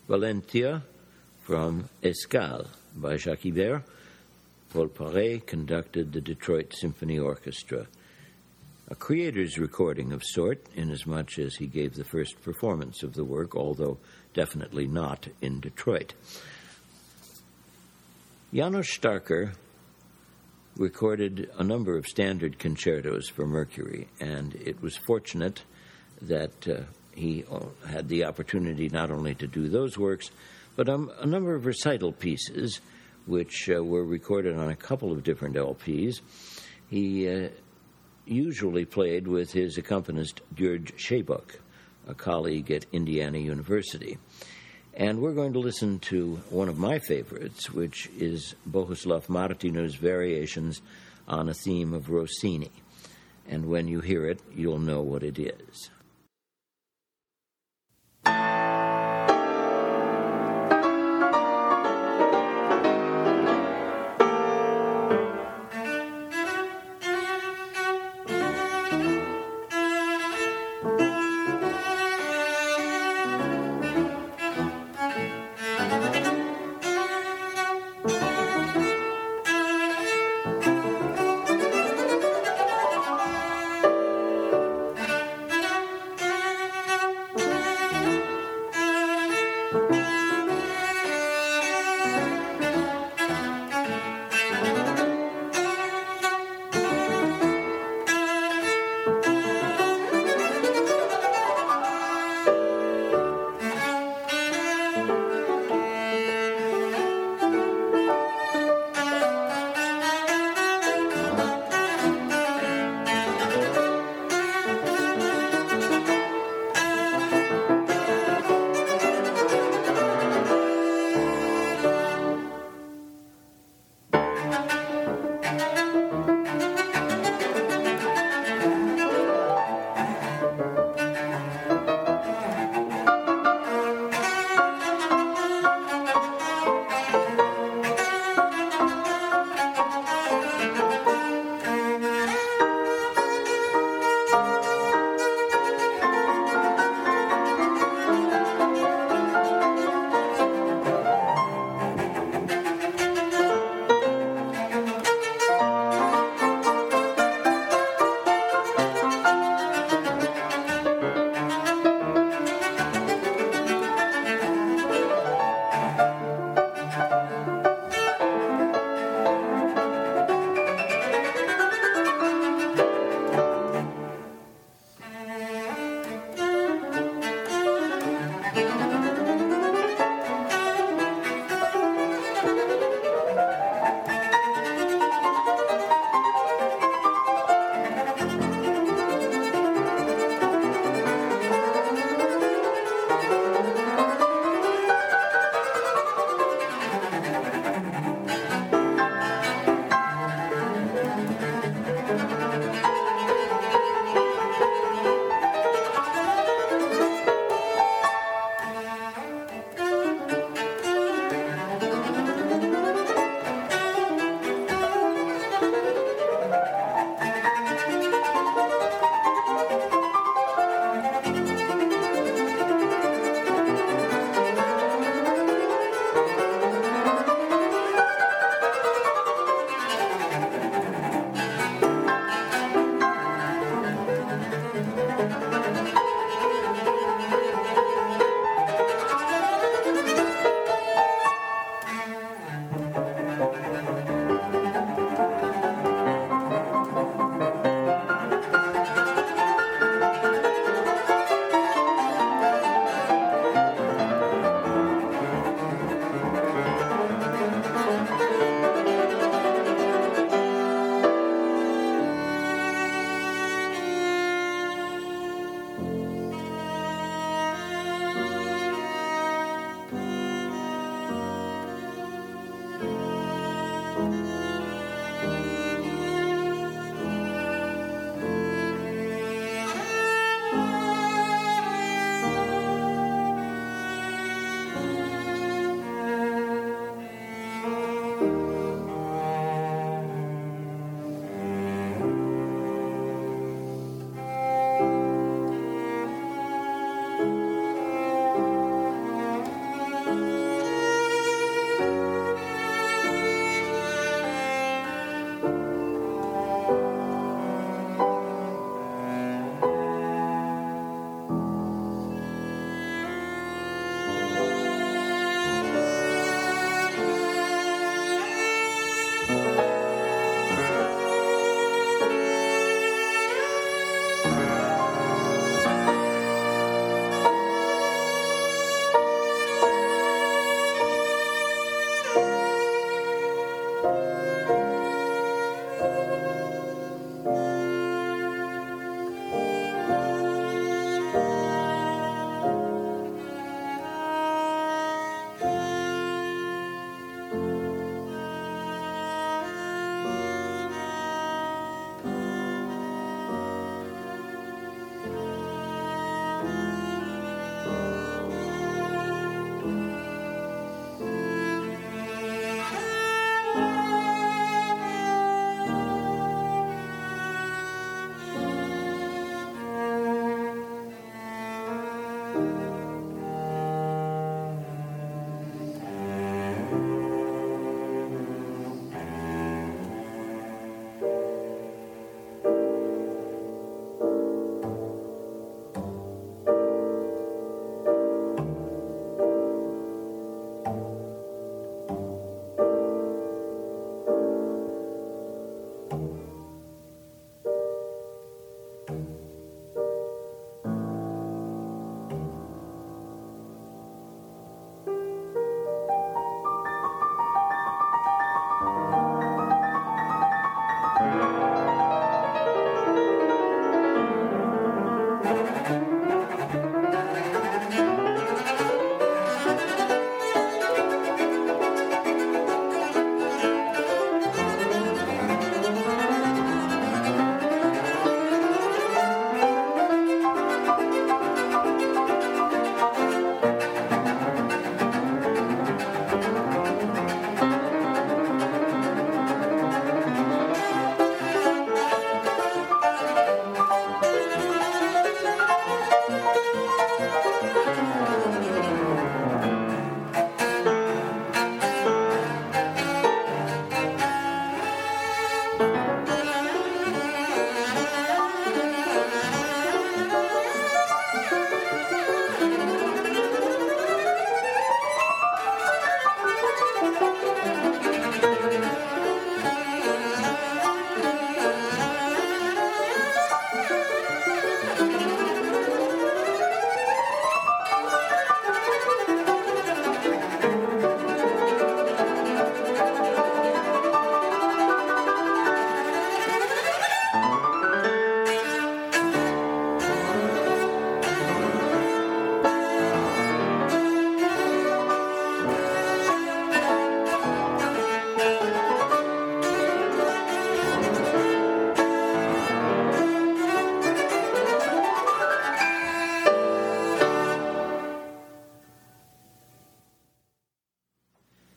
Valentia from Escale by Chabrier. Paul Paray conducted the Detroit Symphony Orchestra, a creator's recording of sort, inasmuch as he gave the first performance of the work, although definitely not in Detroit. János Starker recorded a number of standard concertos for Mercury, and it was fortunate that Uh, He had the opportunity not only to do those works, but um, a number of recital pieces, which uh, were recorded on a couple of different L Ps. He uh, usually played with his accompanist, György Sebök, a colleague at Indiana University. And we're going to listen to one of my favorites, which is Bohuslav Martiner's variations on a theme of Rossini. And when you hear it, you'll know what it is.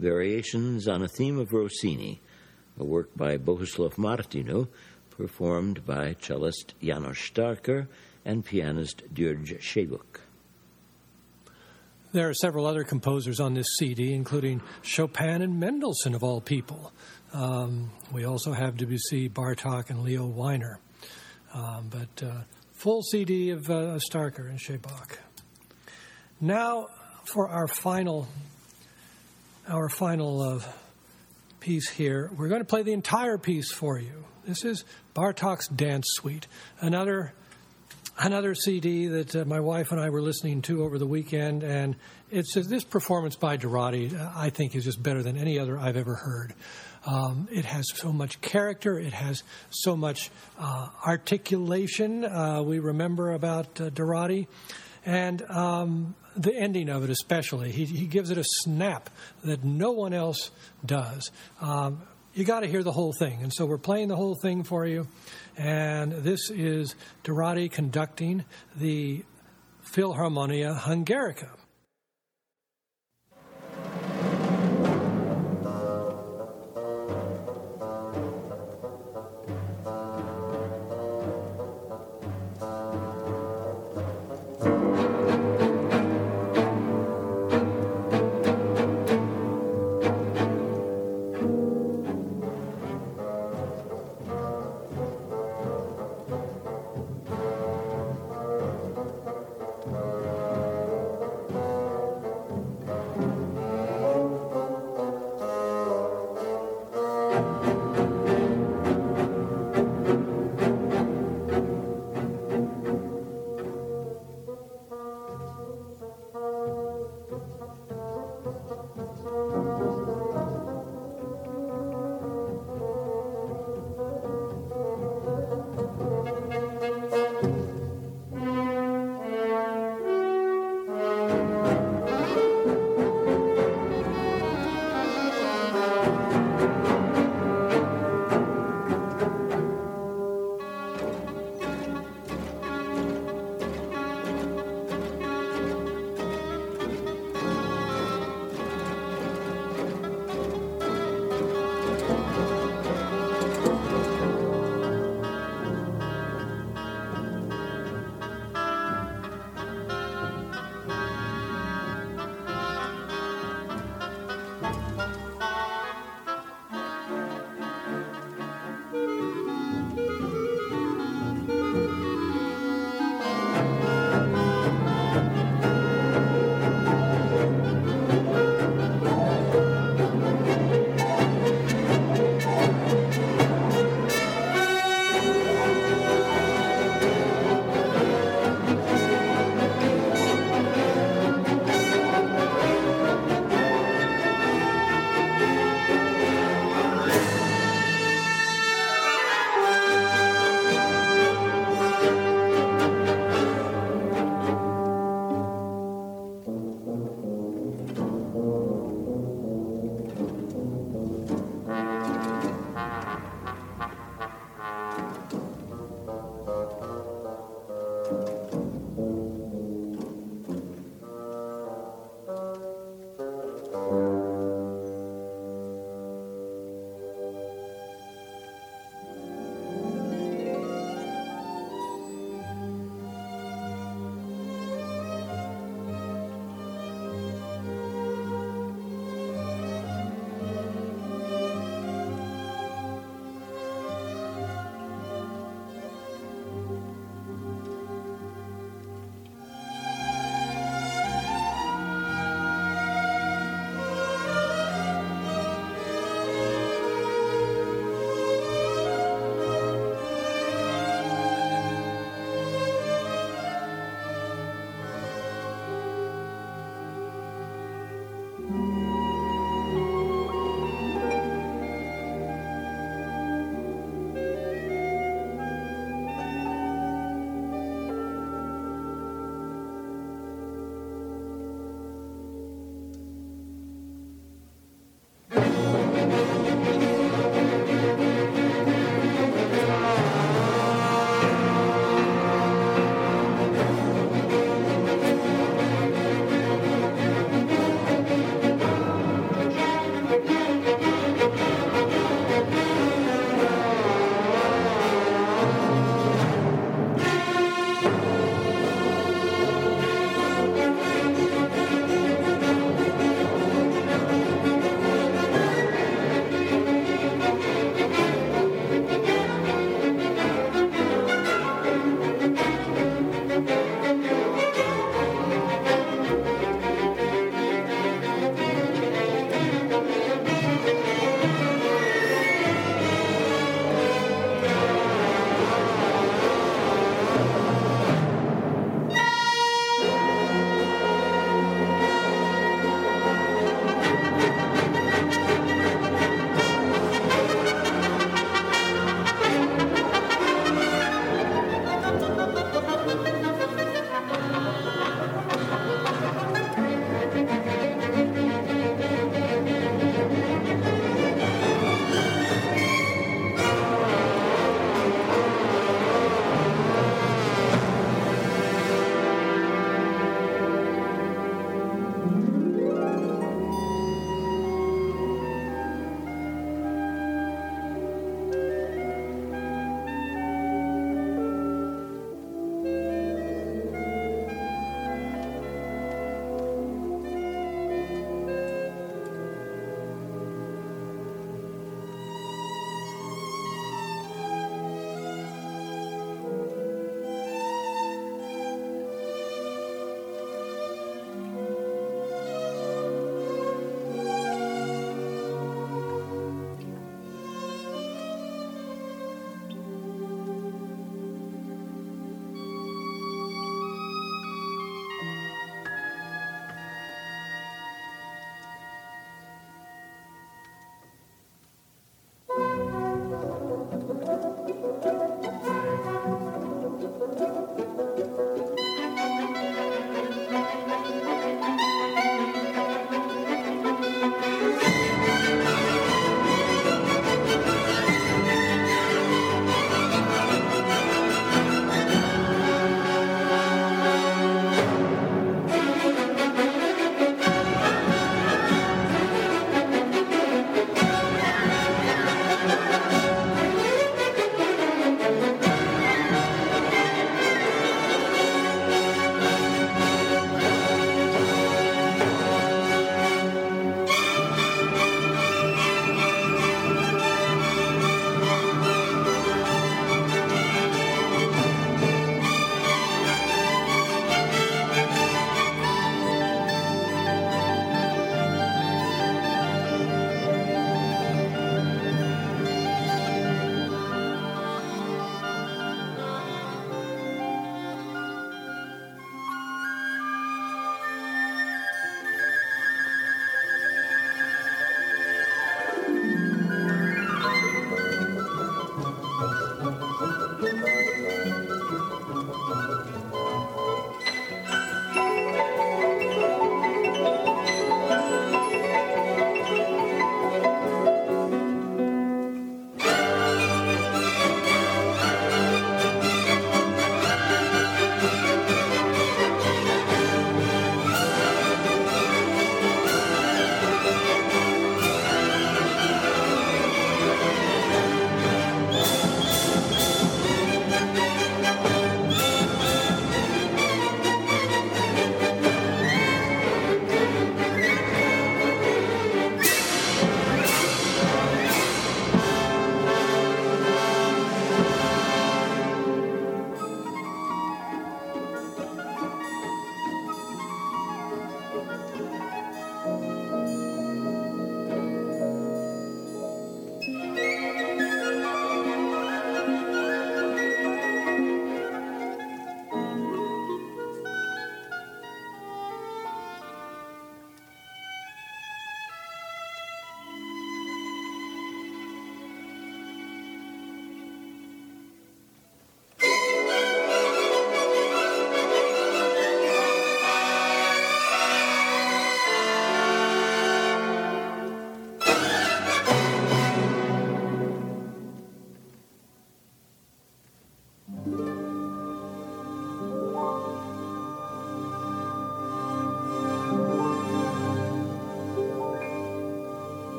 Variations on a Theme of Rossini, a work by Bohuslav Martinu, performed by cellist János Starker and pianist György Sebük. There are several other composers on this C D, including Chopin and Mendelssohn, of all people. Um, we also have Debussy, Bartók, and Leo Weiner. Um, but uh, full C D of uh, Starker and Sebük. Now for our final... Our final uh, piece here. We're going to play the entire piece for you. This is Bartók's Dance Suite, another another C D that uh, my wife and I were listening to over the weekend, and it's uh, this performance by Dorati. Uh, I think is just better than any other I've ever heard. Um, it has so much character. It has so much uh, articulation. Uh, we remember about uh, Dorati. And um, the ending of it especially, he, he gives it a snap that no one else does. Um, you got to hear the whole thing, and so we're playing the whole thing for you. And this is Dorati conducting the Philharmonia Hungarica.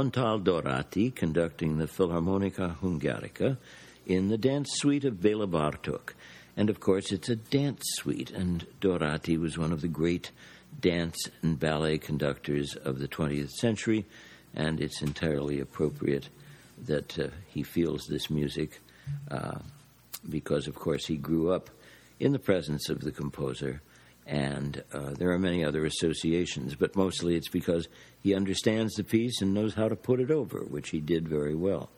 Antal Dorati conducting the Philharmonia Hungarica in the dance suite of Béla Bartók. And, of course, it's a dance suite, and Dorati was one of the great dance and ballet conductors of the twentieth century, and it's entirely appropriate that uh, he feels this music uh, because, of course, he grew up in the presence of the composer, and uh, there are many other associations, but mostly it's because he understands the piece and knows how to put it over, which he did very well.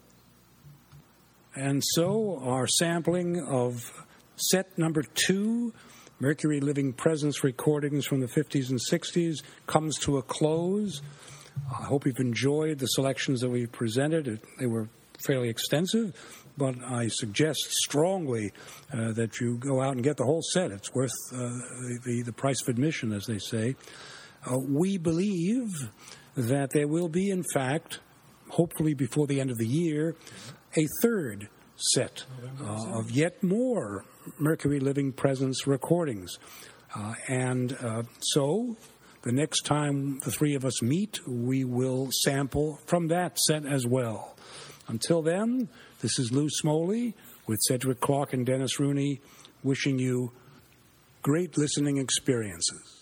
And so our sampling of set number two, Mercury Living Presence recordings from the fifties and sixties, comes to a close. I hope you've enjoyed the selections that we presented. They were fairly extensive, but I suggest strongly uh, that you go out and get the whole set. It's worth uh, the, the price of admission, as they say. Uh, we believe that there will be, in fact, hopefully before the end of the year, a third set uh, of yet more Mercury Living Presence recordings. Uh, and uh, so... The next time the three of us meet, we will sample from that set as well. Until then, this is Lou Smoley with Sedgwick Clark and Dennis Rooney wishing you great listening experiences.